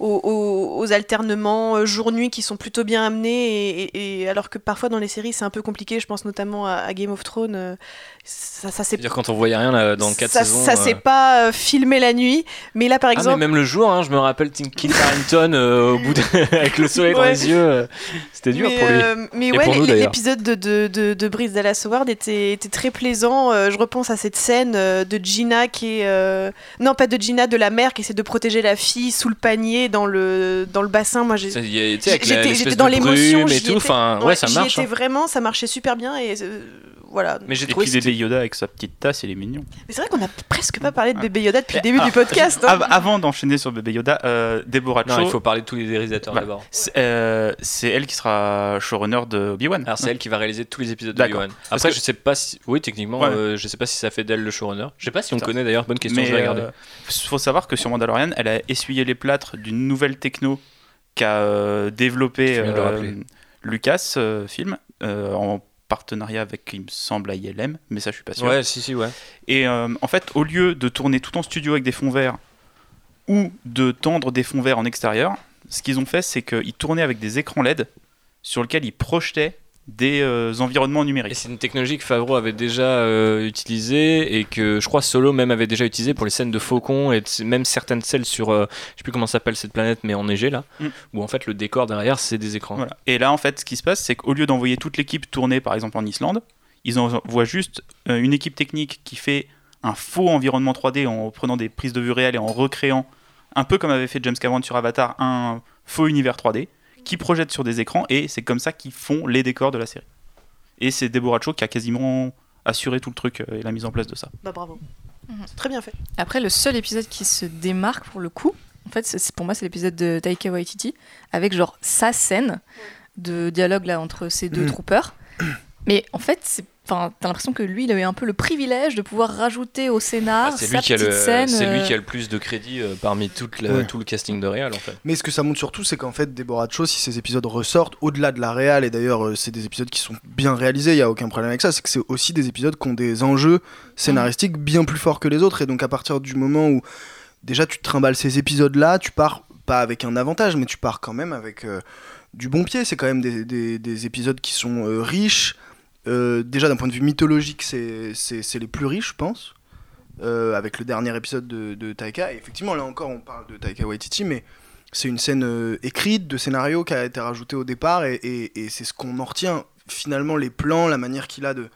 aux alternements jour-nuit qui sont plutôt bien amenés, et alors que parfois dans les séries c'est un peu compliqué. Je pense notamment à Game of Thrones, ça c'est dire quand on voyait rien là, dans 4 saisons, ça c'est pas filmé la nuit, mais là par exemple, mais même le jour, hein, je me rappelle Tinkin Tarrington au bout avec le soleil dans les yeux, c'était dur pour lui, mais ouais, l'épisode de Bryce Dallas Howard était très plaisant. Je repense à cette scène de Gina de la mère qui essaie de protéger la fille sous le panier dans le bassin. Moi, j'étais dans l'émotion, ça marchait super bien, et voilà. Mais j'ai trouvé Bébé Yoda avec sa petite tasse, il est mignon. Mais c'est vrai qu'on a presque pas parlé de Bébé Yoda depuis le début du podcast. Hein. Avant d'enchaîner sur Bébé Yoda, Deborah Chow. Il faut parler de tous les réalisateurs d'abord. C'est elle qui sera showrunner de Obi-Wan. Alors c'est elle qui va réaliser tous les épisodes de Obi-Wan. Après, je sais pas si, oui, techniquement, je sais pas si ça fait d'elle le showrunner. Je sais pas si on connaît d'ailleurs. Bonne question. Mais je vais regarder. Faut savoir que sur Mandalorian, elle a essuyé les plâtres d'une nouvelle techno qu'a développée Lucas Film en partenariat avec, il me semble, ILM, mais ça je suis pas sûr. Ouais, si, ouais. Et en fait, au lieu de tourner tout en studio avec des fonds verts ou de tendre des fonds verts en extérieur, ce qu'ils ont fait, c'est qu'ils tournaient avec des écrans LED sur lesquels ils projetaient des environnements numériques. Et c'est une technologie que Favreau avait déjà utilisée, et que je crois Solo même avait déjà utilisé pour les scènes de Faucon, et même certaines scènes sur je sais plus comment s'appelle cette planète, mais enneigée là, où en fait le décor derrière c'est des écrans. Voilà. Et là en fait ce qui se passe, c'est qu'au lieu d'envoyer toute l'équipe tourner par exemple en Islande, ils envoient juste une équipe technique qui fait un faux environnement 3D en prenant des prises de vue réelles et en recréant, un peu comme avait fait James Cameron sur Avatar, un faux univers 3D qui projettent sur des écrans, et c'est comme ça qu'ils font les décors de la série. Et c'est Deborah Chow qui a quasiment assuré tout le truc et la mise en place de ça. Bah bravo, c'est très bien fait. Après, le seul épisode qui se démarque pour le coup, en fait, pour moi c'est l'épisode de Taika Waititi, avec genre sa scène de dialogue là entre ces deux troopers. Mais en fait, t'as l'impression que lui, il a eu un peu le privilège de pouvoir rajouter au scénar sa petite scène. C'est lui qui a le plus de crédit parmi tout le casting de réal, en fait. Mais ce que ça montre surtout, c'est qu'en fait, Deborah Chow, si ces épisodes ressortent, au-delà de la réal, et d'ailleurs, c'est des épisodes qui sont bien réalisés, il n'y a aucun problème avec ça, c'est que c'est aussi des épisodes qui ont des enjeux scénaristiques bien plus forts que les autres. Et donc, à partir du moment où, déjà, tu te trimbales ces épisodes-là, tu pars pas avec un avantage, mais tu pars quand même avec du bon pied. C'est quand même des épisodes qui sont riches. Déjà d'un point de vue mythologique, c'est les plus riches, je pense, avec le dernier épisode de Taika. Et effectivement, là encore, on parle de Taika Waititi, mais c'est une scène écrite, de scénario qui a été rajoutée au départ, et c'est ce qu'on en retient. Finalement, les plans, la manière qu'il a de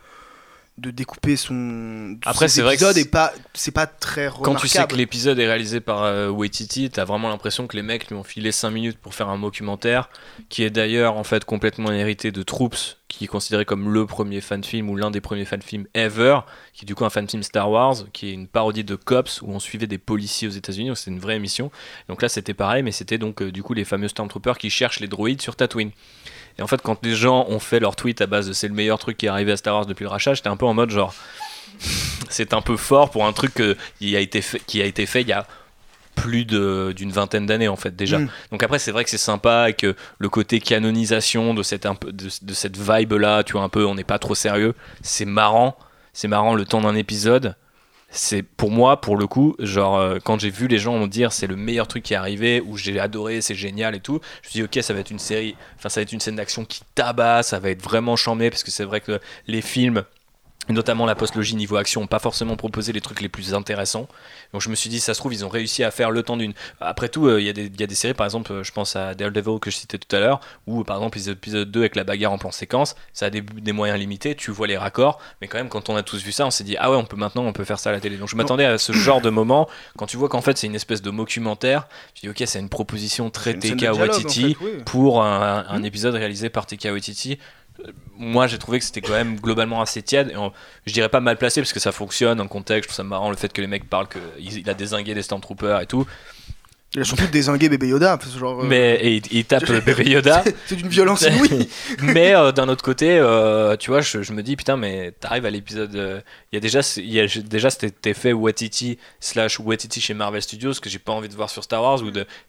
découper son après c'est épisode, vrai que c'est pas très remarquable. Quand tu sais que l'épisode est réalisé par Waititi, t'as vraiment l'impression que les mecs lui ont filé 5 minutes pour faire un mockumentaire, qui est d'ailleurs en fait complètement hérité de Troops, qui est considéré comme le premier fan-film ou l'un des premiers fan-films ever, qui est du coup un fan-film Star Wars, qui est une parodie de Cops où on suivait des policiers aux États-Unis, donc c'était une vraie émission. Donc là c'était pareil, mais c'était donc du coup les fameux Stormtroopers qui cherchent les droïdes sur Tatooine. Et en fait, quand les gens ont fait leur tweet à base de c'est le meilleur truc qui est arrivé à Star Wars depuis le rachat, j'étais un peu en mode genre c'est un peu fort pour un truc qui a été fait il y a plus d'une vingtaine d'années en fait déjà. Donc après c'est vrai que c'est sympa et que le côté canonisation de cette vibe là, tu vois, un peu on n'est pas trop sérieux, c'est marrant le temps d'un épisode. C'est pour moi, pour le coup, genre quand j'ai vu les gens me dire c'est le meilleur truc qui est arrivé, ou j'ai adoré, c'est génial et tout, je me suis dit ok, ça va être une série, enfin ça va être une scène d'action qui tabasse, ça va être vraiment chambé, parce que c'est vrai que les films, notamment la postlogie niveau action, n'ont pas forcément proposé les trucs les plus intéressants. Donc je me suis dit ça se trouve ils ont réussi à faire le temps d'une. Après tout, il y a des séries, par exemple je pense à Daredevil que je citais tout à l'heure, où par exemple les épisodes 2 avec la bagarre en plan séquence, ça a des moyens limités, tu vois les raccords, mais quand même quand on a tous vu ça on s'est dit ah ouais, on peut faire ça à la télé. Donc je m'attendais à ce genre de moment, quand tu vois qu'en fait c'est une espèce de mockumentaire, je dis ok, c'est une proposition très Taika Waititi en fait, oui. Pour un épisode réalisé par Taika Waititi. Moi j'ai trouvé que c'était quand même globalement assez tiède, et je dirais pas mal placé parce que ça fonctionne dans le contexte. Je trouve ça marrant le fait que les mecs parlent qu'il a dézingué des Stormtroopers et tout. Il a surtout dézingué Baby Yoda, genre, mais il tape Baby Yoda. C'est d'une violence inouïe. Mais d'un autre côté, tu vois, je me dis putain, mais t'arrives à l'épisode. Il y a déjà cet effet Waititi/Waititi chez Marvel Studios que j'ai pas envie de voir sur Star Wars,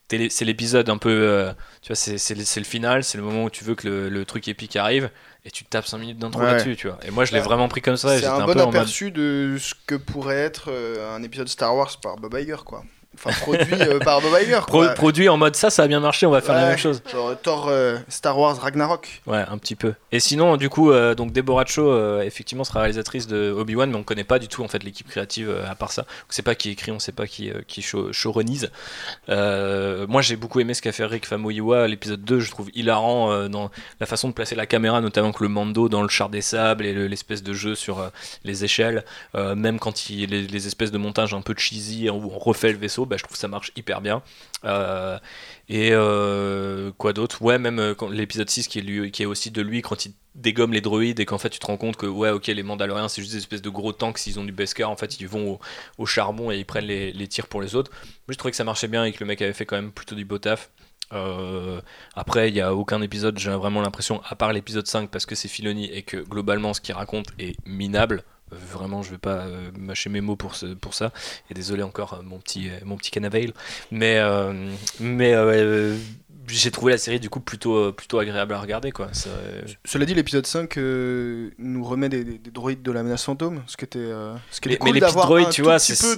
c'est l'épisode un peu. Tu vois, c'est le final, c'est le moment où tu veux que le truc épique arrive. Et tu tapes 5 minutes d'intro là-dessus, tu vois. Et moi, je l'ai vraiment pris comme ça. C'est un bon aperçu de ce que pourrait être un épisode Star Wars par Bob Iger, quoi. Enfin, produit par Bob Iger, quoi. Produit en mode ça a bien marché, on va faire la même chose. Genre Thor, Star Wars, Ragnarok. Ouais, un petit peu. Et sinon, du coup, donc Deborah Chow, effectivement, sera réalisatrice de Obi-Wan, mais on connaît pas du tout en fait l'équipe créative à part ça. On sait pas qui écrit, on sait pas qui showrunnise. Moi, j'ai beaucoup aimé ce qu'a fait Rick Famuyiwa à l'épisode 2. Je trouve hilarant dans la façon de placer la caméra, notamment que le Mando dans le char des sables et l'espèce de jeu sur les échelles, même quand les espèces de montages un peu cheesy où on refait le vaisseau. Je trouve que ça marche hyper bien. Et quoi d'autre ? Ouais, même quand l'épisode 6 qui est aussi de lui quand il dégomme les droïdes et qu'en fait tu te rends compte que ouais, ok, les Mandaloriens c'est juste des espèces de gros tanks, s'ils ont du Beskar en fait ils vont au charbon et ils prennent les tirs pour les autres. Mais je trouvais que ça marchait bien et que le mec avait fait quand même plutôt du beau taf. Après il n'y a aucun épisode, j'ai vraiment l'impression, à part l'épisode 5, parce que c'est Filoni et que globalement ce qu'il raconte est minable. Vraiment, je vais pas mâcher mes mots pour ça, et désolé encore mon petit canavail, mais j'ai trouvé la série du coup plutôt agréable à regarder, quoi. Ça, cela dit, l'épisode 5 nous remet des droïdes de la menace fantôme, ce qui était cool, mais les d'avoir droïdes, un tu tout vois, petit c'est... peu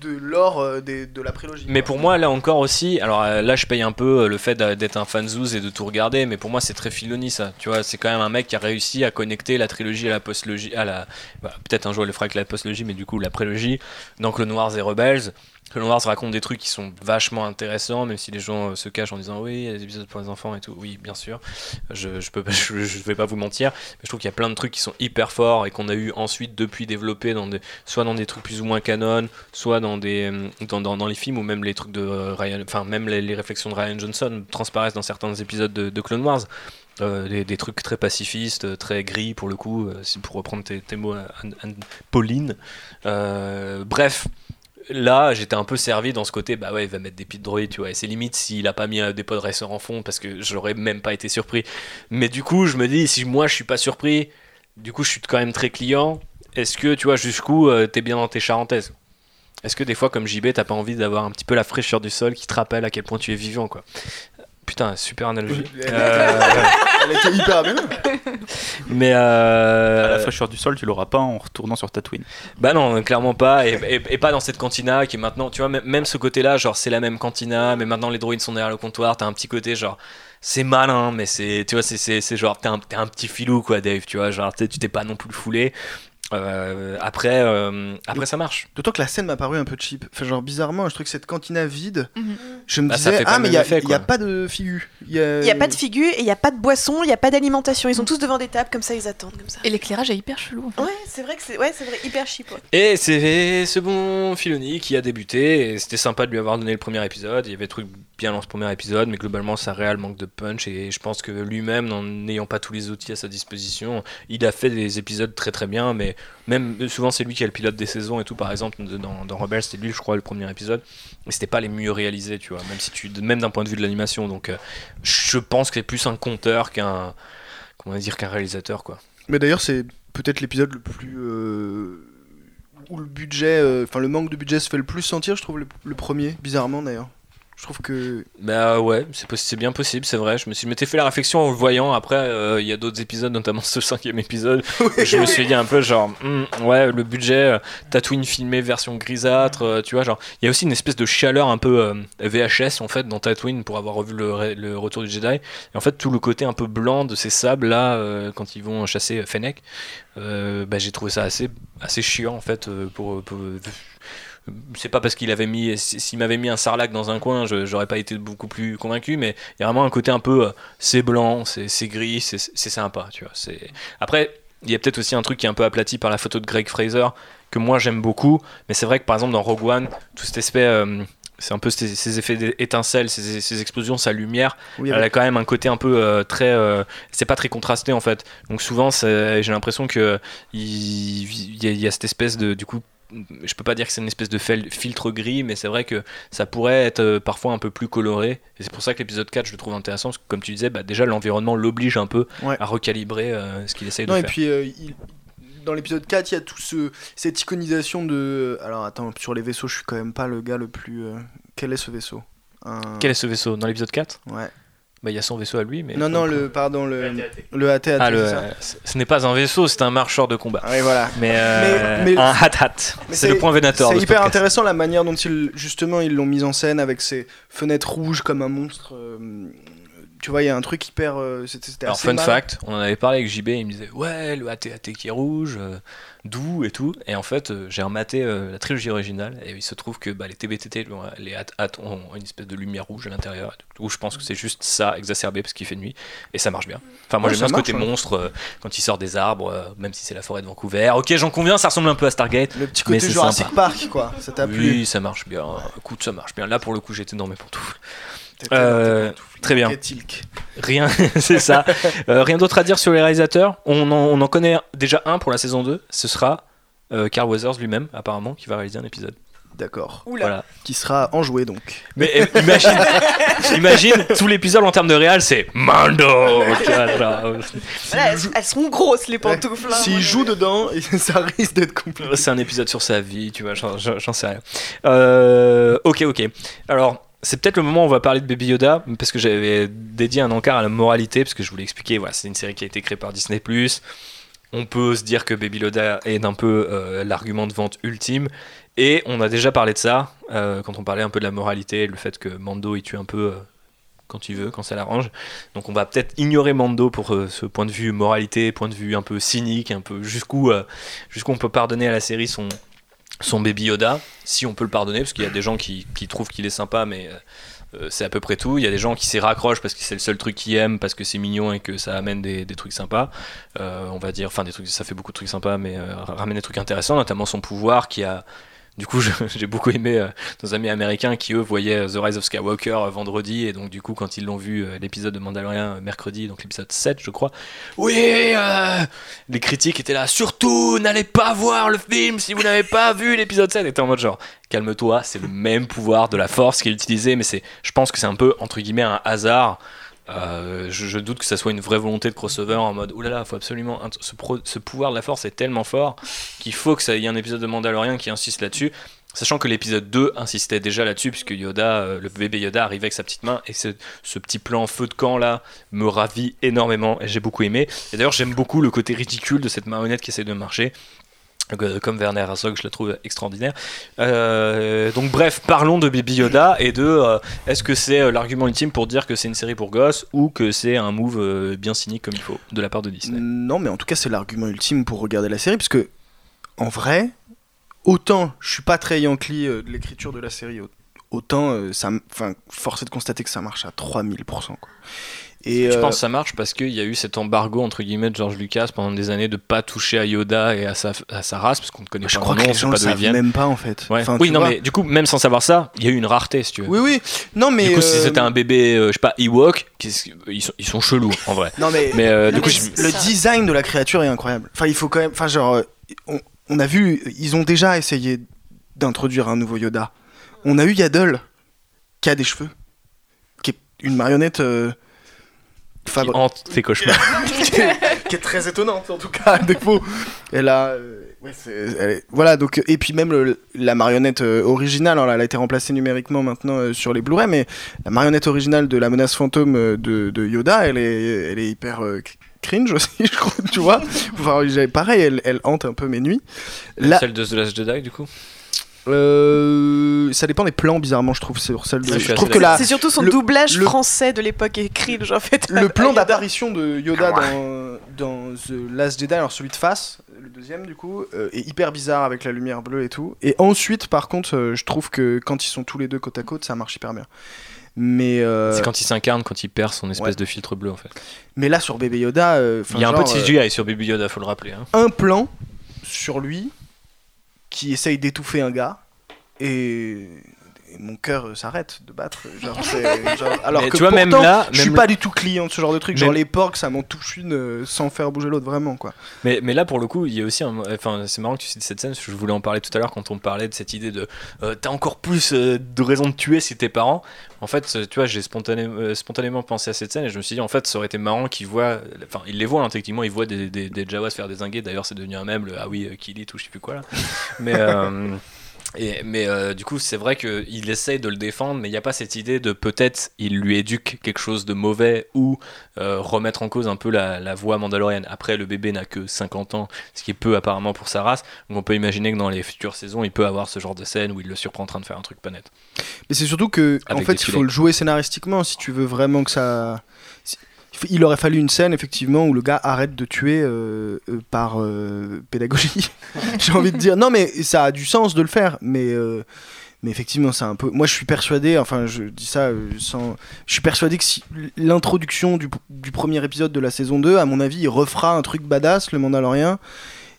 de lore de la prélogie. Mais pour moi, là encore aussi, alors là je paye un peu le fait d'être un fan zouz et de tout regarder, mais pour moi c'est très Filoni, ça. Tu vois, c'est quand même un mec qui a réussi à connecter la trilogie à la postlogie, peut-être un jour il le fera avec la postlogie, mais du coup la prélogie, dans Clone Wars et Rebels. Clone Wars raconte des trucs qui sont vachement intéressants, même si les gens se cachent en disant oui, il y a des épisodes pour les enfants et tout. Oui, bien sûr, je vais pas vous mentir, mais je trouve qu'il y a plein de trucs qui sont hyper forts et qu'on a eu ensuite depuis développés soit dans des trucs plus ou moins canon, soit dans les films, ou même les trucs de Ryan, enfin même les réflexions de Ryan Johnson transparaissent dans certains épisodes de Clone Wars. Des trucs très pacifistes, très gris pour le coup, pour reprendre tes mots, Anne-Pauline. Bref. Là, j'étais un peu servi dans ce côté, bah ouais, il va mettre des petites droïdes, tu vois, et c'est limite s'il a pas mis des pod racers en fond, parce que j'aurais même pas été surpris. Mais du coup, je me dis, si moi je suis pas surpris, du coup je suis quand même très client, est-ce que, tu vois, jusqu'où t'es bien dans tes charentaises ? Est-ce que des fois, comme JB, t'as pas envie d'avoir un petit peu la fraîcheur du sol qui te rappelle à quel point tu es vivant, quoi ? Putain, super analogie. Elle était hyper amène. Mais à la fraîcheur du sol, tu l'auras pas en retournant sur Tatooine. Bah non, clairement pas. Et pas dans cette cantina qui est maintenant, tu vois, même ce côté-là, genre c'est la même cantina, mais maintenant les droïdes sont derrière le comptoir. T'as un petit côté genre c'est malin, mais c'est, tu vois, c'est genre t'es un petit filou quoi, Dave. Tu vois, genre tu t'es pas non plus foulé. Après ça marche. D'autant que la scène m'a paru un peu cheap. Enfin, genre bizarrement, je trouvais que cette cantina vide, je me disais, mais il y a pas de figure. Il y a pas de figure et il y a pas de boisson, il y a pas d'alimentation. Ils sont tous devant des tables comme ça, ils attendent comme ça. Et l'éclairage est hyper chelou. En fait. Ouais, c'est vrai, hyper cheap. Ouais. Et c'est ce bon Filoni qui a débuté. Et c'était sympa de lui avoir donné le premier épisode. Il y avait des trucs bien dans ce premier épisode, mais globalement, sa réelle manque de punch. Et je pense que lui-même, n'ayant pas tous les outils à sa disposition, il a fait des épisodes très très bien, mais même souvent c'est lui qui est le pilote des saisons et tout. Par exemple dans Rebels, c'était lui je crois le premier épisode, mais c'était pas les mieux réalisés, tu vois, même d'un point de vue de l'animation. Donc je pense que c'est plus un conteur qu'un réalisateur quoi. Mais d'ailleurs c'est peut-être l'épisode le plus où le budget, le manque de budget se fait le plus sentir, je trouve, le premier, bizarrement d'ailleurs. Je trouve que... Bah ouais, c'est bien possible, c'est vrai. Je m'étais fait la réflexion en le voyant. Après, il y a d'autres épisodes, notamment ce 5e épisode. Je me suis dit un peu genre, ouais, le budget, Tatooine filmé version grisâtre, tu vois, genre. Il y a aussi une espèce de chaleur un peu VHS, en fait, dans Tatooine, pour avoir revu le Retour du Jedi. Et en fait, tout le côté un peu blanc de ces sables-là, quand ils vont chasser Fennec, j'ai trouvé ça assez chiant, en fait, pour c'est pas parce qu'il avait mis, s'il m'avait mis un sarlac dans un coin, j'aurais pas été beaucoup plus convaincu, mais il y a vraiment un côté un peu c'est blanc, c'est gris, c'est sympa, tu vois. Après il y a peut-être aussi un truc qui est un peu aplati par la photo de Greg Fraser que moi j'aime beaucoup, mais c'est vrai que par exemple dans Rogue One, tout cet aspect c'est un peu ces effets d'étincelles, ces explosions, sa lumière, oui, elle a quand même un côté un peu très... c'est pas très contrasté en fait, donc souvent j'ai l'impression que il y a cette espèce de... du coup, je peux pas dire que c'est une espèce de filtre gris, mais c'est vrai que ça pourrait être parfois un peu plus coloré, et c'est pour ça que l'épisode 4 je le trouve intéressant, parce que comme tu disais, déjà l'environnement l'oblige un peu à recalibrer ce qu'il essaye de faire. Et puis dans l'épisode 4 il y a tout cette iconisation de... alors attends, sur les vaisseaux je suis quand même pas le gars le plus... Quel est ce vaisseau Quel est ce vaisseau dans l'épisode 4? Ouais. Bah il y a son vaisseau à lui, mais... Non, le AT-AT. Ah, ce n'est pas un vaisseau, c'est un marcheur de combat. Oui, voilà. Mais un hat-hat. C'est le point Venator. C'est hyper intéressant la manière dont ils l'ont mise en scène, avec ses fenêtres rouges comme un monstre. Tu vois, il y a un truc hyper... c'était alors, fun fact, on en avait parlé avec JB, il me disait « Ouais, le AT-AT qui est rouge, d'où et tout ». Et en fait, j'ai rematé la trilogie originale, et il se trouve que les TBTT, les AT-AT ont une espèce de lumière rouge à l'intérieur, où je pense que c'est juste ça, exacerbé, parce qu'il fait nuit, et ça marche bien. Enfin, moi, j'aime bien ce côté monstre, quand il sort des arbres, même si c'est la forêt de Vancouver. Ok, j'en conviens, ça ressemble un peu à Stargate, le petit côté mais c'est Jurassic sympa. Park, quoi, ça t'a plu. Oui, ça marche bien, écoute, ça marche bien. Là, pour le coup, j'étais dans mes pantoufles. Très bien. Rien, c'est ça. Rien d'autre à dire sur les réalisateurs. On en connaît déjà un pour la saison 2. Ce sera Carl Weathers lui-même, apparemment, qui va réaliser un épisode. D'accord. Voilà. Qui sera enjoué donc. Mais imagine tout l'épisode en termes de réal, c'est Mando. Elles sont grosses les pantoufles. Ouais. Hein, s'il joue dedans, ça risque d'être compliqué. C'est un épisode sur sa vie, tu vois. J'en sais rien. Ok. Alors. C'est peut-être le moment où on va parler de Baby Yoda, parce que j'avais dédié un encart à la moralité, parce que je voulais expliquer, voilà, c'est une série qui a été créée par Disney+. On peut se dire que Baby Yoda est un peu l'argument de vente ultime, et on a déjà parlé de ça, quand on parlait un peu de la moralité, le fait que Mando il tue un peu quand il veut, quand ça l'arrange. Donc on va peut-être ignorer Mando pour ce point de vue moralité, point de vue un peu cynique, un peu jusqu'où on peut pardonner à la série son Baby Yoda, si on peut le pardonner, parce qu'il y a des gens qui trouvent qu'il est sympa, mais c'est à peu près tout. Il y a des gens qui s'y raccrochent parce que c'est le seul truc qu'ils aiment, parce que c'est mignon et que ça amène des trucs sympas, on va dire, enfin des trucs, ça fait beaucoup de trucs sympas, mais ramène des trucs intéressants, notamment son pouvoir qui a... Du coup, j'ai beaucoup aimé nos amis américains qui, eux, voyaient The Rise of Skywalker vendredi. Et donc, du coup, quand ils l'ont vu, l'épisode de Mandalorian mercredi, donc l'épisode 7, je crois. Oui, les critiques étaient là. Surtout, n'allez pas voir le film si vous n'avez pas vu l'épisode 7. Et t'es en mode genre, calme-toi, c'est le même pouvoir de la force qui est utilisé. Mais je pense que c'est un peu, entre guillemets, un hasard. Je doute que ça soit une vraie volonté de crossover en mode oulala, faut absolument ce pouvoir de la force est tellement fort qu'il faut que ça y ait un épisode de Mandalorian qui insiste là-dessus. Sachant que l'épisode 2 insistait déjà là-dessus, puisque Yoda, le bébé Yoda arrivait avec sa petite main, et ce petit plan feu de camp là me ravit énormément, et j'ai beaucoup aimé. Et d'ailleurs j'aime beaucoup le côté ridicule de cette marionnette qui essaie de marcher, comme Werner Herzog, je la trouve extraordinaire. Donc bref, parlons de Baby Yoda et de est-ce que c'est l'argument ultime pour dire que c'est une série pour gosses ou que c'est un move bien cynique comme il faut de la part de Disney. Non, mais en tout cas c'est l'argument ultime pour regarder la série, parce que en vrai, autant je suis pas très Yankee de l'écriture de la série, autant force est de constater que ça marche à 3000%, quoi. Et je pense que ça marche parce qu'il y a eu cet embargo entre guillemets de George Lucas pendant des années de pas toucher à Yoda et à sa race, parce qu'on ne connaît pas le nom, on ne sait pas d'où ils viennent, même pas en fait. Ouais. Enfin, oui, non, vois. Mais du coup, même sans savoir ça, il y a eu une rareté, si tu veux. Oui, oui. Non, mais du coup, si c'était un bébé, je sais pas, Ewok, ils sont chelous en vrai. Non, mais du coup, le design de la créature est incroyable. Enfin, il faut quand même, enfin, genre, on a vu, ils ont déjà essayé d'introduire un nouveau Yoda. On a eu Yaddle qui a des cheveux, qui est une marionnette. Qui hante tes cauchemars. qui est très étonnante en tout cas. Elle a, voilà, donc, et puis même la marionnette originale, alors là, elle a été remplacée numériquement maintenant sur les Blu-ray, mais la marionnette originale de la menace fantôme de Yoda, elle est hyper cringe aussi, je crois, tu vois. Enfin, pareil, elle hante un peu mes nuits. Celle de The Last Jedi, du coup. Ça dépend des plans, bizarrement, je trouve. Sur celle de... je trouve que c'est surtout son doublage français de l'époque écrit, en fait. Le plan d'apparition de Yoda dans The Last Jedi, alors celui de face, le deuxième du coup, est hyper bizarre avec la lumière bleue et tout. Et ensuite, par contre, je trouve que quand ils sont tous les deux côte à côte, ça marche hyper bien. Mais c'est quand il s'incarne, quand il perd son espèce de filtre bleu en fait. Mais là, sur Baby Yoda, il y a un peu de CGI sur Baby Yoda, faut le rappeler. Hein. Un plan sur lui qui essaye d'étouffer un gars et mon cœur s'arrête de battre, alors mais que tu vois, pourtant même là, je suis pas du tout client de ce genre de truc, les porcs ça m'en touche une sans faire bouger l'autre, vraiment quoi. Mais là pour le coup il y a aussi c'est marrant que tu cites cette scène, je voulais en parler tout à l'heure quand on parlait de cette idée de t'as encore plus de raisons de tuer si tes parents, en fait tu vois, j'ai spontanément pensé à cette scène et je me suis dit en fait ça aurait été marrant qu'ils voient, enfin ils les voient techniquement, ils voient des Jawas faire dézinguer, d'ailleurs c'est devenu un mème, Kill it ou je sais plus quoi là, mais du coup c'est vrai qu'il essaye de le défendre, mais il n'y a pas cette idée de peut-être il lui éduque quelque chose de mauvais ou remettre en cause un peu la voie mandalorienne. Après le bébé n'a que 50 ans, ce qui est peu apparemment pour sa race, donc on peut imaginer que dans les futures saisons il peut avoir ce genre de scène où il le surprend en train de faire un truc pas net. Mais c'est surtout que en fait il faut le jouer scénaristiquement si tu veux vraiment que ça... Il aurait fallu une scène effectivement où le gars arrête de tuer par pédagogie. J'ai envie de dire non, mais ça a du sens de le faire, mais effectivement c'est un peu... Moi je suis persuadé, enfin je dis ça sans... Je suis persuadé que si l'introduction du premier épisode de la saison 2, à mon avis il refera un truc badass, le Mandalorian,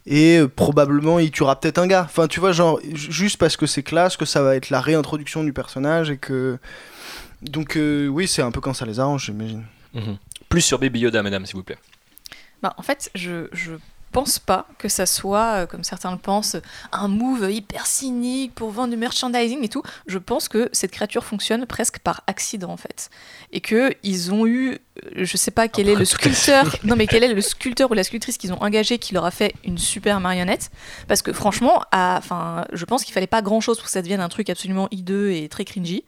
et probablement il tuera peut-être un gars. Enfin tu vois, genre juste parce que c'est classe, que ça va être la réintroduction du personnage et que... Donc oui, c'est un peu quand ça les arrange, j'imagine. Mmh. Plus sur Baby Yoda, madame, s'il vous plaît. Bah, en fait, je pense pas que ça soit, comme certains le pensent, un move hyper cynique pour vendre du merchandising et tout. Je pense que cette créature fonctionne presque par accident, en fait. Et qu'ils ont eu... Je sais pas quel est le sculpteur. Non, mais quel est le sculpteur ou la sculptrice qu'ils ont engagé qui leur a fait une super marionnette? Parce que franchement, je pense qu'il fallait pas grand-chose pour que ça devienne un truc absolument hideux et très cringy.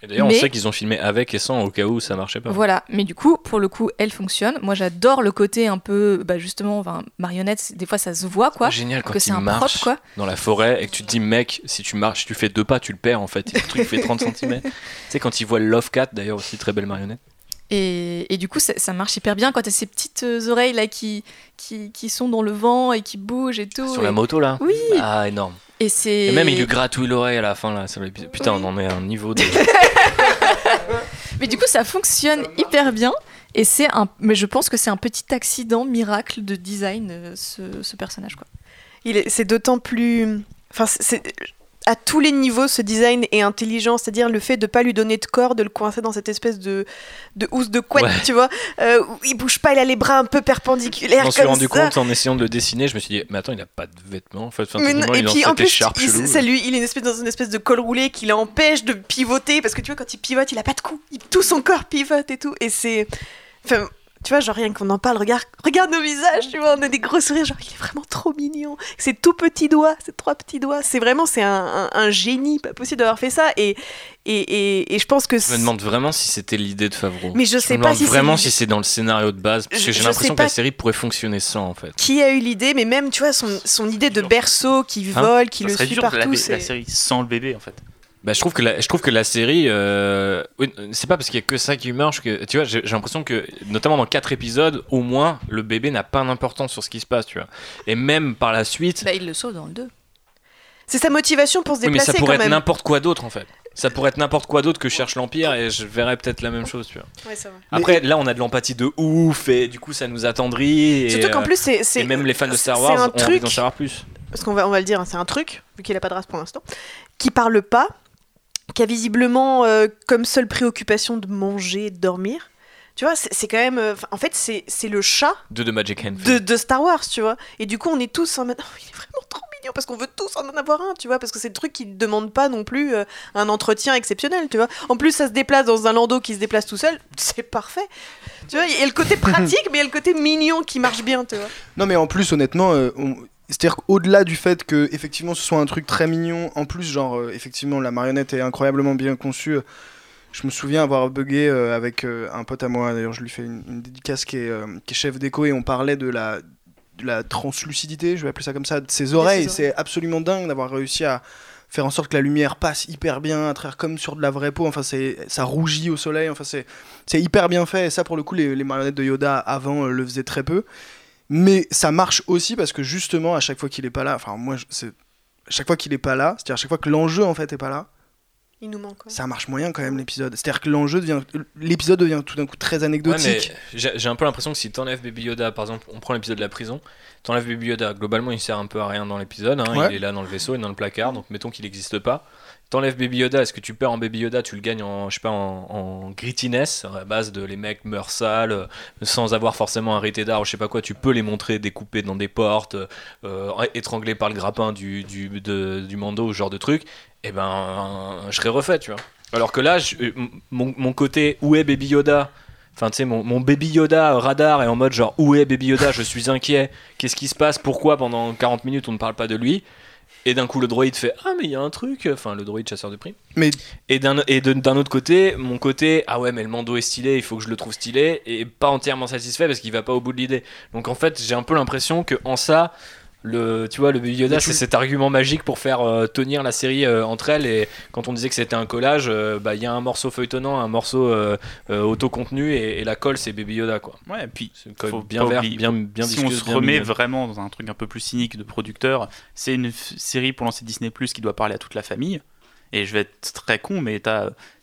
Et d'ailleurs, on sait qu'ils ont filmé avec et sans, au cas où ça marchait pas. Voilà, mais du coup, pour le coup, elle fonctionne. Moi, j'adore le côté un peu, justement, marionnette, des fois ça se voit, quoi. C'est génial quand tu marches dans la forêt et que tu te dis, mec, si tu marches, tu fais 2 pas, tu le perds en fait. Le truc fait 30 cm. Tu sais, quand ils voient Love Cat, d'ailleurs, aussi très belle marionnette. Et du coup, ça marche hyper bien quand t'as ces petites oreilles là qui sont dans le vent et qui bougent et tout. Sur la moto là. Oui. Ah, énorme. Et même il lui gratouille l'oreille à la fin là. Putain, on en est à un niveau de... Mais du coup, ça fonctionne hyper bien. Et mais je pense que c'est un petit accident miracle de design, ce personnage, quoi. C'est d'autant plus... Enfin, à tous les niveaux, ce design est intelligent, c'est-à-dire le fait de pas lui donner de corps, de le coincer dans cette espèce de housse de couette, tu vois, où il bouge pas, il a les bras un peu perpendiculaires. Je me suis rendu compte en essayant de le dessiner, je me suis dit, mais attends, il a pas de vêtements, en fait. Et puis en plus, il est dans une espèce de col roulé qui l'empêche de pivoter, parce que tu vois, quand il pivote, il a pas de cou, tout son corps pivote et tout, et c'est... Enfin, Tu vois, genre rien qu'on en parle, regarde nos visages, tu vois, on a des gros sourires, genre il est vraiment trop mignon. Ses tout petits doigts, ses trois petits doigts, c'est vraiment, c'est un génie, pas possible d'avoir fait ça. Et je pense que... Je me demande vraiment si c'était l'idée de Favreau. Mais je sais pas si c'est... Je me demande vraiment si c'est dans le scénario de base, parce que j'ai l'impression que la série pourrait fonctionner sans, en fait. Qui a eu l'idée, mais même, tu vois, son idée de berceau qui vole, qui le suit partout, c'est... La série sans le bébé, en fait. Bah, je trouve que la série c'est pas parce qu'il y a que ça qui marche que tu vois, j'ai l'impression que notamment dans 4 épisodes au moins le bébé n'a pas d'importance sur ce qui se passe, tu vois. Et même par la suite il le sauve dans le 2. C'est sa motivation pour se déplacer, mais ça pourrait être n'importe quoi d'autre, en fait. Ça pourrait être n'importe quoi d'autre que cherche l'Empire et je verrais peut-être la même chose, tu vois. Ouais, ça va. Après, là, on a de l'empathie de ouf et du coup, ça nous attendrit. Et, surtout qu'en plus, et même les fans de Star Wars ont envie d'en savoir plus. Parce qu'on va le dire, c'est un truc, vu qu'il n'a pas de race pour l'instant, qui parle pas, qui a visiblement comme seule préoccupation de manger et de dormir. Tu vois, c'est quand même... en fait, c'est le chat de The Magic Handful de Star Wars, tu vois. Et du coup, on est tous en mode... Oh, il est vraiment trop mignon, parce qu'on veut tous en avoir un, tu vois. Parce que c'est le truc qui ne demande pas non plus un entretien exceptionnel, tu vois. En plus, ça se déplace dans un landau qui se déplace tout seul. C'est parfait. Tu vois, il y a le côté pratique, mais il y a le côté mignon qui marche bien, tu vois. Non, mais en plus, honnêtement... C'est-à-dire qu'au-delà du fait que effectivement ce soit un truc très mignon, en plus genre effectivement la marionnette est incroyablement bien conçue. Je me souviens avoir bugué avec un pote à moi, d'ailleurs je lui fais une dédicace qui est chef déco, et on parlait de la translucidité, je vais appeler ça comme ça, de ses oreilles. Et c'est absolument dingue d'avoir réussi à faire en sorte que la lumière passe hyper bien à travers, comme sur de la vraie peau, enfin ça rougit au soleil, enfin c'est hyper bien fait, et ça pour le coup les marionnettes de Yoda avant le faisaient très peu. Mais ça marche aussi parce que justement à chaque fois qu'il est pas là, enfin moi à chaque fois qu'il est pas là, c'est-à-dire à chaque fois que l'enjeu en fait est pas là, il nous manque. Ça marche moyen quand même l'épisode. C'est-à-dire que l'épisode devient tout d'un coup très anecdotique. Ouais, j'ai un peu l'impression que si t'enlèves Baby Yoda, par exemple, on prend l'épisode de la prison, t'enlèves Baby Yoda, globalement il sert un peu à rien dans l'épisode, hein, ouais. Il est là dans le vaisseau et dans le placard, donc mettons qu'il n'existe pas. T'enlèves Baby Yoda, est-ce que tu perds en Baby Yoda, tu le gagnes en, je sais pas, en grittiness, à base de les mecs meurent sales, sans avoir forcément arrêté d'art ou je sais pas quoi, tu peux les montrer découpés dans des portes, étranglés par le grappin du Mando, ce genre de truc, et ben je serais refait, tu vois. Alors que là, mon côté où est Baby Yoda, enfin tu sais, mon Baby Yoda radar est en mode genre où est Baby Yoda, je suis inquiet, qu'est-ce qui se passe, pourquoi pendant 40 minutes on ne parle pas de lui. Et d'un coup, le droïde fait « Ah, mais il y a un truc !» Enfin, le droïde chasseur de primes. Mais... Et d'un autre côté, mon côté « Ah ouais, mais le Mando est stylé, il faut que je le trouve stylé » et pas entièrement satisfait parce qu'il va pas au bout de l'idée. Donc en fait, j'ai un peu l'impression qu'en ça, tu vois, le Baby Yoda, c'est cet argument magique pour faire tenir la série entre elles. Et quand on disait que c'était un collage, y a un morceau feuilletonnant, un morceau autocontenu, et la colle, c'est Baby Yoda, quoi. Ouais, et puis, faut bien vert, bien si visqueuse, on se remet vraiment dans un truc un peu plus cynique de producteur, c'est une série pour lancer Disney+, qui doit parler à toute la famille. Et je vais être très con, mais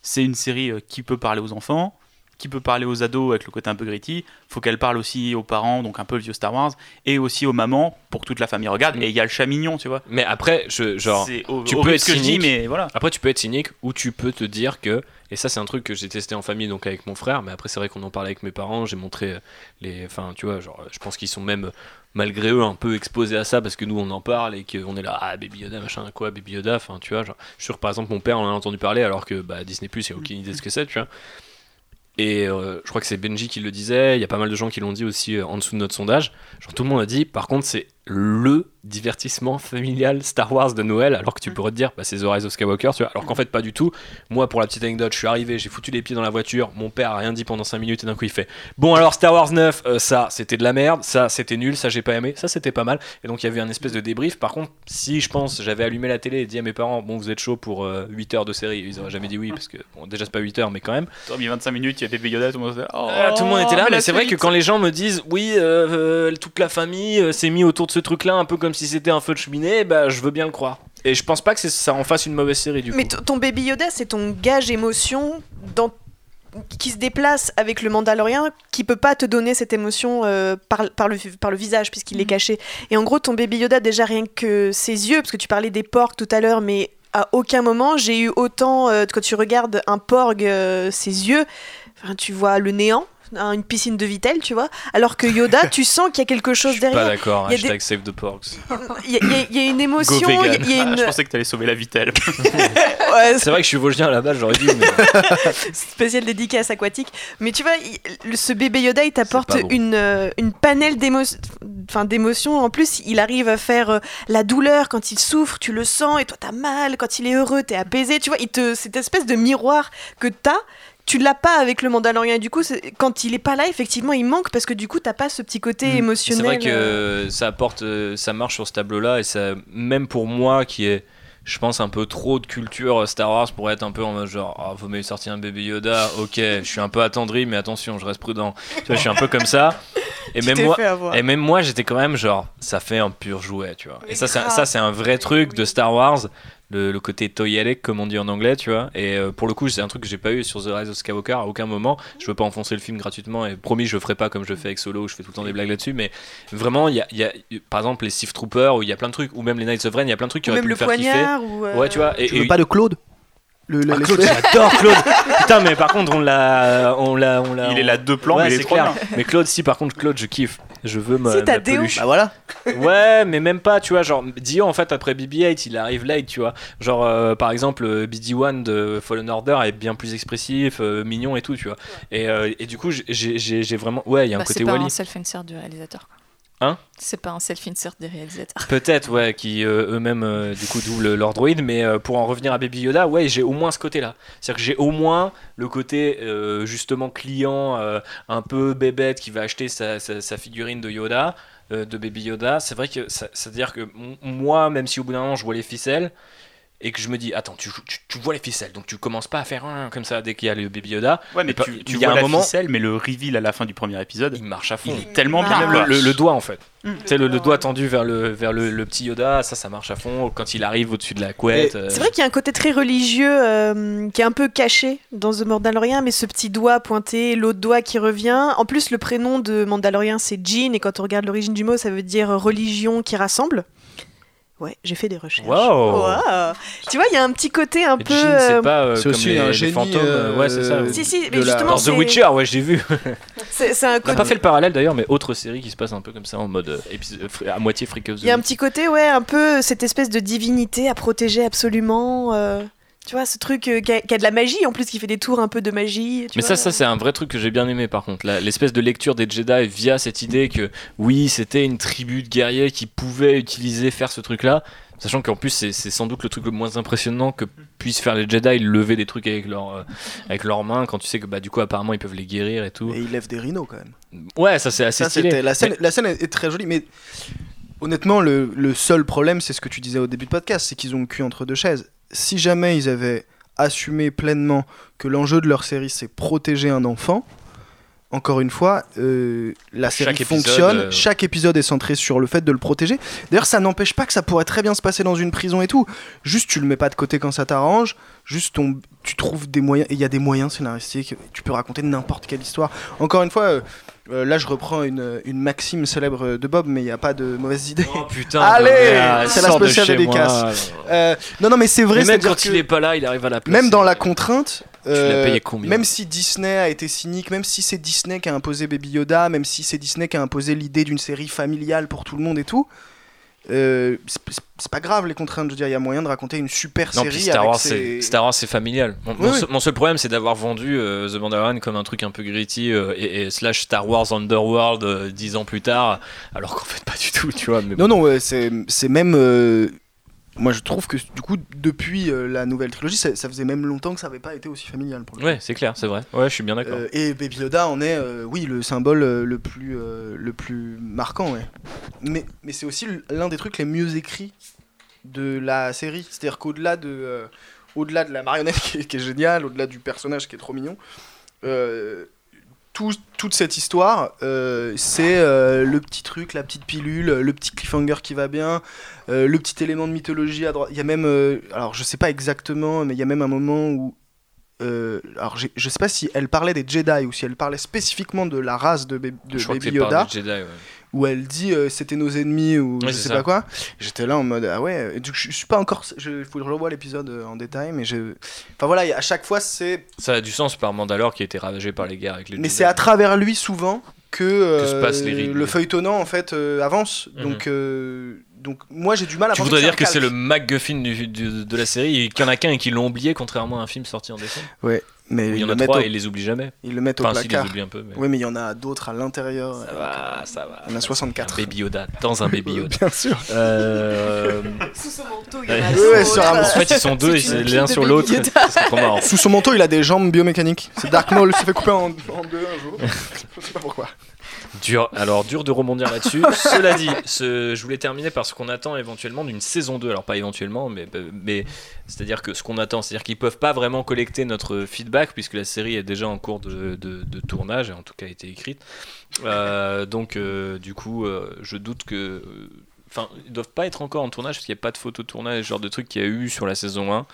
c'est une série qui peut parler aux enfants, qui peut parler aux ados avec le côté un peu gritty, faut qu'elle parle aussi aux parents, donc un peu vieux Star Wars, et aussi aux mamans pour que toute la famille regarde. Et il y a le chat mignon, tu vois. Mais après, tu peux être cynique, mais voilà. Après, tu peux être cynique ou tu peux te dire que, et ça, c'est un truc que j'ai testé en famille, donc avec mon frère. Mais après, c'est vrai qu'on en parlait avec mes parents. J'ai montré enfin, tu vois, genre, je pense qu'ils sont même malgré eux un peu exposés à ça parce que nous on en parle et qu'on est là, ah Baby Yoda machin quoi, Baby Yoda, enfin tu vois, genre, je suis sûr par exemple mon père on en a entendu parler alors que Disney+ il a aucune idée de ce que c'est, tu vois. Et je crois que c'est Benji qui le disait, il y a pas mal de gens qui l'ont dit aussi en dessous de notre sondage, genre tout le monde a dit par contre c'est le divertissement familial Star Wars de Noël, alors que tu pourrais te dire c'est The Rise of Skywalker, tu vois, alors qu'en fait pas du tout. Moi pour la petite anecdote, je suis arrivé, j'ai foutu les pieds dans la voiture, mon père a rien dit pendant 5 minutes et d'un coup il fait bon alors Star Wars 9, ça c'était de la merde, ça c'était nul, ça j'ai pas aimé, ça c'était pas mal, et donc il y avait un espèce de débrief. Par contre si je pense j'avais allumé la télé et dit à mes parents bon vous êtes chaud pour 8 heures de série, ils auraient jamais dit oui parce que bon déjà c'est pas 8 heures mais quand même. T'as mis 25 minutes, il y avait Baby Yoda, tout le monde était là, mais c'est vrai que quand les gens me disent oui toute la famille s'est mis autour de ce truc là un peu comme si c'était un feu de cheminée, je veux bien le croire. Et je pense pas que ça en fasse une mauvaise série du coup. Mais ton Baby Yoda, c'est ton gage émotion qui se déplace avec le Mandalorian, qui peut pas te donner cette émotion par le visage puisqu'il est caché. Et en gros, ton Baby Yoda, déjà rien que ses yeux, parce que tu parlais des porcs tout à l'heure, mais à aucun moment j'ai eu autant quand tu regardes un porc, ses yeux, enfin, tu vois le néant. une piscine de Vittel, tu vois, alors que Yoda, tu sens qu'il y a quelque chose derrière. Je suis pas d'accord, hashtag save the porks. Il y a une émotion. Go vegan. Ah, je pensais que t'allais sauver la Vittel. Ouais, c'est vrai que je suis vosgien à la base, j'aurais dit. Mais... spéciale dédicace aquatique. Mais tu vois, ce bébé Yoda, il t'apporte une panelle d'émotions. En plus, il arrive à faire la douleur quand il souffre, tu le sens, et toi t'as mal. Quand il est heureux, t'es apaisé. Tu vois, cette espèce de miroir que t'as, tu l'as pas avec le Mandalorian, et du coup quand il est pas là, effectivement il manque, parce que du coup t'as pas ce petit côté émotionnel. C'est vrai que ça apporte, ça marche sur ce tableau là, et ça, même pour moi qui est, je pense, un peu trop de culture Star Wars pour être un peu en mode genre vous m'avez sorti un bébé Yoda, ok, je suis un peu attendri, mais attention, je reste prudent, tu vois, je suis un peu comme ça. Et même moi j'étais quand même genre, ça fait un pur jouet, tu vois. Mais et ça c'est un vrai truc de Star Wars. Le côté Twi'lek, comme on dit en anglais, tu vois. Et pour le coup, c'est un truc que j'ai pas eu sur The Rise of Skywalker à aucun moment. Je veux pas enfoncer le film gratuitement, et promis, je le ferai pas comme je le fais avec Solo, où je fais tout le temps des blagues là-dessus. Mais vraiment, il y a par exemple les Sith Troopers, où il y a plein de trucs, ou même les Knights of Ren, il y a plein de trucs qui auraient pu me faire kiffer. Ouais, tu vois. Et pas de Claude. Ah, Claude, j'adore Claude. Putain, mais par contre, on l'a. Il est là deux plans, ouais, mais c'est clair. Mais Claude, si par contre Claude, je kiffe. Je veux ma peluche. Bah voilà. Ouais, mais même pas, tu vois, genre Dio en fait après BB-8, il arrive late, tu vois. Genre par exemple BD-1 de Fallen Order est bien plus expressif, mignon et tout, tu vois. Et du coup, j'ai vraiment, ouais, il y a un côté Wally. C'est pas un self-insert du réalisateur. Hein ? C'est pas un self-insert des réalisateurs. Peut-être, ouais, qui eux-mêmes du coup doublent leur droïde, mais pour en revenir à Baby Yoda, ouais, j'ai au moins ce côté-là. C'est-à-dire que j'ai au moins le côté justement client, un peu bébête qui va acheter sa figurine de Yoda, de Baby Yoda. C'est vrai que, c'est-à-dire que moi, même si au bout d'un moment je vois les ficelles, et que je me dis, attends, tu vois les ficelles, donc tu commences pas à faire un comme ça dès qu'il y a le Baby Yoda. Ouais, mais tu vois la ficelle, mais le reveal à la fin du premier épisode, il marche à fond. Il est tellement bien. Même le doigt, en fait. Tu sais, le doigt tendu vers le petit Yoda, ça marche à fond. Quand il arrive au-dessus de la couette. C'est vrai qu'il y a un côté très religieux qui est un peu caché dans The Mandalorian, mais ce petit doigt pointé, l'autre doigt qui revient. En plus, le prénom de Mandalorian, c'est Jin, et quand on regarde l'origine du mot, ça veut dire religion qui rassemble. Ouais, j'ai fait des recherches. Wow. Tu vois, il y a un petit côté un peu. Jean, c'est pas c'est comme les fantômes. Ouais, c'est ça. Si, mais justement. Dans The Witcher, ouais, j'ai vu. C'est un côté. On n'a pas fait le parallèle d'ailleurs, mais autre série qui se passe un peu comme ça, en mode à moitié Freak of the Week. Il y a un petit côté, ouais, un peu cette espèce de divinité à protéger absolument. Tu vois, ce truc qui a de la magie, en plus, qui fait des tours un peu de magie. Tu vois, ça, c'est un vrai truc que j'ai bien aimé, par contre. L'espèce de lecture des Jedi via cette idée que, oui, c'était une tribu de guerriers qui pouvait faire ce truc-là. Sachant qu'en plus, c'est sans doute le truc le moins impressionnant que puissent faire les Jedi, lever des trucs avec leurs mains, quand tu sais que, bah, du coup, apparemment, ils peuvent les guérir et tout. Et ils lèvent des rhinos, quand même. Ouais, ça, c'est assez stylé. La scène est très jolie, mais... Honnêtement, le seul problème, c'est ce que tu disais au début de podcast, c'est qu'ils ont le cul entre deux chaises. Si jamais ils avaient assumé pleinement que l'enjeu de leur série, c'est protéger un enfant, encore une fois, la série fonctionne, chaque épisode est centré sur le fait de le protéger. D'ailleurs, ça n'empêche pas que ça pourrait très bien se passer dans une prison et tout. Juste, tu le mets pas de côté quand ça t'arrange, juste tu trouves des moyens, il y a des moyens scénaristiques, tu peux raconter n'importe quelle histoire. Encore une fois... là, je reprends une maxime célèbre de Bob, mais il n'y a pas de mauvaise idée. Oh putain, allez, c'est la spéciale dédicace. Non, mais c'est vrai. Mais même quand il n'est pas là, il arrive à la place. Même dans la contrainte, tu l'as payé combien ? Même si Disney a été cynique, même si c'est Disney qui a imposé Baby Yoda, même si c'est Disney qui a imposé l'idée d'une série familiale pour tout le monde et tout, c'est pas grave les contraintes. Je veux dire, il y a moyen de raconter une super série. Star Wars, c'est familial. Mon seul problème, c'est d'avoir vendu The Mandalorian comme un truc un peu gritty et slash Star Wars Underworld 10 ans plus tard, alors qu'en fait pas du tout, tu vois. Mais non, c'est même. Moi, je trouve que du coup, depuis la nouvelle trilogie, ça faisait même longtemps que ça n'avait pas été aussi familial. Pour le coup. Ouais, c'est clair, c'est vrai. Ouais, je suis bien d'accord. Et Baby Yoda en est, le symbole le plus marquant. Ouais. Mais c'est aussi l'un des trucs les mieux écrits de la série. C'est-à-dire qu'au-delà de la marionnette qui est géniale, au-delà du personnage qui est trop mignon, toute cette histoire, c'est le petit truc, la petite pilule, le petit cliffhanger qui va bien, le petit élément de mythologie à droite. Il y a même, alors je sais pas exactement, mais il y a même un moment où, alors je sais pas si elle parlait des Jedi ou si elle parlait spécifiquement de la race de Baby Yoda. Je crois que c'est par les Jedi, ouais. où elle dit c'était nos ennemis ou ouais, je sais ça. Pas quoi. J'étais là en mode ah ouais, je suis pas encore, il faut que je revoie l'épisode en détail, mais enfin voilà, à chaque fois c'est. Ça a du sens par Mandalore qui a été ravagé par les guerres avec les. Mais c'est à travers lui souvent que se passent les rides, le feuilletonnant en fait avance. Mm-hmm. Donc moi j'ai du mal à. Tu voudrais dire que c'est le MacGuffin de la série et qu'il y en a qu'un et qu'ils l'ont oublié contrairement à un film sorti en décembre. Ouais. Mais il y en a trois et ils les oublient jamais. Ils le mettent au placard. Si, ils les oublient un peu, mais... Oui, mais il y en a d'autres à l'intérieur. Ça va, ça va. Il y en a 64. Un Baby Yoda, dans un Baby Yoda. Bien sûr. Sous son manteau, il y en a un. En fait, ils sont deux, ils l'un sur l'autre. C'est trop marrant. Sous son manteau, il a des jambes biomécaniques. C'est Dark Maul, il s'est fait couper en deux un jour. Je sais pas pourquoi. Dur de rebondir là-dessus. Cela dit, je voulais terminer par ce qu'on attend éventuellement d'une saison 2. Alors, pas éventuellement, mais c'est-à-dire que ce qu'on attend, c'est-à-dire qu'ils peuvent pas vraiment collecter notre feedback puisque la série est déjà en cours de tournage et en tout cas a été écrite. Du coup, je doute que. Enfin, ils doivent pas être encore en tournage parce qu'il n'y a pas de photo de tournage, ce genre de truc qu'il y a eu sur la saison 1.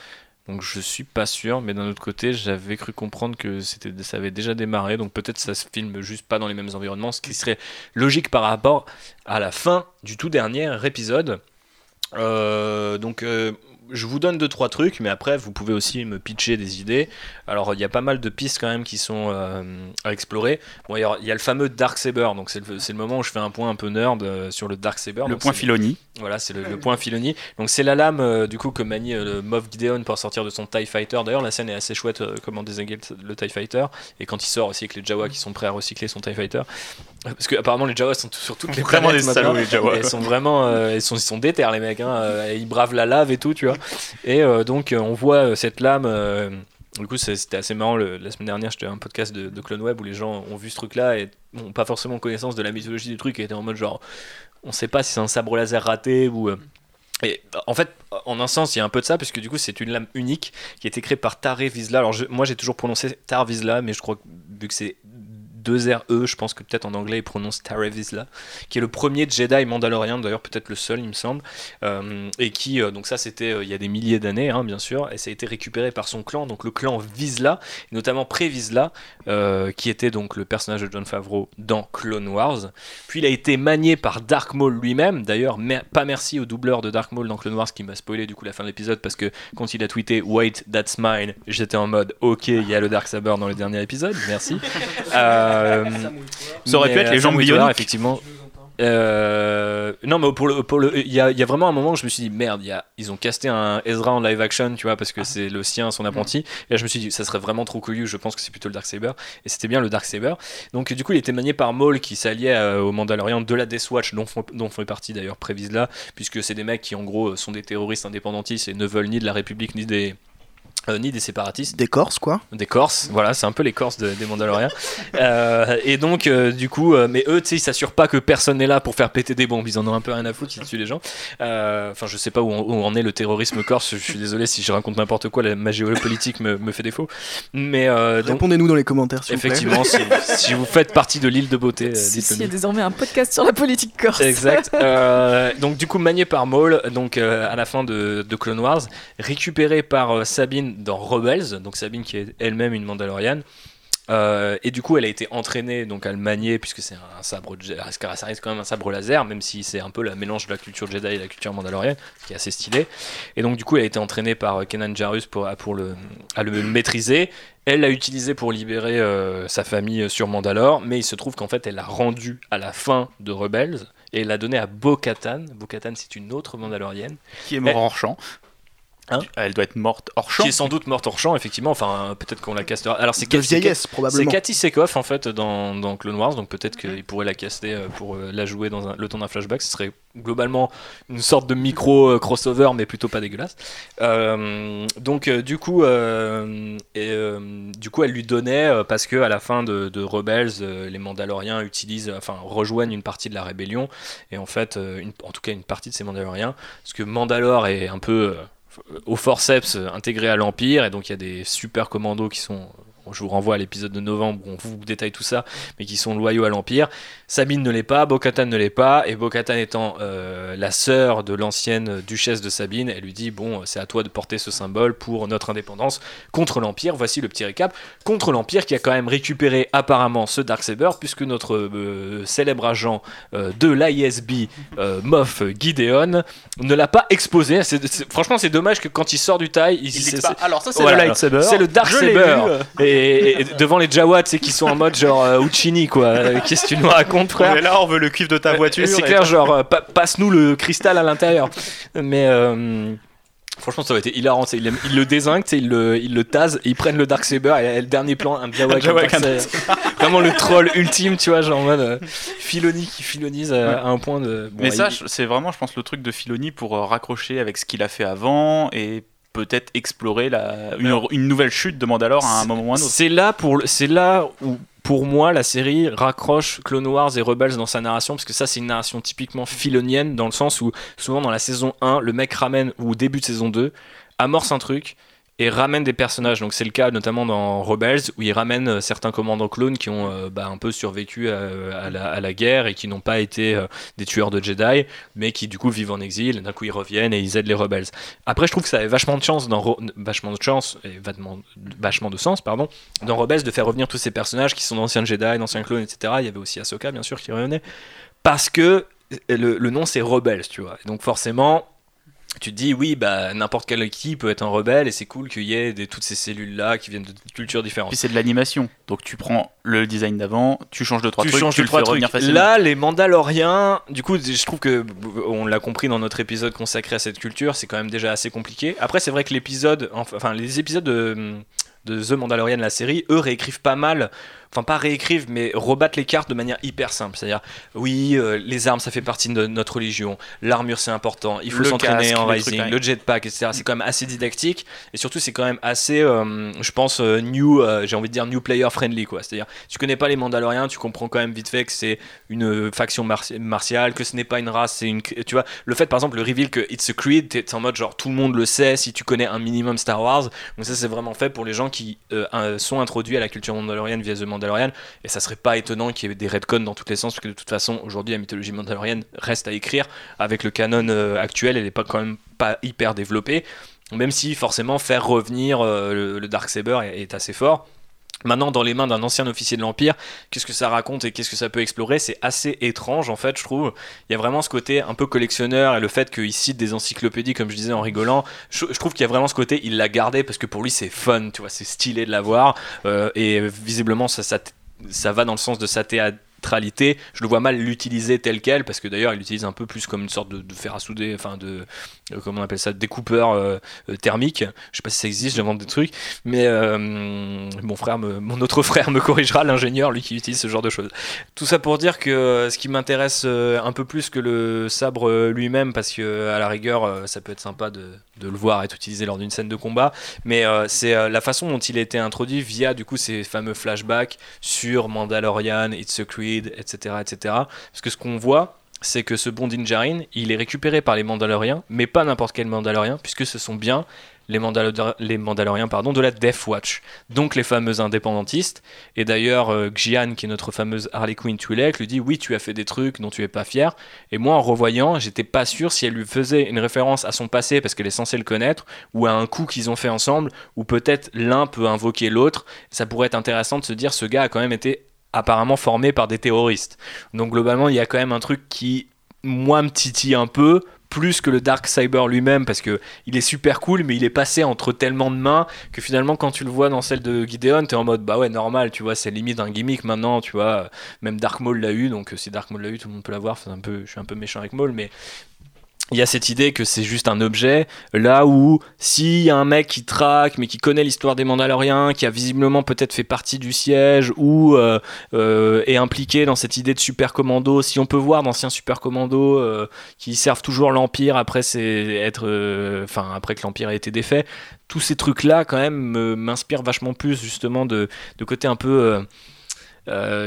Donc je suis pas sûr, mais d'un autre côté, j'avais cru comprendre que ça avait déjà démarré, donc peut-être ça se filme juste pas dans les mêmes environnements, ce qui serait logique par rapport à la fin du tout dernier épisode. Je vous donne 2-3 trucs, mais après vous pouvez aussi me pitcher des idées. Alors il y a pas mal de pistes quand même qui sont à explorer. Bon, il y a le fameux Darksaber, donc c'est le moment où je fais un point un peu nerd sur le Darksaber. Le point Filoni. Voilà, c'est le point Filoni. Donc c'est la lame du coup que manie Moff Gideon pour sortir de son TIE Fighter. D'ailleurs la scène est assez chouette, comment désinguer le TIE Fighter. Et quand il sort aussi avec les Jawas qui sont prêts à recycler son TIE Fighter. Parce que apparemment les Jawas sont sur toutes les planètes. Vraiment des salauds les Jawas. Ils sont vraiment, ils sont déterres les mecs. Hein, ils bravent la lave et tout, tu vois. Et on voit cette lame. Du coup, c'était assez marrant. La semaine dernière, j'étais à un podcast de Clone Web où les gens ont vu ce truc-là et n'ont pas forcément connaissance de la mythologie du truc. Et étaient en mode genre, on sait pas si c'est un sabre laser raté ou. Et en fait, en un sens, il y a un peu de ça, puisque du coup, c'est une lame unique qui a été créée par Tare Vizsla. Alors, moi, j'ai toujours prononcé Tare Vizsla, mais je crois que vu que c'est 2 R E, je pense que peut-être en anglais ils prononcent Tare Vizsla, qui est le premier Jedi mandalorien, d'ailleurs peut-être le seul il me semble, et qui donc ça c'était il y a des milliers d'années hein, bien sûr, et ça a été récupéré par son clan, donc le clan Vizsla, notamment Pré-Vizsla, qui était donc le personnage de Jon Favreau dans Clone Wars. Puis il a été manié par Dark Maul lui-même, d'ailleurs pas merci au doubleur de Dark Maul dans Clone Wars qui m'a spoilé du coup la fin de l'épisode, parce que quand il a tweeté "Wait, that's mine", j'étais en mode ok, il y a le Darksaber dans le dernier épisode, merci. Ça aurait pu être les jambes bioniques effectivement. Non mais pour le il y a vraiment un moment où je me suis dit merde, ils ont casté un Ezra en live action, tu vois, parce que c'est le sien, son apprenti. Et là je me suis dit ça serait vraiment trop cool, je pense que c'est plutôt le Darksaber, et c'était bien le Darksaber. Donc du coup il était manié par Maul qui s'alliait au Mandalorian de la Death Watch, dont fait partie d'ailleurs Pré-Vizsla, puisque c'est des mecs qui en gros sont des terroristes indépendantistes et ne veulent ni de la République ni des séparatistes. Des Corses, quoi. Des Corses, voilà, c'est un peu les Corses des Mandaloriens. Mais eux, tu sais, ils s'assurent pas que personne n'est là pour faire péter des bombes. Ils en ont un peu rien à foutre, ils tuent les gens. Enfin, je sais pas où en est le terrorisme corse. Je suis désolé si je raconte n'importe quoi, ma géopolitique me fait défaut. Mais, répondez-nous dans les commentaires, s'il vous plaît. Effectivement, si vous faites partie de l'île de beauté, dites-le. Il y a désormais un podcast sur la politique corse. Exact. Donc, du coup, manié par Maul, à la fin de Clone Wars, récupéré par Sabine dans Rebels, donc Sabine qui est elle-même une Mandalorienne, et du coup elle a été entraînée donc à le manier, puisque c'est un sabre, ça reste quand même un sabre laser, même si c'est un peu le mélange de la culture Jedi et la culture mandalorienne, ce qui est assez stylé. Et donc du coup elle a été entraînée par Kenan Jarrus pour le maîtriser. Elle l'a utilisé pour libérer sa famille sur Mandalore, mais il se trouve qu'en fait elle l'a rendu à la fin de Rebels et l'a donné à Bo-Katan. Bo-Katan, c'est une autre Mandalorienne qui est morte hors champ. Hein, elle doit être morte hors champ. Qui est sans doute morte hors champ, effectivement. Enfin, peut-être qu'on la castera. Alors, c'est vieillesse, probablement. C'est Cathy Sekoff, en fait, dans Clone Wars. Donc, peut-être qu'ils pourraient la caster pour la jouer dans le temps d'un flashback. Ce serait globalement une sorte de micro-crossover, mais plutôt pas dégueulasse. Du coup, elle lui donnait, parce qu'à la fin de Rebels, les Mandaloriens rejoignent une partie de la rébellion. Et en fait, en tout cas, une partie de ces Mandaloriens. Parce que Mandalore est un peu... au forceps intégré à l'Empire, et donc il y a des super commandos qui sont je vous renvoie à l'épisode de novembre où on vous détaille tout ça, mais qui sont loyaux à l'Empire. Sabine ne l'est pas, Bo-Katan ne l'est pas, et Bo-Katan étant la sœur de l'ancienne duchesse de Sabine, elle lui dit, bon, c'est à toi de porter ce symbole pour notre indépendance contre l'Empire. Voici le petit récap, contre l'Empire qui a quand même récupéré apparemment ce Darksaber, puisque notre célèbre agent de l'ISB, Moff Gideon, ne l'a pas exposé. Franchement, c'est dommage que quand il sort du taille, alors ça c'est le lightsaber, c'est le Darksaber. Et devant les Jawas, c'est qu'ils sont en mode genre Uchini quoi. Qu'est-ce que tu nous racontes, frère? Mais là, on veut le cuivre de ta voiture. C'est clair, genre passe-nous le cristal à l'intérieur. Mais franchement, ça aurait été hilarant. Ils le dézinguent, ils le tasent, ils prennent le Darksaber et le dernier plan, un Jawas. Vraiment le troll ultime, tu vois, genre en mode Filoni qui filonise à un point de. Bon, mais ça, c'est vraiment, je pense, le truc de Filoni pour raccrocher avec ce qu'il a fait avant et peut-être explorer une nouvelle chute de Mandalore à un moment ou un autre. C'est là où, pour moi, la série raccroche Clone Wars et Rebels dans sa narration, parce que ça, c'est une narration typiquement filonienne, dans le sens où, souvent, dans la saison 1, le mec ramène, ou au début de saison 2, amorce un truc et ramène des personnages. Donc c'est le cas notamment dans Rebels, où ils ramènent certains commandants clones qui ont un peu survécu à la guerre et qui n'ont pas été des tueurs de Jedi, mais qui du coup vivent en exil. D'un coup ils reviennent et ils aident les Rebels. Après je trouve que ça avait vachement de sens dans Rebels de faire revenir tous ces personnages qui sont d'anciens Jedi, d'anciens clones, etc. Il y avait aussi Ahsoka bien sûr qui revenait, parce que le nom c'est Rebels, tu vois. Donc forcément tu te dis, oui, bah, n'importe quel qui peut être un rebelle, et c'est cool qu'il y ait toutes ces cellules-là qui viennent de cultures différentes. Puis c'est de l'animation, donc tu prends le design d'avant, tu changes deux, trois trucs. Facilement. Là, les Mandaloriens, du coup, je trouve que, on l'a compris dans notre épisode consacré à cette culture, c'est quand même déjà assez compliqué. Après, c'est vrai que les épisodes de The Mandalorian, la série, eux réécrivent pas mal, enfin pas réécrivent, mais rebattent les cartes de manière hyper simple. C'est-à-dire, oui, les armes, ça fait partie de notre religion, l'armure, c'est important, il faut s'entraîner en Rising, le jetpack, etc. C'est quand même assez didactique, et surtout, c'est quand même assez, je pense, new player friendly, quoi. C'est-à-dire, tu connais pas les Mandaloriens, tu comprends quand même vite fait que c'est une faction martiale, que ce n'est pas une race, c'est une... Tu vois, le fait, par exemple, le reveal que it's a creed, t'es en mode, genre, tout le monde le sait, si tu connais un minimum Star Wars, donc ça, c'est vraiment fait pour les gens qui sont introduits à la culture mandalorienne via The Mandalorian, et ça serait pas étonnant qu'il y ait des retcons dans tous les sens, parce que de toute façon aujourd'hui la mythologie mandalorienne reste à écrire avec le canon actuel, elle est pas quand même pas hyper développée, même si forcément faire revenir le Darksaber est assez fort. Maintenant, dans les mains d'un ancien officier de l'Empire, qu'est-ce que ça raconte et qu'est-ce que ça peut explorer? C'est assez étrange, en fait, je trouve. Il y a vraiment ce côté un peu collectionneur, et le fait qu'il cite des encyclopédies, comme je disais en rigolant, je trouve qu'il y a vraiment ce côté, il l'a gardé parce que pour lui, c'est fun, tu vois, c'est stylé de l'avoir. Et visiblement, ça va dans le sens de sa théâtralité. Je le vois mal l'utiliser tel quel, parce que d'ailleurs, il l'utilise un peu plus comme une sorte de fer à souder, enfin de... comment on appelle ça, découpeur thermique, je sais pas si ça existe, j'invente des trucs, mais mon autre frère me corrigera, l'ingénieur, lui qui utilise ce genre de choses. Tout ça pour dire que ce qui m'intéresse un peu plus que le sabre lui-même, parce que à la rigueur ça peut être sympa de le voir être utilisé lors d'une scène de combat, mais c'est la façon dont il a été introduit via du coup ces fameux flashbacks sur Mandalorian, It's a Creed, etc. parce que ce qu'on voit, c'est que ce bon Din Djarin, il est récupéré par les Mandaloriens, mais pas n'importe quel Mandalorien, puisque ce sont bien les Mandaloriens de la Death Watch, donc les fameux indépendantistes. Et d'ailleurs, Xian, qui est notre fameuse Harley Quinn Twi'lek, lui dit « Oui, tu as fait des trucs dont tu es pas fier ». Et moi, en revoyant, j'étais pas sûr si elle lui faisait une référence à son passé, parce qu'elle est censée le connaître, ou à un coup qu'ils ont fait ensemble, ou peut-être l'un peut invoquer l'autre. Ça pourrait être intéressant de se dire « Ce gars a quand même été... » apparemment formé par des terroristes. Donc globalement, il y a quand même un truc qui, moi, me titille un peu, plus que le Darksaber lui-même, parce qu'il est super cool, mais il est passé entre tellement de mains que finalement, quand tu le vois dans celle de Gideon, t'es en mode, bah ouais, normal, tu vois, c'est limite un gimmick maintenant, tu vois, même Dark Maul l'a eu, donc si Dark Maul l'a eu, tout le monde peut l'avoir, je suis un peu méchant avec Maul, mais... il y a cette idée que c'est juste un objet, là où s'il y a un mec qui traque, mais qui connaît l'histoire des Mandaloriens, qui a visiblement peut-être fait partie du siège, ou est impliqué dans cette idée de super commando, si on peut voir d'anciens super commandos qui servent toujours l'Empire après que l'Empire a été défait, tous ces trucs-là quand même m'inspirent vachement plus justement de côté un peu...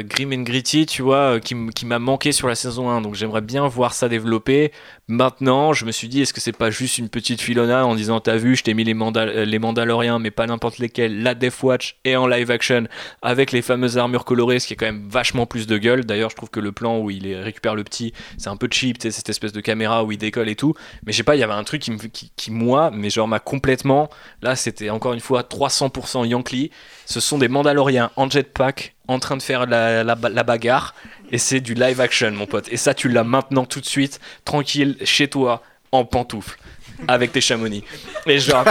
grim and gritty, tu vois, qui m'a manqué sur la saison 1, donc j'aimerais bien voir ça développer. Maintenant, je me suis dit, est-ce que c'est pas juste une petite filona en disant, t'as vu, je t'ai mis les Mandaloriens, mais pas n'importe lesquels, la Death Watch et en live action, avec les fameuses armures colorées, ce qui est quand même vachement plus de gueule. D'ailleurs, je trouve que le plan où il récupère le petit, c'est un peu cheap, tu sais, cette espèce de caméra où il décolle et tout, mais je sais pas, il y avait un truc qui moi, mais genre m'a complètement, là c'était encore une fois 300% Yankee. Ce sont des Mandaloriens en jetpack en train de faire la bagarre, et c'est du live action, mon pote, et ça tu l'as maintenant tout de suite, tranquille, chez toi, en pantoufles, avec tes Chamonix. Et genre,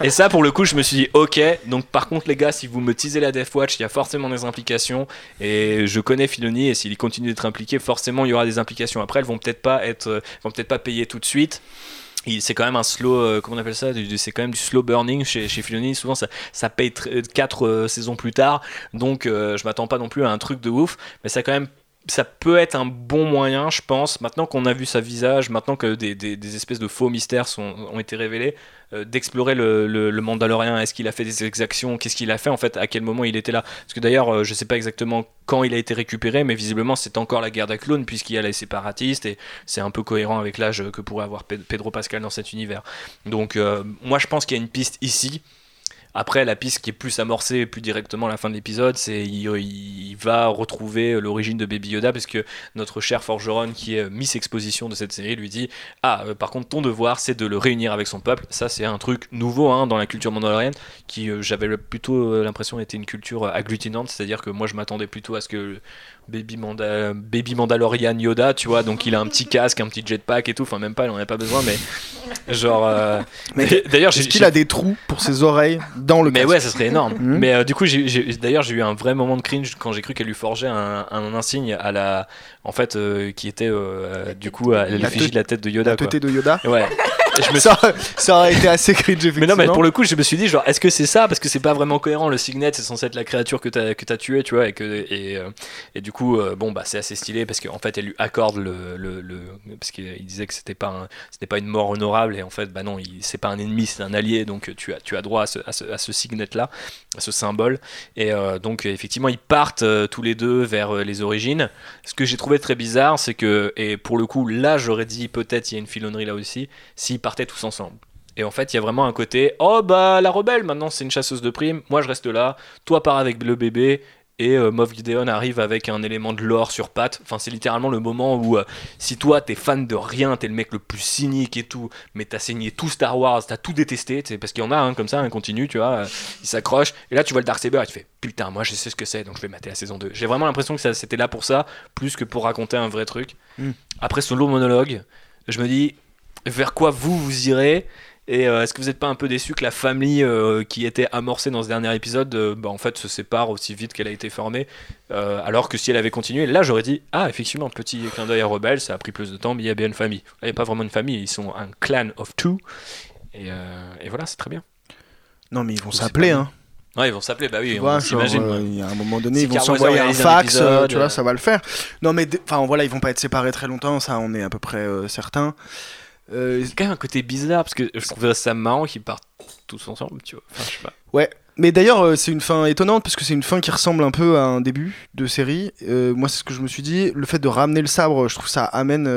et ça pour le coup je me suis dit ok, donc par contre les gars, si vous me teasez la Death Watch, il y a forcément des implications, et je connais Filoni, et s'il continue d'être impliqué, forcément il y aura des implications. Après, elles vont peut-être pas payer tout de suite. C'est quand même un slow, comment on appelle ça, c'est quand même du slow burning chez Filoni. Souvent ça paye 4 saisons plus tard, donc je m'attends pas non plus à un truc de ouf, mais ça quand même, ça peut être un bon moyen, je pense, maintenant qu'on a vu sa visage, maintenant que des espèces de faux mystères ont été révélés, d'explorer le Mandalorien. Est-ce qu'il a fait des exactions, qu'est-ce qu'il a fait en fait, à quel moment il était là, parce que d'ailleurs je sais pas exactement quand il a été récupéré, mais visiblement c'est encore la guerre des clones, puisqu'il y a les séparatistes, et c'est un peu cohérent avec l'âge que pourrait avoir Pedro Pascal dans cet univers. Donc moi je pense qu'il y a une piste ici. Après, la piste qui est plus amorcée plus directement à la fin de l'épisode, c'est il va retrouver l'origine de Baby Yoda, parce que notre cher Forgeron, qui est Miss Exposition de cette série, lui dit « Ah, par contre, ton devoir, c'est de le réunir avec son peuple. » Ça, c'est un truc nouveau dans la culture mandalorienne, qui j'avais plutôt l'impression était une culture agglutinante, c'est-à-dire que moi, je m'attendais plutôt à ce que Baby Mandalorian Yoda, tu vois, donc il a un petit casque, un petit jetpack et tout, enfin même pas, il en a pas besoin, mais genre... Mais d'ailleurs, est-ce qu'il a des trous pour ses oreilles dans le casque? Mais ouais, ça serait énorme. Mais du coup, d'ailleurs, j'ai eu un vrai moment de cringe quand j'ai cru qu'elle lui forgeait un insigne à la... En fait, qui était du coup à l'effigie de la tête de Yoda. La tête de Yoda. Ouais. Ça aurait été assez cringe, effectivement. Mais non, mais pour le coup, je me suis dit, genre, est-ce que c'est ça? Parce que c'est pas vraiment cohérent. Le Signet, c'est censé être la créature que t'as tuée, tu vois, et du coup, bon, bah, c'est assez stylé, parce qu'en fait, elle lui accorde le parce qu'il disait que c'était pas une mort honorable, et en fait, bah non, c'est pas un ennemi, c'est un allié, donc tu as droit à ce Signet-là, à ce symbole. Et donc, effectivement, ils partent tous les deux vers les origines. Ce que j'ai trouvé très bizarre, c'est que, et pour le coup, là, j'aurais dit, peut-être, il y a une filonnerie là aussi, si partaient tous ensemble. Et en fait, il y a vraiment un côté, oh bah la rebelle, maintenant c'est une chasseuse de primes, moi je reste là, toi pars avec le bébé, et Moff Gideon arrive avec un élément de lore sur pattes. Enfin, c'est littéralement le moment où, si toi t'es fan de rien, t'es le mec le plus cynique et tout, mais t'as saigné tout Star Wars, t'as tout détesté, parce qu'il y en a un comme ça, un continu, tu vois, il s'accroche, et là tu vois le Darksaber et tu fais, putain, moi je sais ce que c'est, donc je vais mater la saison 2. J'ai vraiment l'impression que c'était là pour ça, plus que pour raconter un vrai truc. Après ce long monologue, je me dis, vers quoi vous irez, et est-ce que vous n'êtes pas un peu déçu que la famille qui était amorcée dans ce dernier épisode en fait se sépare aussi vite qu'elle a été formée, alors que si elle avait continué, là j'aurais dit, ah effectivement, petit clin d'œil à Rebels, ça a pris plus de temps, mais il y a bien une famille. Là il n'y a pas vraiment une famille, ils sont un clan of two, et voilà, c'est très bien. Non mais ils vont s'appeler, hein. Ouais, ils vont s'appeler, bah oui, on s'imagine. Il y a un moment donné, ils vont s'envoyer un fax, tu vois, ça va le faire. Non mais, enfin voilà, ils vont pas être séparés très longtemps, ça on est à peu près certain. C'est quand même un côté bizarre, parce que je trouve ça marrant qu'ils partent tous ensemble, tu vois. Enfin, je sais pas. Ouais, mais d'ailleurs, c'est une fin étonnante, parce que c'est une fin qui ressemble un peu à un début de série. Moi, c'est ce que je me suis dit. Le fait de ramener le sabre, je trouve ça amène.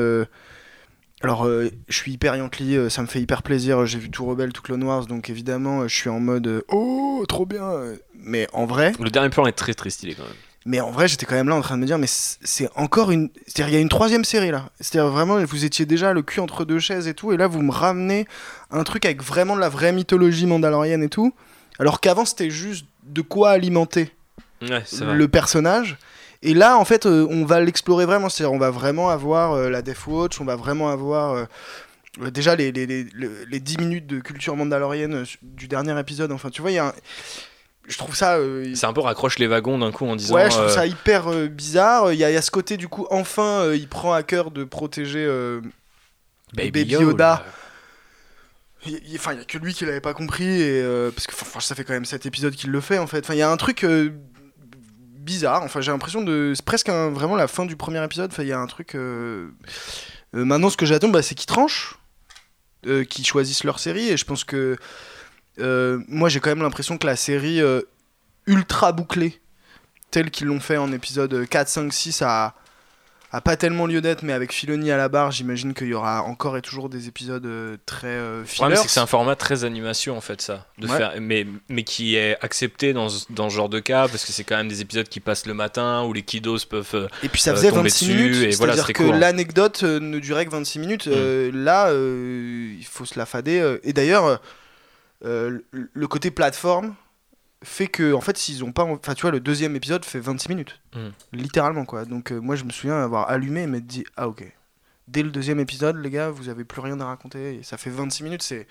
Alors, je suis hyper Yankee, ça me fait hyper plaisir. J'ai vu tout Rebelle, tout Clone Wars, donc évidemment, je suis en mode oh, trop bien. Mais en vrai. Le dernier plan est très très stylé quand même. Mais en vrai, j'étais quand même là en train de me dire, mais c'est encore une... C'est-à-dire, il y a une troisième série, là. C'est-à-dire, vraiment, vous étiez déjà le cul entre deux chaises et tout, et là, vous me ramenez un truc avec vraiment de la vraie mythologie mandalorienne et tout, alors qu'avant, c'était juste de quoi alimenter le personnage. Et là, en fait, on va l'explorer vraiment. C'est-à-dire, on va vraiment avoir la Death Watch, on va vraiment avoir... déjà, les 10 minutes de culture mandalorienne du dernier épisode. Enfin, tu vois, il y a un... Je trouve ça... C'est un peu raccroche les wagons d'un coup en disant... Ouais, je trouve ça hyper bizarre. Il y a ce côté du coup, enfin, il prend à cœur de protéger Baby Yoda. Enfin, il n'y a que lui qui l'avait pas compris. Et, parce que ça fait quand même 7 épisodes qu'il le fait en fait. Enfin, il y a un truc bizarre. Enfin, j'ai l'impression de... C'est presque vraiment la fin du premier épisode. Enfin, il y a un truc... Maintenant, ce que j'attends, c'est qu'ils tranchent. Qu'ils choisissent leur série. Et je pense que... moi j'ai quand même l'impression que la série ultra bouclée, tels qu'ils l'ont fait en épisode 4, 5, 6 a pas tellement lieu d'être, mais avec Filoni à la barre, j'imagine qu'il y aura encore et toujours des épisodes très fillers. Ouais, c'est un format très animation en fait, ça, de faire, mais qui est accepté dans ce genre de cas, parce que c'est quand même des épisodes qui passent le matin où les kiddos peuvent tomber dessus. Et puis ça faisait 26 minutes, c'est-à-dire que l'anecdote ne durait que 26 minutes. Là, il faut se la fader. Et d'ailleurs, le côté plateforme fait que en fait s'ils ont pas, enfin tu vois, le deuxième épisode fait 26 minutes littéralement quoi, donc moi je me souviens avoir allumé et m'être dit ah ok, dès le deuxième épisode les gars vous avez plus rien à raconter et ça fait 26 minutes, c'est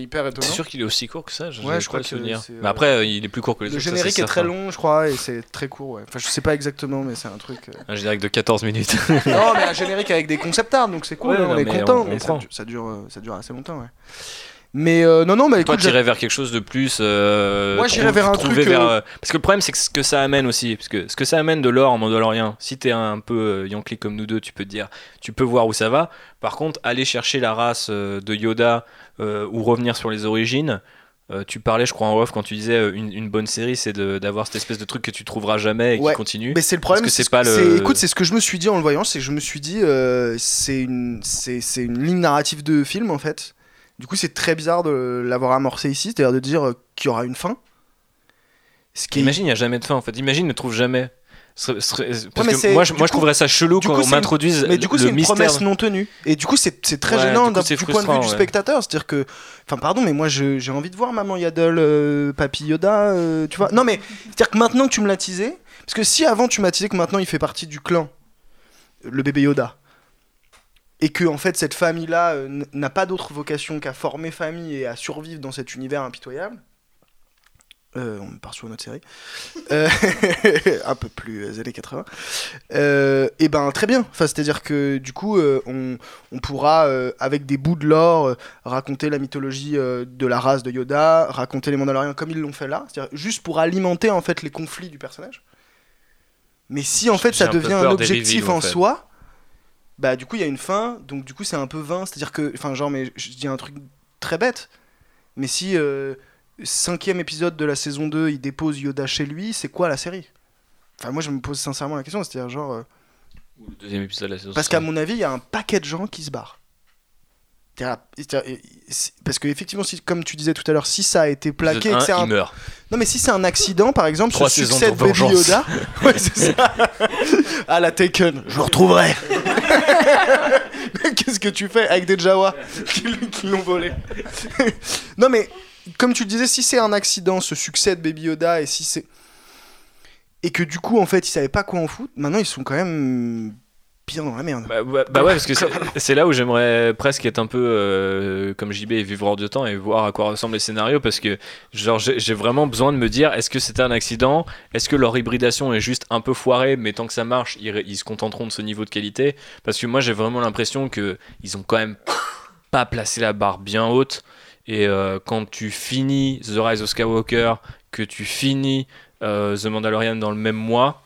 hyper étonnant. C'est sûr qu'il est aussi court que ça, ouais, je crois que mais après il est plus court que les autres. Le générique est très long je crois et c'est très court, enfin je sais pas exactement mais c'est un truc un générique de 14 minutes. Non mais un générique avec des concept art donc c'est cool, ouais, on est content, mais ça dure assez longtemps. Mais non, mais écoute, toi t'irais vers quelque chose de plus. Moi j'irais vers un truc. Parce que le problème c'est que ce que ça amène aussi, parce que ce que ça amène de l'or en Mandalorian, si t'es un peu Yankee comme nous deux, tu peux te dire, tu peux voir où ça va. Par contre, aller chercher la race de Yoda ou revenir sur les origines. Tu parlais, je crois, en off quand tu disais une bonne série, c'est d'avoir cette espèce de truc que tu trouveras jamais et qui continue. Mais c'est le problème. Parce que écoute, c'est ce que je me suis dit en le voyant, c'est que je me suis dit, c'est une ligne narrative de film en fait. Du coup, c'est très bizarre de l'avoir amorcé ici, c'est-à-dire de dire qu'il y aura une fin. Imagine, il n'y a jamais de fin en fait. Imagine, ne trouve jamais. Parce que moi, je trouverais ça chelou quand on m'introduise. Mais du coup, c'est une promesse non tenue. Et du coup, c'est très gênant d'un point de vue du spectateur. C'est-à-dire que. Enfin, pardon, mais moi, j'ai envie de voir Maman Yaddle, Papy Yoda, tu vois. Non, mais c'est-à-dire que maintenant que tu me l'as teasé. Parce que si avant tu m'as teasé que maintenant il fait partie du clan, le bébé Yoda. Et que en fait cette famille-là n'a pas d'autre vocation qu'à former famille et à survivre dans cet univers impitoyable. On part sur notre série, un peu plus années 80. Et ben très bien. Enfin c'est-à-dire que du coup on pourra avec des bouts de lore raconter la mythologie de la race de Yoda, raconter les Mandaloriens comme ils l'ont fait là, c'est-à-dire juste pour alimenter en fait les conflits du personnage. Mais si en fait ça devient un objectif en soi. Bah du coup il y a une fin, donc du coup c'est un peu vain, c'est-à-dire que, enfin genre, mais je dis un truc très bête, mais si 5e épisode de la saison 2 il dépose Yoda chez lui, c'est quoi la série? Enfin moi je me pose sincèrement la question, c'est-à-dire genre... Ou le 2e épisode de la saison 2. Parce qu'à mon avis il y a un paquet de gens qui se barrent. Parce que effectivement si, comme tu disais tout à l'heure, si ça a été plaqué, que c'est un... Non mais si c'est un accident par exemple, ce succès de Baby Yoda, ouais c'est ça. Ah la Taken, je vous retrouverai. Qu'est-ce que tu fais avec des Jawas qui l'ont volé? Non mais comme tu le disais, si c'est un accident ce succès de Baby Yoda, et si c'est, et que du coup en fait ils savaient pas quoi en foutre, maintenant ils sont quand même bien dans la merde. Bah ouais, parce que c'est là où j'aimerais presque être un peu comme JB et vivre hors de temps et voir à quoi ressemblent les scénarios, parce que genre j'ai vraiment besoin de me dire, est-ce que c'était un accident, est-ce que leur hybridation est juste un peu foirée, mais tant que ça marche ils se contenteront de ce niveau de qualité, parce que moi j'ai vraiment l'impression que ils ont quand même pas placé la barre bien haute, et quand tu finis The Rise of Skywalker, que tu finis The Mandalorian dans le même mois,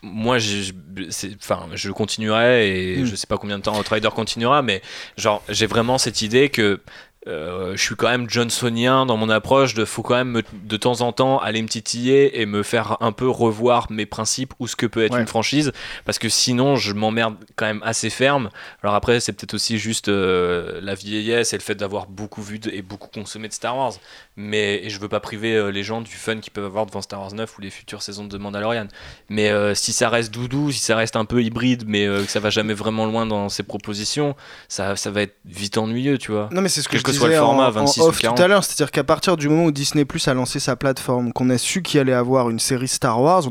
moi je continuerai, et je sais pas combien de temps Outrider continuera, mais genre j'ai vraiment cette idée que je suis quand même johnsonien dans mon approche, faut quand même de temps en temps aller me titiller et me faire un peu revoir mes principes ou ce que peut être une franchise, parce que sinon je m'emmerde quand même assez ferme. Alors après c'est peut-être aussi juste la vieillesse et le fait d'avoir beaucoup vu et beaucoup consommé de Star Wars, mais je veux pas priver les gens du fun qu'ils peuvent avoir devant Star Wars 9 ou les futures saisons de Mandalorian, mais si ça reste doudou, si ça reste un peu hybride, mais que ça va jamais vraiment loin dans ses propositions, ça va être vite ennuyeux, tu vois. Non mais c'est ce que je soit le format 26 off ou 40. Tout à l'heure, c'est-à-dire qu'à partir du moment où Disney+ a lancé sa plateforme, qu'on a su qu'il allait avoir une série Star Wars,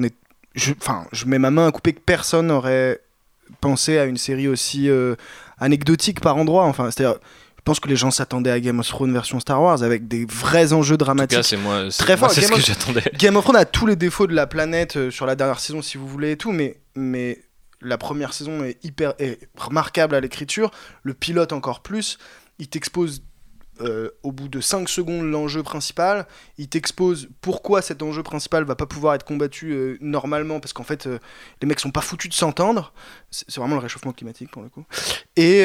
je mets ma main à couper que personne n'aurait pensé à une série aussi anecdotique par endroit. Enfin, c'est-à-dire, je pense que les gens s'attendaient à Game of Thrones version Star Wars avec des vrais enjeux dramatiques. En tout cas, c'est ce que j'attendais. Game of Thrones a tous les défauts de la planète sur la dernière saison, si vous voulez, et tout, mais la première saison est remarquable à l'écriture, le pilote encore plus. Il t'expose au bout de 5 secondes l'enjeu principal, il t'expose pourquoi cet enjeu principal va pas pouvoir être combattu normalement, parce qu'en fait les mecs sont pas foutus de s'entendre, c'est vraiment le réchauffement climatique pour le coup, et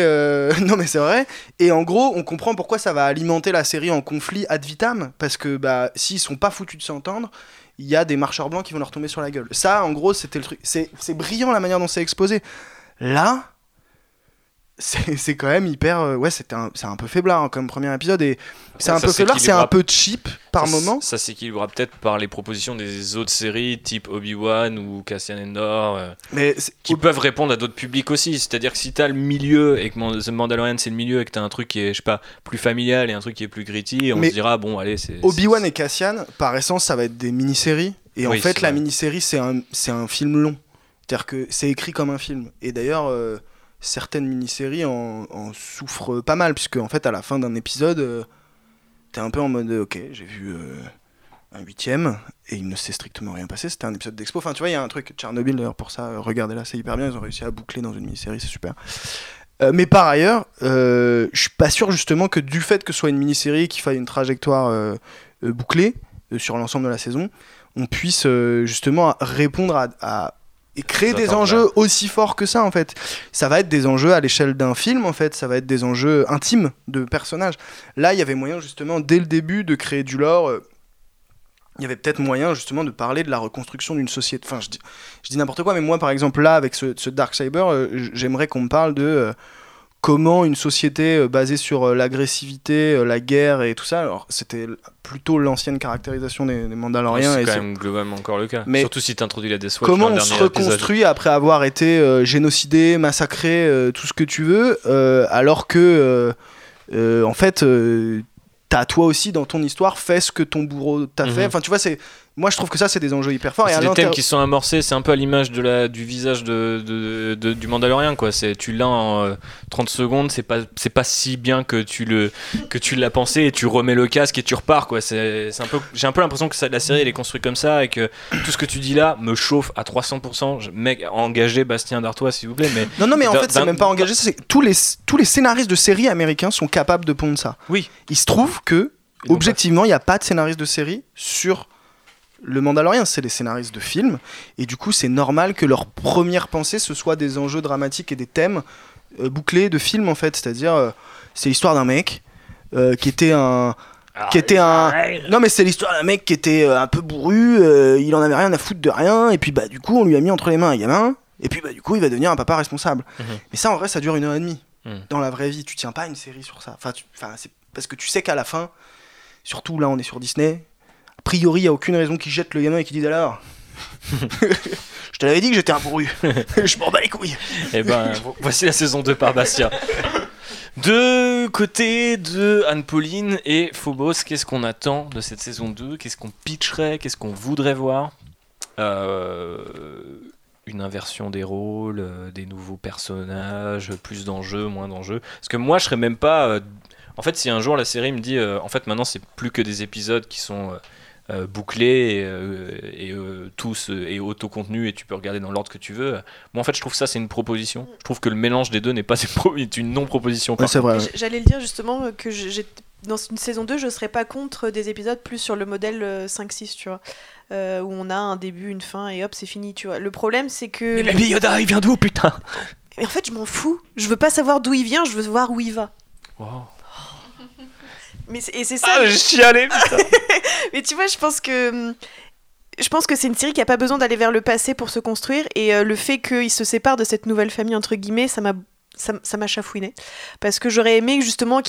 non mais c'est vrai, et en gros on comprend pourquoi ça va alimenter la série en conflit ad vitam, parce que bah, s'ils sont pas foutus de s'entendre, il y a des marcheurs blancs qui vont leur tomber sur la gueule. Ça en gros c'était le truc, c'est brillant la manière dont c'est exposé. Là c'est quand même hyper... ouais, c'est un peu faiblard hein, comme premier épisode. Et c'est ouais, un peu faiblard, c'est un peu cheap par moment. Ça s'équilibrera peut-être par les propositions des autres séries, type Obi-Wan ou Cassian Andor, mais qui peuvent répondre à d'autres publics aussi. C'est-à-dire que si t'as le milieu, et que The Mandalorian c'est le milieu, et que t'as un truc qui est, je sais pas, plus familial et un truc qui est plus gritty, on mais se dira, bon, allez... c'est Obi-Wan et Cassian, par essence, ça va être des mini-séries. Et oui, en fait, la mini-série, c'est un film long. C'est-à-dire que c'est écrit comme un film. Et d'ailleurs... certaines mini-séries en souffrent pas mal, puisque en fait à la fin d'un épisode t'es un peu en mode ok, j'ai vu un 8ème et il ne s'est strictement rien passé, c'était un épisode d'expo, enfin tu vois il y a un truc, Tchernobyl d'ailleurs pour ça, regardez-la, c'est hyper bien, ils ont réussi à boucler dans une mini-série, c'est super. Mais par ailleurs je suis pas sûr justement que du fait que ce soit une mini-série qu'il faille une trajectoire bouclée sur l'ensemble de la saison, on puisse justement répondre à et créer des enjeux aussi forts que ça en fait. Ça va être des enjeux à l'échelle d'un film en fait, ça va être des enjeux intimes de personnages. Là, il y avait moyen justement dès le début de créer du lore, il y avait peut-être moyen justement de parler de la reconstruction d'une société. Enfin, je dis n'importe quoi, mais moi par exemple là avec ce Darksaber, j'aimerais qu'on me parle de comment une société basée sur l'agressivité, la guerre et tout ça, alors c'était plutôt l'ancienne caractérisation des Mandaloriens. C'est quand même globalement encore le cas. Mais surtout si t'introduis la Death Watch dans le dernier épisode. Comment on se reconstruit après avoir été génocidé, massacré, tout ce que tu veux, alors que, en fait, t'as toi aussi dans ton histoire fait ce que ton bourreau t'a fait. Enfin, tu vois, c'est... Moi je trouve que ça c'est des enjeux hyper forts. C'est des thèmes qui sont amorcés, c'est un peu à l'image du visage du Mandalorien quoi. Tu l'as en 30 secondes, c'est pas si bien que tu l'as pensé et tu remets le casque et tu repars quoi. C'est un peu, j'ai un peu l'impression que la série elle est construite comme ça et que tout ce que tu dis là me chauffe à 300%. Mec, engagez Bastien Dartois s'il vous plaît. Mais non mais en fait c'est même pas engagé, tous les scénaristes de séries américains sont capables de pondre ça. Oui. Il se trouve que objectivement il n'y a pas de scénariste de série sur le Mandalorian, c'est des scénaristes de films, et du coup c'est normal que leur première pensée ce soit des enjeux dramatiques et des thèmes bouclés de films en fait, c'est-à-dire c'est l'histoire d'un mec non mais c'est l'histoire d'un mec qui était un peu bourru, il en avait rien à foutre de rien, et puis bah du coup on lui a mis entre les mains un gamin, et puis bah du coup il va devenir un papa responsable. Mais ça en vrai ça dure 1h30. Dans la vraie vie tu tiens pas une série sur ça, enfin c'est parce que tu sais qu'à la fin, surtout là on est sur Disney, a priori, il n'y a aucune raison qu'ils jettent le gamin et qu'ils disent alors je te l'avais dit que j'étais un bourru, je m'en bats les couilles. Eh ben, voici la saison 2 par Bastien. De côté de Anne-Pauline et Phobos, qu'est-ce qu'on attend de cette saison 2 ? Qu'est-ce qu'on pitcherait ? Qu'est-ce qu'on voudrait voir ? Une inversion des rôles, des nouveaux personnages, plus d'enjeux, moins d'enjeux. Parce que moi, je serais même pas... en fait, si un jour la série me dit en fait, maintenant, c'est plus que des épisodes qui sont... bouclé et auto-contenu et tu peux regarder dans l'ordre que tu veux. Moi en fait je trouve ça c'est une proposition. Je trouve que le mélange des deux n'est pas une non-proposition. Ouais, c'est vrai. J'allais le dire justement que dans une saison 2 je serais pas contre des épisodes plus sur le modèle 5-6 tu vois. Où on a un début, une fin et hop c'est fini tu vois. Le problème c'est que... Mais Baby Yoda il vient d'où putain ? Mais en fait je m'en fous. Je veux pas savoir d'où il vient, je veux voir où il va. Wow. Et c'est ça. Ah, j'ai chialé, putain. Mais tu vois, je pense que c'est une série qui a pas besoin d'aller vers le passé pour se construire, et le fait qu'il se sépare de cette nouvelle famille entre guillemets, ça m'a chafouiné, parce que j'aurais aimé justement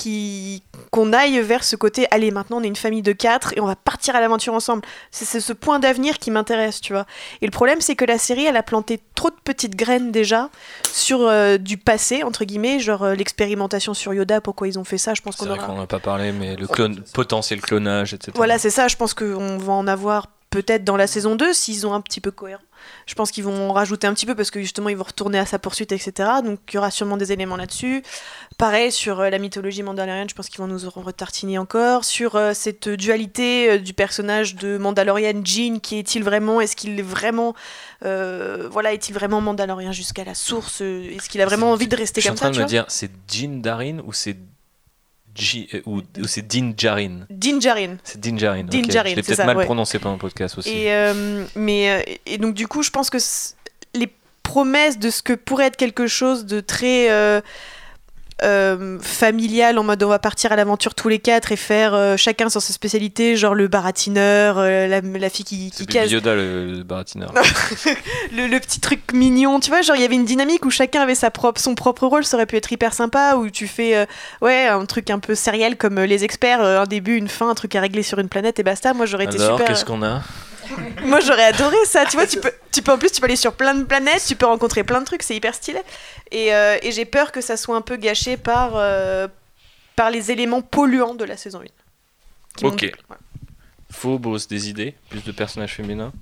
qu'on aille vers ce côté, allez maintenant on est une famille de 4 et on va partir à l'aventure ensemble. C'est ce point d'avenir qui m'intéresse tu vois, et le problème c'est que la série elle a planté trop de petites graines déjà sur du passé entre guillemets, genre l'expérimentation sur Yoda, pourquoi ils ont fait ça, je pense qu'on n'a pas parlé, mais le potentiel clonage etc. Voilà c'est ça, je pense qu'on va en avoir peut-être dans la saison 2 s'ils ont un petit peu cohérent. Je pense qu'ils vont en rajouter un petit peu parce que justement ils vont retourner à sa poursuite etc, donc il y aura sûrement des éléments là-dessus. Pareil sur la mythologie mandalorienne, je pense qu'ils vont nous retartiner encore sur cette dualité du personnage de Mandalorian, Jean, qui est-il vraiment Mandalorien jusqu'à la source, est-ce qu'il a vraiment envie de rester comme ça. Je suis en train de me dire, c'est Din Djarin ou c'est ou c'est Din Djarin. Din Djarin. C'est Din Djarin. Din Djarin, je l'ai peut-être mal prononcé pendant le podcast aussi. Et donc du coup, je pense que les promesses de ce que pourrait être quelque chose de très familial, en mode on va partir à l'aventure tous les quatre et faire chacun sur sa spécialité, genre le baratineur, la fille qui casse. C'est Baby Yoda le baratineur. le petit truc mignon, tu vois, genre il y avait une dynamique où chacun avait son propre rôle, ça aurait pu être hyper sympa, où tu fais un truc un peu serial comme les experts, un début, une fin, un truc à régler sur une planète et basta. Moi j'aurais été super... qu'est-ce qu'on a? Moi j'aurais adoré ça, tu vois, tu peux en plus tu peux aller sur plein de planètes, tu peux rencontrer plein de trucs, c'est hyper stylé. Et j'ai peur que ça soit un peu gâché par les éléments polluants de la saison 1. Ok. Ouais. Phobos, des idées, plus de personnages féminins.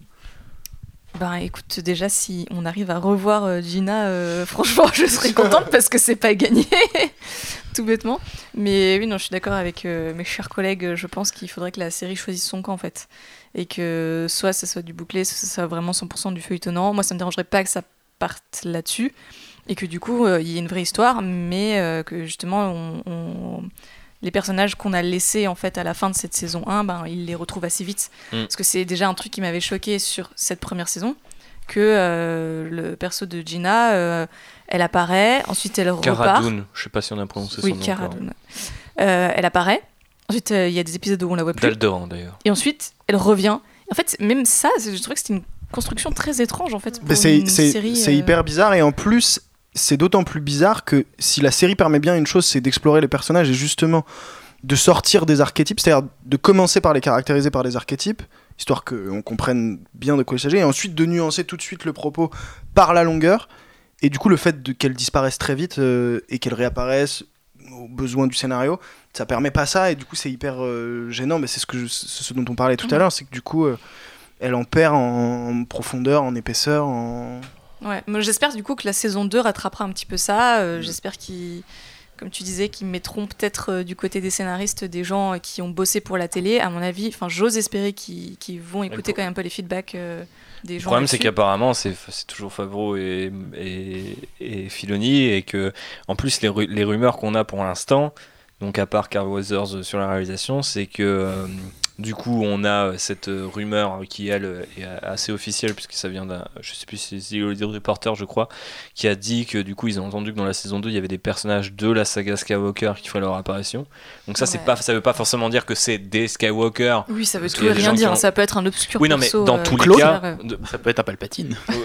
Ben écoute, déjà si on arrive à revoir Gina, franchement je serais contente parce que c'est pas gagné, tout bêtement. Mais oui, non, je suis d'accord avec mes chers collègues, je pense qu'il faudrait que la série choisisse son camp en fait. Et que soit ça soit du bouclé, soit ça soit vraiment 100% du feuilletonnant. Moi ça me dérangerait pas que ça parte là-dessus et que du coup il y ait une vraie histoire, mais que justement les personnages qu'on a laissés en fait à la fin de cette saison 1, ben, ils les retrouvent assez vite. Parce que c'est déjà un truc qui m'avait choquée sur cette première saison, que le perso de Gina, elle apparaît, ensuite elle repart. Carano, je sais pas si on a prononcé son nom. Oui, Carano. Elle apparaît, ensuite il y a des épisodes où on la voit plus. D'Aldoran d'ailleurs. Et ensuite elle revient. En fait, même ça, je trouvais que c'était une construction très étrange en fait pour une série. C'est hyper bizarre, et en plus... c'est d'autant plus bizarre que si la série permet bien une chose, c'est d'explorer les personnages et justement de sortir des archétypes, c'est-à-dire de commencer par les caractériser par les archétypes, histoire qu'on comprenne bien de quoi il s'agit, et ensuite de nuancer tout de suite le propos par la longueur. Et du coup, le fait qu'elles disparaissent très vite et qu'elles réapparaissent aux besoins du scénario, ça permet pas ça, et du coup c'est hyper gênant. Mais c'est ce dont on parlait tout à l'heure, c'est que du coup elle en perd en profondeur, en épaisseur, en... Ouais, mais j'espère du coup que la saison 2 rattrapera un petit peu ça. J'espère qu'ils, comme tu disais, qu'ils mettront peut-être du côté des scénaristes des gens qui ont bossé pour la télé. À mon avis, enfin, j'ose espérer qu'ils vont écouter quand même un peu les feedbacks des gens. Le problème, c'est qu'apparemment, c'est toujours Favreau et Filoni, et que en plus les rumeurs qu'on a pour l'instant, donc à part Carl Weathers sur la réalisation, c'est que du coup, on a cette rumeur qui, elle, est assez officielle, puisque ça vient d'un... je sais plus si c'est The Reporter, je crois, qui a dit que, du coup, ils ont entendu que dans la saison 2, il y avait des personnages de la saga Skywalker qui feraient leur apparition. Donc ça, c'est pas, ça veut pas forcément dire que c'est des Skywalker. Oui, ça veut tout et rien dire. Ont... ça peut être un obscur perso. Oui, non, mais dans tous les cas... ça peut être un Palpatine. Ouais.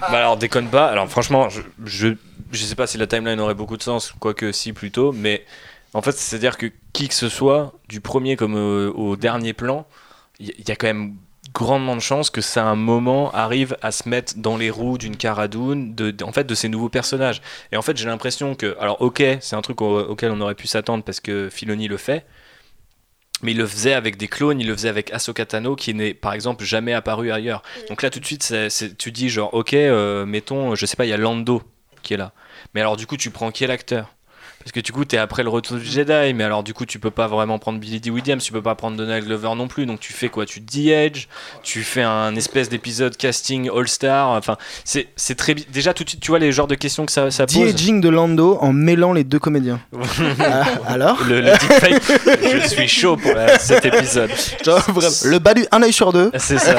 Bah alors, déconne pas. Alors, franchement, je sais pas si la timeline aurait beaucoup de sens, quoique si, plutôt, mais... en fait, c'est-à-dire que qui que ce soit, du premier comme au dernier plan, il y a quand même grandement de chances que ça, à un moment, arrive à se mettre dans les roues d'une Cara Dune, en fait, de ces nouveaux personnages. Et en fait, j'ai l'impression que... alors, ok, c'est un truc auquel on aurait pu s'attendre parce que Filoni le fait, mais il le faisait avec des clones, il le faisait avec Ahsoka Tano, qui n'est, par exemple, jamais apparu ailleurs. Donc là, tout de suite, tu dis genre, ok, mettons, je sais pas, il y a Lando qui est là. Mais alors, du coup, tu prends qui est l'acteur ? Parce que du coup, t'es après le retour du Jedi, mais alors du coup, tu peux pas vraiment prendre Billy Dee Williams, tu peux pas prendre Donald Glover non plus, donc tu fais quoi ? Tu de-age, tu fais un espèce d'épisode casting all-star, enfin, c'est très... déjà, tout de suite, tu vois les genres de questions que ça pose. De-aging de Lando en mêlant les deux comédiens. Alors ? Le deepfake, je suis chaud pour cet épisode. Le bas du... un œil sur deux. C'est ça.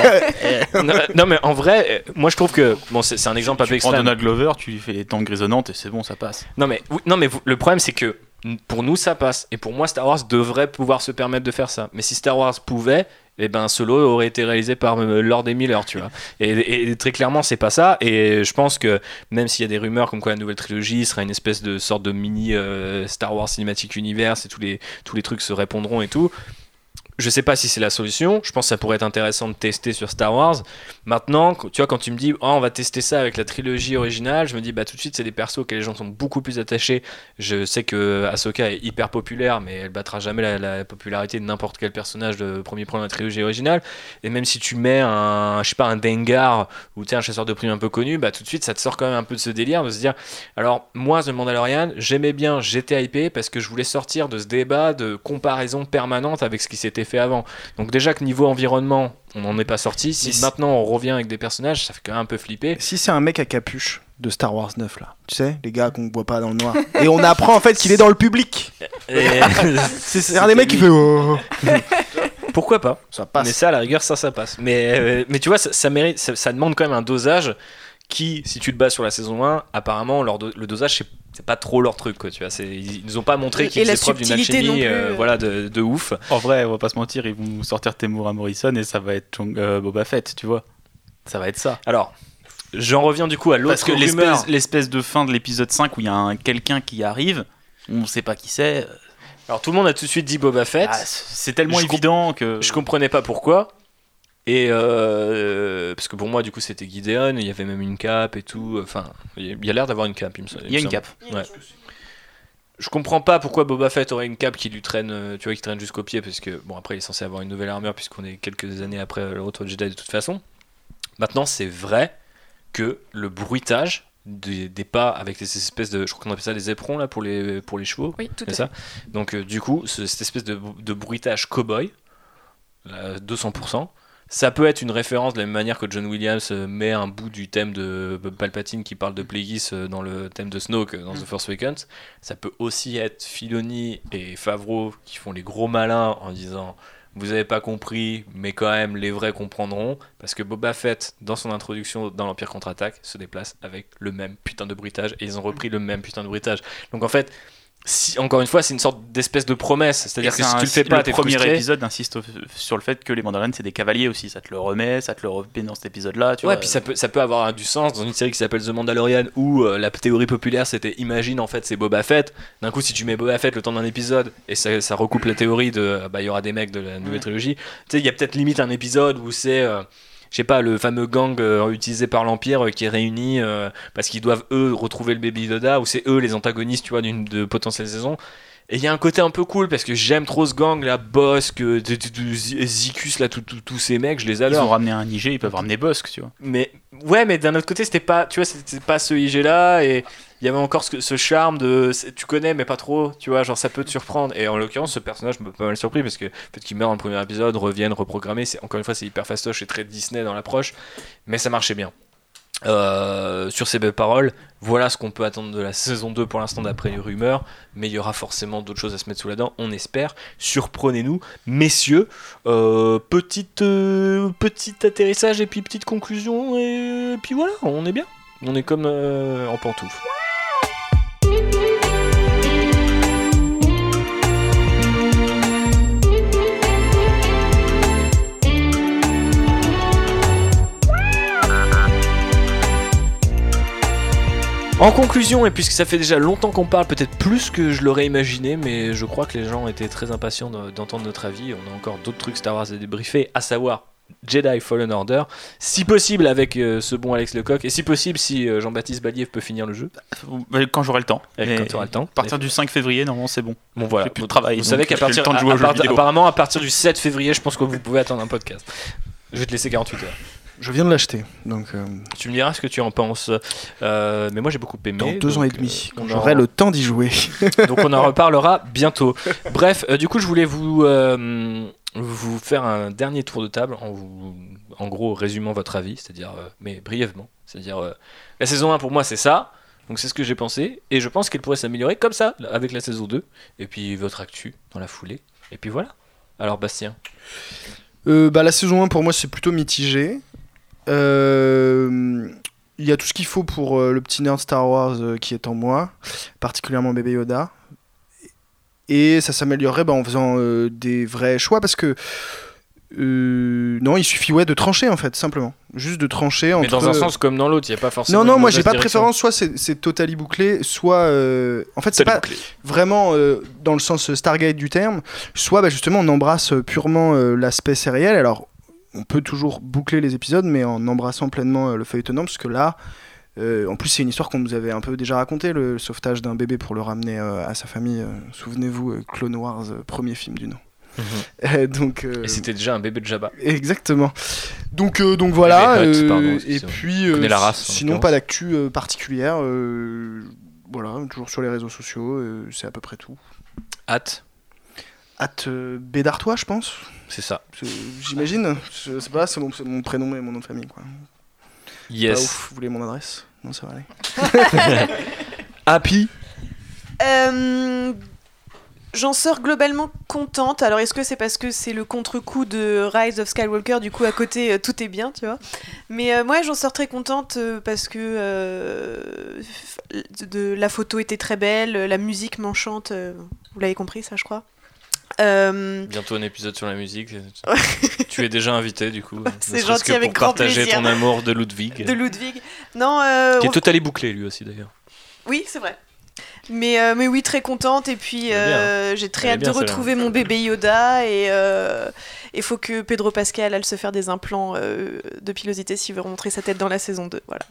Non, mais en vrai, moi je trouve que... bon, c'est un exemple un peu extrême. Tu prends Donald Glover, tu lui fais les tangues résonnantes et c'est bon, ça passe. Non, mais le problème, c'est que pour nous ça passe, et pour moi Star Wars devrait pouvoir se permettre de faire ça. Mais si Star Wars pouvait, eh ben Solo aurait été réalisé par Lord et Miller, tu vois. Et très clairement c'est pas ça, et je pense que même s'il y a des rumeurs comme quoi la nouvelle trilogie sera une espèce de sorte de mini Star Wars Cinematic Universe et tous les trucs se répondront et tout, je sais pas si c'est la solution. Je pense que ça pourrait être intéressant de tester sur Star Wars. Maintenant, tu vois, quand tu me dis on va tester ça avec la trilogie originale, je me dis bah tout de suite c'est des persos auxquels les gens sont beaucoup plus attachés. Je sais que Ahsoka est hyper populaire, mais elle battra jamais la popularité de n'importe quel personnage de premier plan de la trilogie originale. Et même si tu mets un Dengar ou un chasseur de primes un peu connu, bah tout de suite ça te sort quand même un peu de ce délire de se dire alors moi The Mandalorian, j'aimais bien, j'étais hypé parce que je voulais sortir de ce débat de comparaison permanente avec ce qui s'était fait avant. Donc déjà que niveau environnement, on n'en est pas sorti. Si maintenant on revient avec des personnages, ça fait quand même un peu flipper. Si c'est un mec à capuche de Star Wars 9 là, tu sais, les gars qu'on voit pas dans le noir, et on apprend en fait qu'il est dans le public. C'est un des mecs qui fait. Pourquoi pas ? Ça passe. Mais ça, à la rigueur, ça passe. Mais tu vois, ça mérite, ça demande quand même un dosage qui, si tu te bases sur la saison 1, apparemment, le dosage c'est pas trop leur truc, quoi, tu vois. Ils nous ont pas montré qu'ils faisaient preuve d'une alchimie voilà, de ouf. En vrai, on va pas se mentir, ils vont sortir Temuera Morrison et ça va être Boba Fett, tu vois. Ça va être ça. Alors, j'en reviens du coup à l'autre rumeur. Parce que l'espèce de fin de l'épisode 5 où il y a quelqu'un qui arrive, on sait pas qui c'est. Alors tout le monde a tout de suite dit Boba Fett. Ah, c'est tellement évident que... Je comprenais pas pourquoi. Et parce que pour moi du coup c'était Gideon, il y avait même une cape et tout, enfin il y a l'air d'avoir une cape, il me semble. Il y a une cape. Ouais. Je comprends pas pourquoi Boba Fett aurait une cape qui lui traîne, tu vois, qui traîne jusqu'au pied, parce que bon après il est censé avoir une nouvelle armure puisqu'on est quelques années après le retour de Jedi de toute façon. Maintenant c'est vrai que le bruitage des pas avec ces espèces de, je crois qu'on appelle ça des éperons là pour les chevaux. Oui, tout à fait. Ça. Donc du coup cette espèce de bruitage cowboy, 200%. Ça peut être une référence de la même manière que John Williams met un bout du thème de Palpatine qui parle de Plagueis dans le thème de Snoke dans The Force Awakens. Ça peut aussi être Filoni et Favreau qui font les gros malins en disant vous avez pas compris, mais quand même les vrais comprendront, parce que Boba Fett dans son introduction dans l'Empire Contre-Attaque se déplace avec le même putain de bruitage et ils ont repris le même putain de bruitage. Donc en fait, si, encore une fois, c'est une sorte d'espèce de promesse. C'est-à-dire que si tu le fais pas, t'es frustré. Le premier épisode insiste sur le fait que les Mandalorians c'est des cavaliers aussi. Ça te le remet, dans cet épisode-là. Tu vois. Puis ça peut avoir du sens dans une série qui s'appelle The Mandalorian où la théorie populaire c'était imagine en fait c'est Boba Fett. D'un coup, si tu mets Boba Fett le temps d'un épisode et ça recoupe la théorie de bah il y aura des mecs de la nouvelle trilogie. Tu sais, il y a peut-être limite un épisode où c'est je sais pas, le fameux gang utilisé par l'Empire qui est réuni parce qu'ils doivent eux retrouver le Baby Yoda, ou c'est eux les antagonistes, tu vois, d'une de potentielle saison. Et il y a un côté un peu cool parce que j'aime trop ce gang là, Bosque, Zicus là, tous ces mecs, je les adore. Ils ont ramené un IG, ils peuvent ramener Bosque, tu vois. Mais ouais, mais d'un autre côté, c'était pas, tu vois, c'était pas ce IG là, et il y avait encore ce charme de tu connais mais pas trop, tu vois, genre ça peut te surprendre. Et en l'occurrence, ce personnage m'a pas mal surpris parce que peut-être qu'il meurt dans le premier épisode, reviennent, reprogrammés. C'est encore une fois, c'est hyper fastoche et très Disney dans l'approche, mais ça marchait bien. Sur ces belles paroles, voilà ce qu'on peut attendre de la saison 2 pour l'instant d'après les rumeurs, mais il y aura forcément d'autres choses à se mettre sous la dent, on espère. Surprenez-nous, messieurs. Petit atterrissage et puis petite conclusion, et puis voilà, on est bien, on est comme en pantoufles. En conclusion, et puisque ça fait déjà longtemps qu'on parle, peut-être plus que je l'aurais imaginé, mais je crois que les gens étaient très impatients d'entendre notre avis. On a encore d'autres trucs Star Wars à débriefer, à savoir Jedi Fallen Order, si possible avec ce bon Alex Lecoq, et si possible si Jean-Baptiste Baliev peut finir le jeu. Quand j'aurai le temps. À partir du 5 février, normalement c'est bon. Bon voilà, plus de travail, vous savez qu'à partir apparemment à partir du 7 février, je pense que vous pouvez attendre un podcast. Je vais te laisser 48 heures. Je viens de l'acheter, donc... Tu me diras ce que tu en penses, mais moi j'ai beaucoup aimé. Dans 2 ans et demi, quand j'aurai le temps d'y jouer. Donc on en reparlera bientôt. Bref, du coup je voulais vous faire un dernier tour de table, en gros résumant votre avis, c'est-à-dire, mais brièvement, c'est-à-dire la saison 1 pour moi c'est ça, donc c'est ce que j'ai pensé, et je pense qu'elle pourrait s'améliorer comme ça, avec la saison 2, et puis votre actu dans la foulée, et puis voilà. Alors Bastien, la saison 1 pour moi c'est plutôt mitigé. Il y a tout ce qu'il faut pour le petit nerd Star Wars qui est en moi, particulièrement Baby Yoda, et ça s'améliorerait en faisant des vrais choix, parce que non, il suffit de trancher en fait, simplement, juste de trancher entre... Mais dans un sens comme dans l'autre, il n'y a pas forcément... Non, moi j'ai pas de préférence, soit c'est totally bouclé, soit en fait c'est pas vraiment dans le sens Stargate du terme, soit justement on embrasse purement l'aspect sériel. Alors on peut toujours boucler les épisodes, mais en embrassant pleinement le feuilletonnant, parce que là, en plus c'est une histoire qu'on nous avait un peu déjà racontée, le sauvetage d'un bébé pour le ramener à sa famille. Souvenez-vous, Clone Wars, premier film du nom. Donc, et c'était déjà un bébé de Jabba. Exactement. Donc voilà. Et puis, la race, sinon pas d'actu particulière. Voilà, toujours sur les réseaux sociaux. C'est à peu près tout. Hâte. At Bédartois, je pense. C'est ça. J'imagine. Je sais pas, c'est mon prénom et mon nom de famille, quoi. Yes. Pas ouf, vous voulez mon adresse ? Non, ça va aller. Happy. J'en sors globalement contente. Alors, est-ce que c'est parce que c'est le contre-coup de Rise of Skywalker, du coup, à côté, tout est bien, tu vois ? Mais moi, j'en sors très contente parce que la photo était très belle, la musique m'enchante. Vous l'avez compris, ça, je crois. Bientôt un épisode sur la musique. Tu es déjà invité, du coup. C'est gentil, avec grand plaisir. Pour partager ton amour de Ludwig. Non, qui est totalement bouclé, lui aussi, d'ailleurs. Oui, c'est vrai. Mais oui, très contente, et puis j'ai très hâte de retrouver mon bébé Yoda, et il faut que Pedro Pascal aille se faire des implants de pilosité s'il veut remontrer sa tête dans la saison 2, voilà.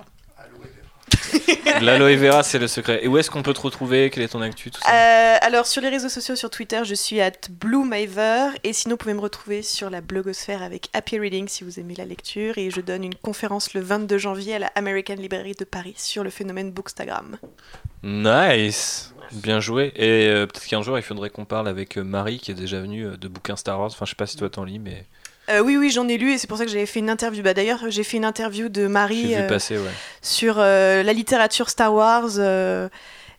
L'aloe vera, c'est le secret. Et où est-ce qu'on peut te retrouver ? Quelle est ton actu, tout ça ? Alors, sur les réseaux sociaux, sur Twitter, je suis @bluemaver, et sinon, vous pouvez me retrouver sur la blogosphère avec Happy Reading si vous aimez la lecture, et je donne une conférence le 22 janvier à la American Library de Paris sur le phénomène Bookstagram. Nice, bien joué. Et peut-être qu'un jour, il faudrait qu'on parle avec Marie, qui est déjà venue de bouquins Star Wars. Enfin, je sais pas si toi t'en lis, mais... Oui, j'en ai lu, et c'est pour ça que j'avais fait une interview. Bah, d'ailleurs, j'ai fait une interview de Marie passer, ouais, sur la littérature Star Wars.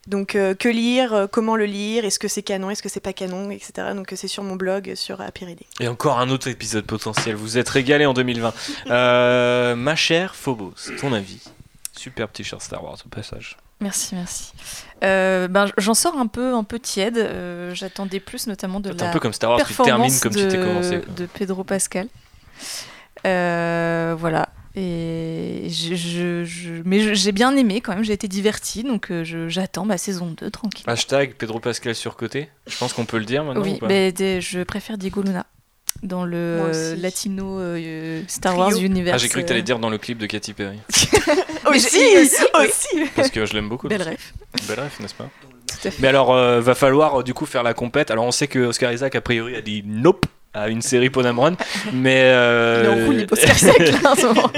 Donc, que lire, comment le lire, est-ce que c'est canon, est-ce que c'est pas canon, etc. Donc, c'est sur mon blog, sur Happy Reading. Et encore un autre épisode potentiel. Vous êtes régalés en 2020. Ma chère Phobos, ton avis ? Super petit shirt Star Wars, au passage. Merci. J'en sors un peu tiède. J'attendais plus, notamment de la performance de Pedro Pascal. Voilà. Et mais j'ai bien aimé quand même. J'ai été divertie, donc j'attends ma saison 2 tranquille. Hashtag Pedro Pascal surcoté. Je pense qu'on peut le dire maintenant. Oui, ou pas, mais je préfère Diego Luna. Dans le Latino Star Wars Universe. Ah, j'ai cru que t'allais dire dans le clip de Katy Perry. Aussi. Parce que je l'aime beaucoup. Belle ref, n'est-ce pas ? Tout à fait. Mais alors, va falloir du coup faire la compète. Alors, on sait que Oscar Isaac a priori a dit nope à une série Podamron, mais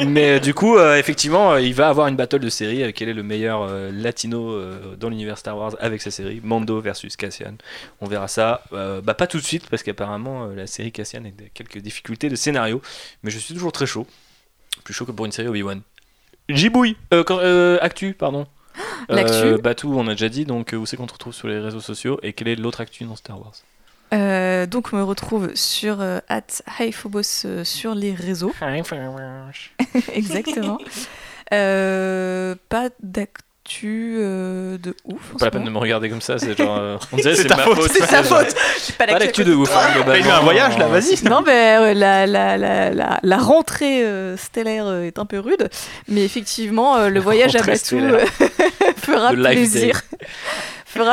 mais du coup, effectivement, il va avoir une battle de séries. Quel est le meilleur latino dans l'univers Star Wars avec sa série Mando versus Cassian ? On verra ça. Pas tout de suite, parce qu'apparemment la série Cassian a quelques difficultés de scénario, mais je suis toujours très chaud, plus chaud que pour une série Obi-Wan. Jibouille, actu, pardon. L'actu. Batou, on a déjà dit. Donc, où c'est qu'on te retrouve sur les réseaux sociaux, et quelle est l'autre actu dans Star Wars ? Donc, on me retrouve sur @hiphobos sur les réseaux. Exactement. Pas d'actu de ouf. Pas la peine de me regarder comme ça, c'est genre. On disait c'est ma faute. C'est sa faute. Pas d'actu de ouf. Il y a un voyage là, vas-y. Non, la rentrée stellaire est un peu rude, mais effectivement, le voyage à Batou fera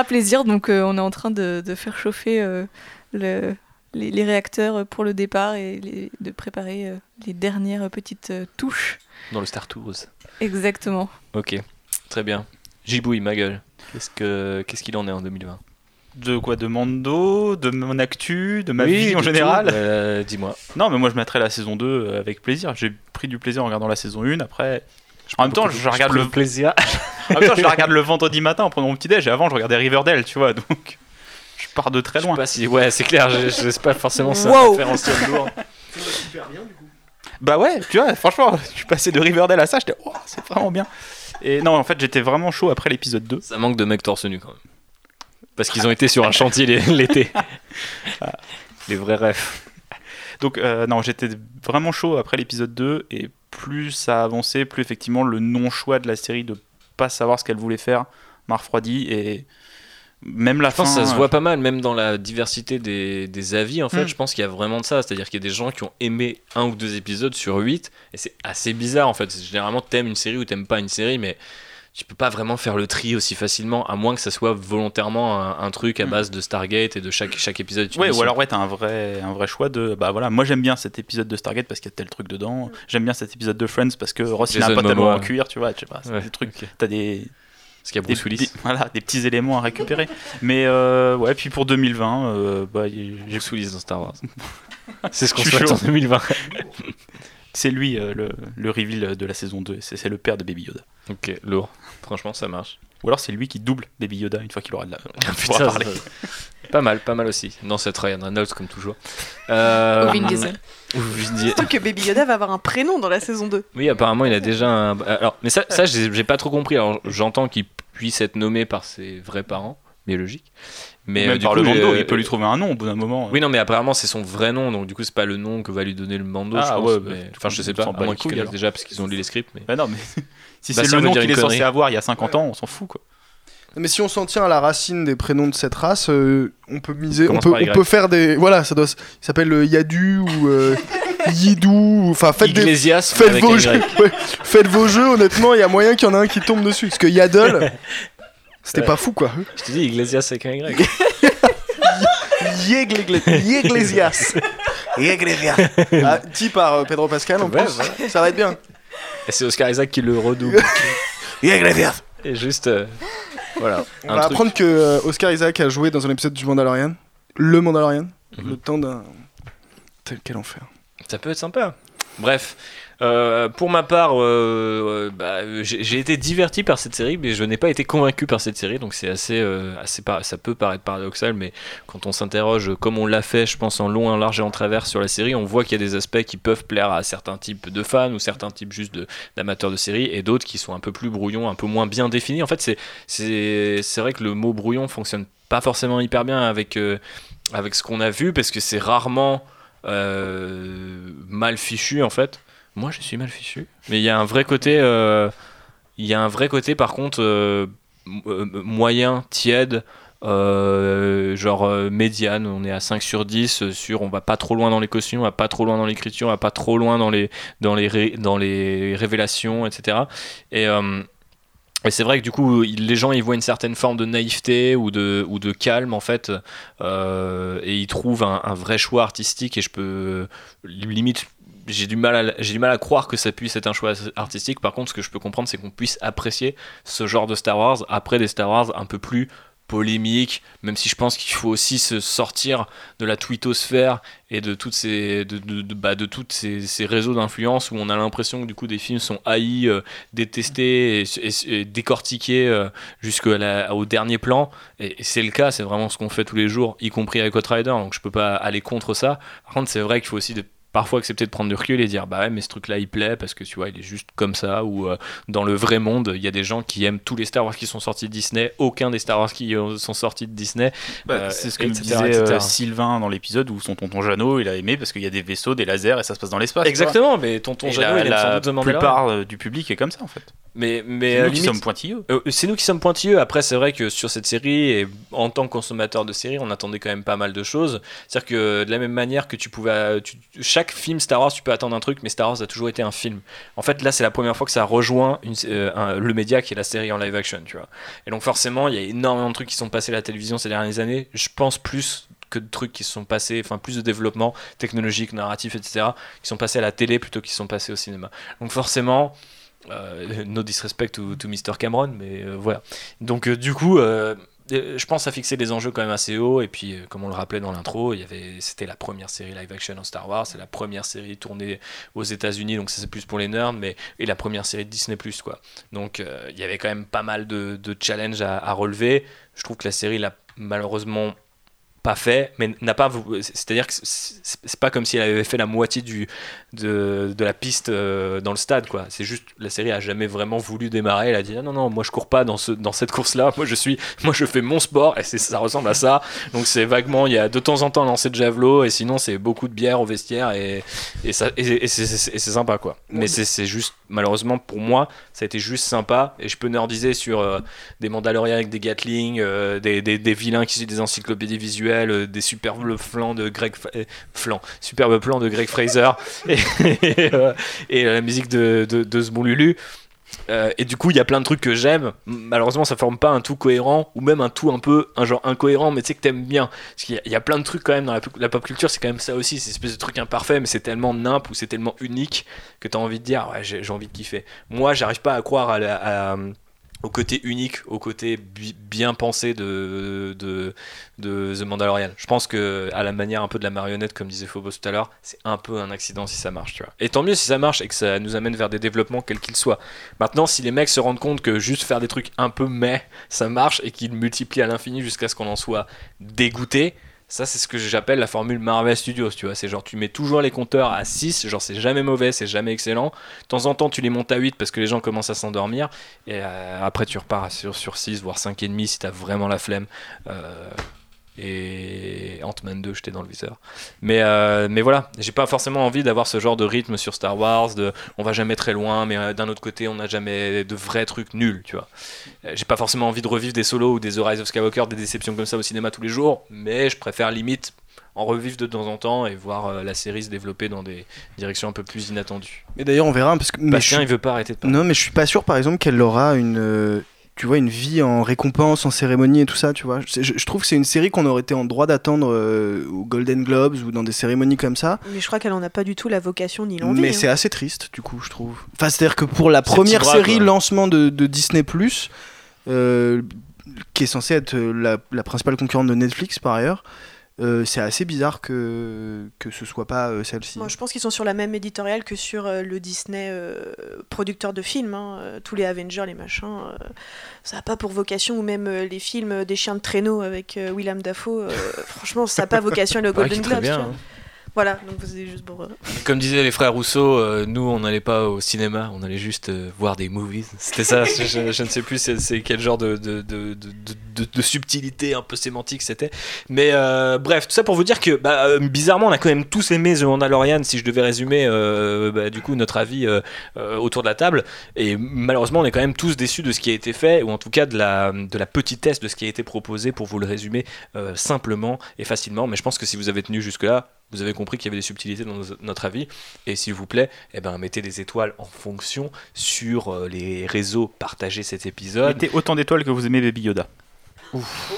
plaisir. Donc on est en train de faire chauffer les réacteurs pour le départ, et de préparer les dernières petites touches. Dans le Star Tours. Exactement. Ok, très bien. Jibouille, ma gueule. Qu'est-ce qu'il en est en 2020 ? De quoi ? De Mando, de mon actu, de ma vie en général ? Dis-moi. Non, mais moi je mettrai la saison 2 avec plaisir. J'ai pris du plaisir en regardant la saison 1, après... En même temps, je la regarde le vendredi matin en prenant mon petit-déj, et avant, je regardais Riverdale, tu vois, donc je pars de très loin. Je sais pas si... Ouais, c'est clair, je laisse pas forcément ça faire en seul jour. C'est super bien, du coup. Bah ouais, tu vois, franchement, je suis passé de Riverdale à ça, j'étais, oh, c'est vraiment bien. Et non, en fait, j'étais vraiment chaud après l'épisode 2. Ça manque de mecs torse nu, quand même. Parce qu'ils ont été sur un chantier l'été. Les vrais rêves. Donc, non, j'étais vraiment chaud après l'épisode 2, et plus ça avançait, plus effectivement le non-choix de la série de pas savoir ce qu'elle voulait faire m'a refroidi, et même la fin... Je pense que ça se voit pas mal, même dans la diversité des avis, en fait, je pense qu'il y a vraiment de ça, c'est-à-dire qu'il y a des gens qui ont aimé 1 ou 2 épisodes sur 8, et c'est assez bizarre, en fait, généralement t'aimes une série ou t'aimes pas une série, mais tu peux pas vraiment faire le tri aussi facilement, à moins que ça soit volontairement un truc à base de Stargate et de chaque épisode. Ouais, ou alors ouais, t'as un vrai choix de voilà, moi j'aime bien cet épisode de Stargate parce qu'il y a tel truc dedans, j'aime bien cet épisode de Friends parce que Ross il a un pote à boire en cuir, tu vois, je sais pas, c'est des trucs, t'as des... Parce qu'il y a Bruce Willis. Voilà, des petits éléments à récupérer. Mais ouais, puis pour 2020, j'ai Bruce Willis dans Star Wars. C'est ce qu'on souhaite en 2020. C'est lui le reveal de la saison 2, c'est le père de Baby Yoda. Ok, lourd. Franchement, ça marche. Ou alors c'est lui qui double Baby Yoda une fois qu'il aura de la... Putain, parler. Pas mal aussi. Non, c'est Ryan Reynolds, comme toujours. Ou Vin Diesel. Surtout que Baby Yoda va avoir un prénom dans la saison 2. Oui, apparemment, il a déjà un... Alors, mais ça j'ai pas trop compris. Alors, j'entends qu'il puisse être nommé par ses vrais parents, biologiques. Mais même par coup, le Mando, il peut lui trouver un nom au bout d'un moment. Oui, non, mais apparemment, c'est son vrai nom. Donc, du coup, c'est pas le nom que va lui donner le Mando, je pense. Ouais, mais... Enfin, je sais pas. À moins qu'ils connaissent déjà, parce qu'ils ont lu les scripts. Mais... Bah non, mais si c'est le nom qu'il est censé avoir il y a 50 ans, on s'en fout, quoi. Mais si on s'en tient à la racine des prénoms de cette race, on peut miser, on peut faire des, voilà, ça doit, il s'appelle Yadu ou Yidou, enfin faites vos jeux, honnêtement, il y a moyen qu'il y en a un qui tombe dessus, parce que Yadel, c'était pas fou, quoi. Je te dis Iglesias avec un Y. Iglesias. Ah, dit par Pedro Pascal, en plus, ça va être bien. Et c'est Oscar Isaac qui le redouble. Iglesias. Et juste voilà. On va apprendre que Oscar Isaac a joué dans un épisode du Mandalorian. Le Mandalorian, le temps d'un quel enfer. Ça peut être sympa. Bref, pour ma part, j'ai été diverti par cette série, mais je n'ai pas été convaincu par cette série. Donc c'est assez, ça peut paraître paradoxal, mais quand on s'interroge, comme on l'a fait, je pense en long, en large et en travers sur la série, on voit qu'il y a des aspects qui peuvent plaire à certains types de fans ou certains types juste d'amateurs de séries, et d'autres qui sont un peu plus brouillons, un peu moins bien définis. En fait, c'est vrai que le mot brouillon fonctionne pas forcément hyper bien avec ce qu'on a vu, parce que c'est rarement mal fichu, en fait. Moi, je suis mal fichu, mais il y a un vrai côté par contre moyen, tiède, genre médiane. On est à 5/10 sur, on va pas trop loin dans les cautions, on va pas trop loin dans l'écriture, on va pas trop loin dans les révélations, etc. Et c'est vrai que du coup, les gens, ils voient une certaine forme de naïveté ou de calme, en fait, et ils trouvent un vrai choix artistique, et je peux limite... J'ai du mal à croire que ça puisse être un choix artistique. Par contre, ce que je peux comprendre, c'est qu'on puisse apprécier ce genre de Star Wars après des Star Wars un peu plus polémiques, même si je pense qu'il faut aussi se sortir de la twittosphère et de toutes ces réseaux d'influence où on a l'impression que du coup des films sont haïs, détestés et décortiqués jusqu'au dernier plan, et c'est le cas, c'est vraiment ce qu'on fait tous les jours, y compris avec Outrider, donc je peux pas aller contre ça. Par contre, c'est vrai qu'il faut aussi parfois accepter de prendre du recul et dire bah ouais, mais ce truc là il plaît parce que tu vois il est juste comme ça, ou dans le vrai monde il y a des gens qui aiment tous les Star Wars qui sont sortis de Disney, aucun des Star Wars qui sont sortis de Disney, c'est ce que disait Sylvain dans l'épisode où son tonton Jeannot il a aimé parce qu'il y a des vaisseaux, des lasers et ça se passe dans l'espace, exactement, mais tonton Jeannot il aime sans doute demander. La plupart du public est comme ça, en fait. Mais c'est nous qui sommes pointilleux. Après, c'est vrai que sur cette série, et en tant que consommateur de série, on attendait quand même pas mal de choses. C'est-à-dire que de la même manière que chaque film Star Wars, tu peux attendre un truc, mais Star Wars a toujours été un film. En fait, là, c'est la première fois que ça rejoint le média qui est la série en live action, tu vois. Et donc forcément, il y a énormément de trucs qui sont passés à la télévision ces dernières années. Je pense plus que de trucs qui se sont passés, enfin plus de développement technologique, narratif, etc., qui sont passés à la télé plutôt qu'ils sont passés au cinéma. Donc forcément... no disrespect to Mr Cameron, mais voilà. Donc du coup, je pense à fixer des enjeux quand même assez hauts, et puis comme on le rappelait dans l'intro, c'était la première série live action en Star Wars, c'est la première série tournée aux États-Unis, donc ça c'est plus pour les nerds, et la première série de Disney+, quoi. Donc il y avait quand même pas mal de challenges à relever. Je trouve que la série l'a malheureusement pas fait, mais n'a pas, c'est-à-dire que c'est pas comme si elle avait fait la moitié de la piste dans le stade, quoi. C'est juste, la série a jamais vraiment voulu démarrer. Elle a dit non, moi je cours pas dans cette course là, moi je fais mon sport, et ça ressemble à ça. Donc c'est vaguement, il y a de temps en temps lancer de javelot, et sinon c'est beaucoup de bière au vestiaire, et c'est sympa, quoi. Mais c'est juste, malheureusement pour moi, ça a été juste sympa, et je peux nerdiser sur des Mandaloriens avec des Gatling, des vilains qui suivent des encyclopédies visuelles, des superbes plans de Greg Fraser et la musique de ce bon Lulu, et du coup il y a plein de trucs que j'aime. Malheureusement, ça forme pas un tout cohérent, ou même un tout un peu un genre incohérent, mais tu sais que t'aimes bien, parce qu'il y a plein de trucs quand même dans la pop culture. C'est quand même ça aussi, c'est une espèce de truc imparfait, mais c'est tellement nimp ou c'est tellement unique que t'as envie de dire ouais, j'ai envie de kiffer. Moi, j'arrive pas à croire à au côté unique, au côté bien pensé de The Mandalorian. Je pense que à la manière un peu de la marionnette, comme disait Phobos tout à l'heure, c'est un peu un accident si ça marche, tu vois. Et tant mieux si ça marche et que ça nous amène vers des développements quels qu'ils soient. Maintenant, si les mecs se rendent compte que juste faire des trucs un peu mais ça marche et qu'ils multiplient à l'infini jusqu'à ce qu'on en soit dégoûté, ça c'est ce que j'appelle la formule Marvel Studios, tu vois, c'est genre tu mets toujours les compteurs à 6, genre c'est jamais mauvais, c'est jamais excellent, de temps en temps tu les montes à 8 parce que les gens commencent à s'endormir et après tu repars sur 6 voire 5,5 si t'as vraiment la flemme, et Ant-Man 2 j'étais dans le viseur, mais voilà, j'ai pas forcément envie d'avoir ce genre de rythme sur Star Wars de on va jamais très loin mais d'un autre côté on n'a jamais de vrais trucs nuls, tu vois. J'ai pas forcément envie de revivre des Solos ou des The Rise of Skywalker, des déceptions comme ça au cinéma tous les jours, mais je préfère limite en revivre de temps en temps et voir la série se développer dans des directions un peu plus inattendues. Mais d'ailleurs on verra parce que Bastien il veut pas arrêter de parler. Non mais je suis pas sûr par exemple qu'elle aura une... tu vois, une vie en récompense, en cérémonie et tout ça, tu vois. Je trouve que c'est une série qu'on aurait été en droit d'attendre aux Golden Globes ou dans des cérémonies comme ça. Mais je crois qu'elle en a pas du tout la vocation ni l'envie. Mais c'est assez triste, du coup, je trouve. Enfin, c'est-à-dire que pour la première série lancement de Disney+, qui est censée être la principale concurrente de Netflix, par ailleurs, c'est assez bizarre que ce soit pas celle-ci. Moi, je pense qu'ils sont sur la même éditoriale que sur le Disney producteur de films, hein, tous les Avengers, les machins, ça n'a pas pour vocation, ou même les films des chiens de traîneau avec Willem Dafoe, franchement ça n'a pas vocation à le Golden Globe, hein. Voilà, donc vous êtes juste pour... Comme disaient les frères Rousseau, nous on n'allait pas au cinéma, on allait juste voir des movies, c'était ça. je ne sais plus c'est quel genre de subtilité un peu sémantique c'était, mais bref, tout ça pour vous dire que bizarrement on a quand même tous aimé The Mandalorian, si je devais résumer du coup notre avis autour de la table, et malheureusement on est quand même tous déçus de ce qui a été fait, ou en tout cas de la petitesse de ce qui a été proposé, pour vous le résumer simplement et facilement. Mais je pense que si vous avez tenu jusque là, vous avez compris qu'il y avait des subtilités dans notre avis, et s'il vous plaît, mettez des étoiles en fonction sur les réseaux, partagez cet épisode. Mettez autant d'étoiles que vous aimez Baby Yoda. Ouf.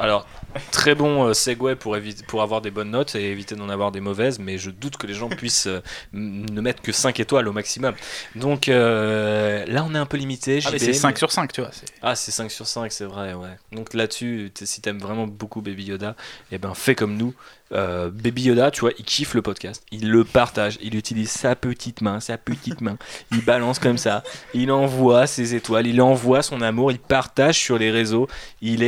Alors, très bon segue pour avoir des bonnes notes et éviter d'en avoir des mauvaises, mais je doute que les gens puissent ne mettre que 5 étoiles au maximum. Donc là, on est un peu limité. JB, c'est 5 sur 5, tu vois. C'est 5 sur 5, c'est vrai, ouais. Donc là-dessus, si t'aimes vraiment beaucoup Baby Yoda, fais comme nous. Baby Yoda, tu vois, il kiffe le podcast, il le partage, il utilise sa petite main, il balance comme ça, il envoie ses étoiles, il envoie son amour, il partage sur les réseaux, il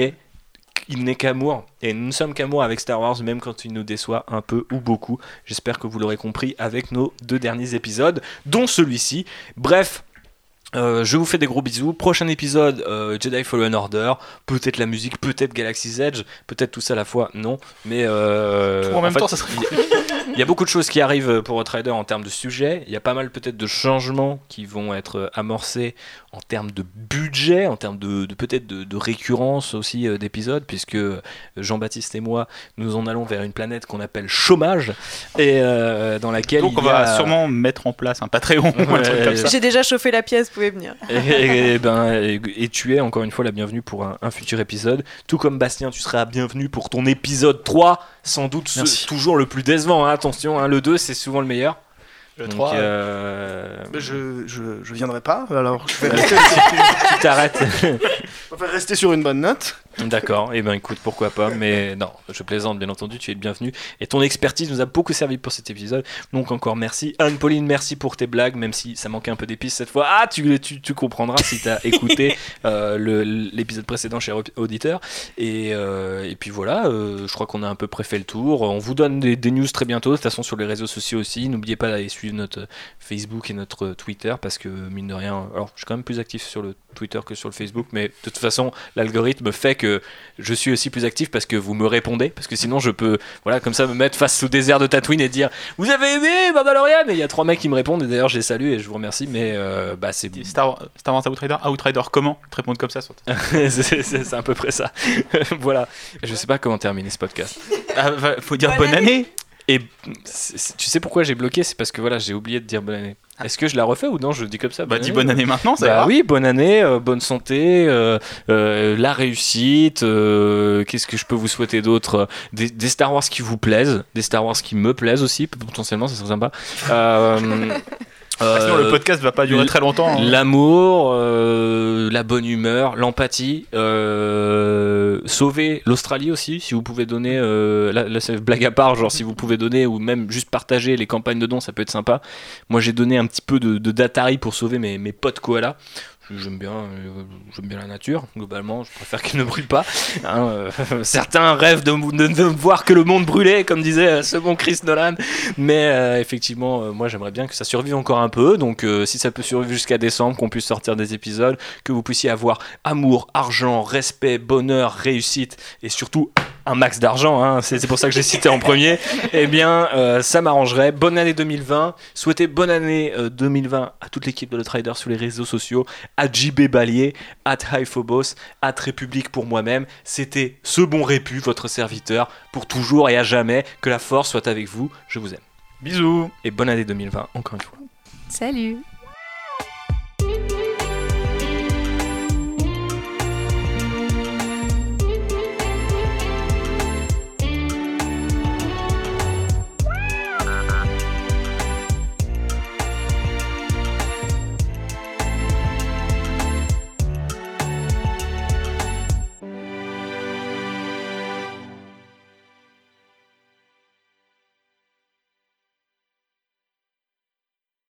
n'est qu'amour, et nous ne sommes qu'amour avec Star Wars, même quand il nous déçoit un peu ou beaucoup. J'espère que vous l'aurez compris avec nos 2 derniers épisodes, dont celui-ci. Bref, je vous fais des gros bisous. Prochain épisode, Jedi Fallen Order, peut-être la musique, peut-être Galaxy's Edge, peut-être tout ça à la fois, non, mais en même temps ça serait cool. Il y a beaucoup de choses qui arrivent pour Outrider en termes de sujets. Il y a pas mal peut-être de changements qui vont être amorcés en termes de budget, en termes de récurrence aussi d'épisodes, puisque Jean-Baptiste et moi nous en allons vers une planète qu'on appelle chômage, et dans laquelle donc on va sûrement mettre en place un Patreon ou un truc comme ça. J'ai déjà chauffé la pièce, vous pouvez venir. et tu es encore une fois la bienvenue pour un futur épisode, tout comme Bastien, tu seras bienvenue pour ton épisode 3, sans doute toujours le plus décevant, hein. Attention, hein, le 2 c'est souvent le meilleur. Le 3, donc, je viendrai pas, alors je vais rester. Tu t'arrêtes. On va rester sur une bonne note. D'accord, écoute, pourquoi pas, mais non, je plaisante, bien entendu, tu es le bienvenu, et ton expertise nous a beaucoup servi pour cet épisode, donc encore merci. Anne-Pauline, merci pour tes blagues, même si ça manquait un peu d'épices cette fois, tu comprendras si t'as écouté l'épisode précédent, cher auditeur, et puis voilà, je crois qu'on a à peu près fait le tour. On vous donne des news très bientôt, de toute façon sur les réseaux sociaux aussi, n'oubliez pas d'aller suivre notre Facebook et notre Twitter, parce que mine de rien, alors je suis quand même plus actif sur le Twitter que sur le Facebook, mais de toute façon l'algorithme fait que je suis aussi plus actif parce que vous me répondez, parce que sinon je peux, voilà, comme ça me mettre face au désert de Tatooine et dire vous avez aimé Mandalorian, et il y a 3 mecs qui me répondent, et d'ailleurs je les salue et je vous remercie, mais c'est Star Wars Outrider, comment te répondre comme ça sur c'est à peu près ça. Voilà, je sais pas comment terminer ce podcast. Faut dire bonne année. Et tu sais pourquoi j'ai bloqué, c'est parce que voilà, j'ai oublié de dire bonne année. Est-ce que je la refais ou non? Je dis comme ça. Dis bonne année maintenant, ça va. Oui, bonne année, bonne santé, la réussite, qu'est-ce que je peux vous souhaiter d'autre, des Star Wars qui vous plaisent, des Star Wars qui me plaisent aussi, potentiellement, ça serait sympa. Sinon le podcast va pas durer très longtemps. L'amour, la bonne humeur, l'empathie, sauver l'Australie aussi, si vous pouvez donner, là c'est blague à part, genre si vous pouvez donner ou même juste partager les campagnes de dons, ça peut être sympa. Moi j'ai donné un petit peu de Datari pour sauver mes potes koalas. J'aime bien la nature, globalement, je préfère qu'elle ne brûle pas. Certains rêvent de ne voir que le monde brûler, comme disait ce bon Chris Nolan. Mais effectivement, moi j'aimerais bien que ça survive encore un peu. Donc si ça peut survivre jusqu'à décembre, qu'on puisse sortir des épisodes, que vous puissiez avoir amour, argent, respect, bonheur, réussite et surtout un max d'argent. Hein, c'est pour ça que j'ai cité en premier. Eh bien, ça m'arrangerait. Bonne année 2020. Souhaitez bonne année 2020 à toute l'équipe de Le Trader sur les réseaux sociaux. À JB Ballier, à Phobos, à République pour moi-même. C'était ce bon répu, votre serviteur, pour toujours et à jamais. Que la force soit avec vous. Je vous aime. Bisous et bonne année 2020, encore une fois. Salut.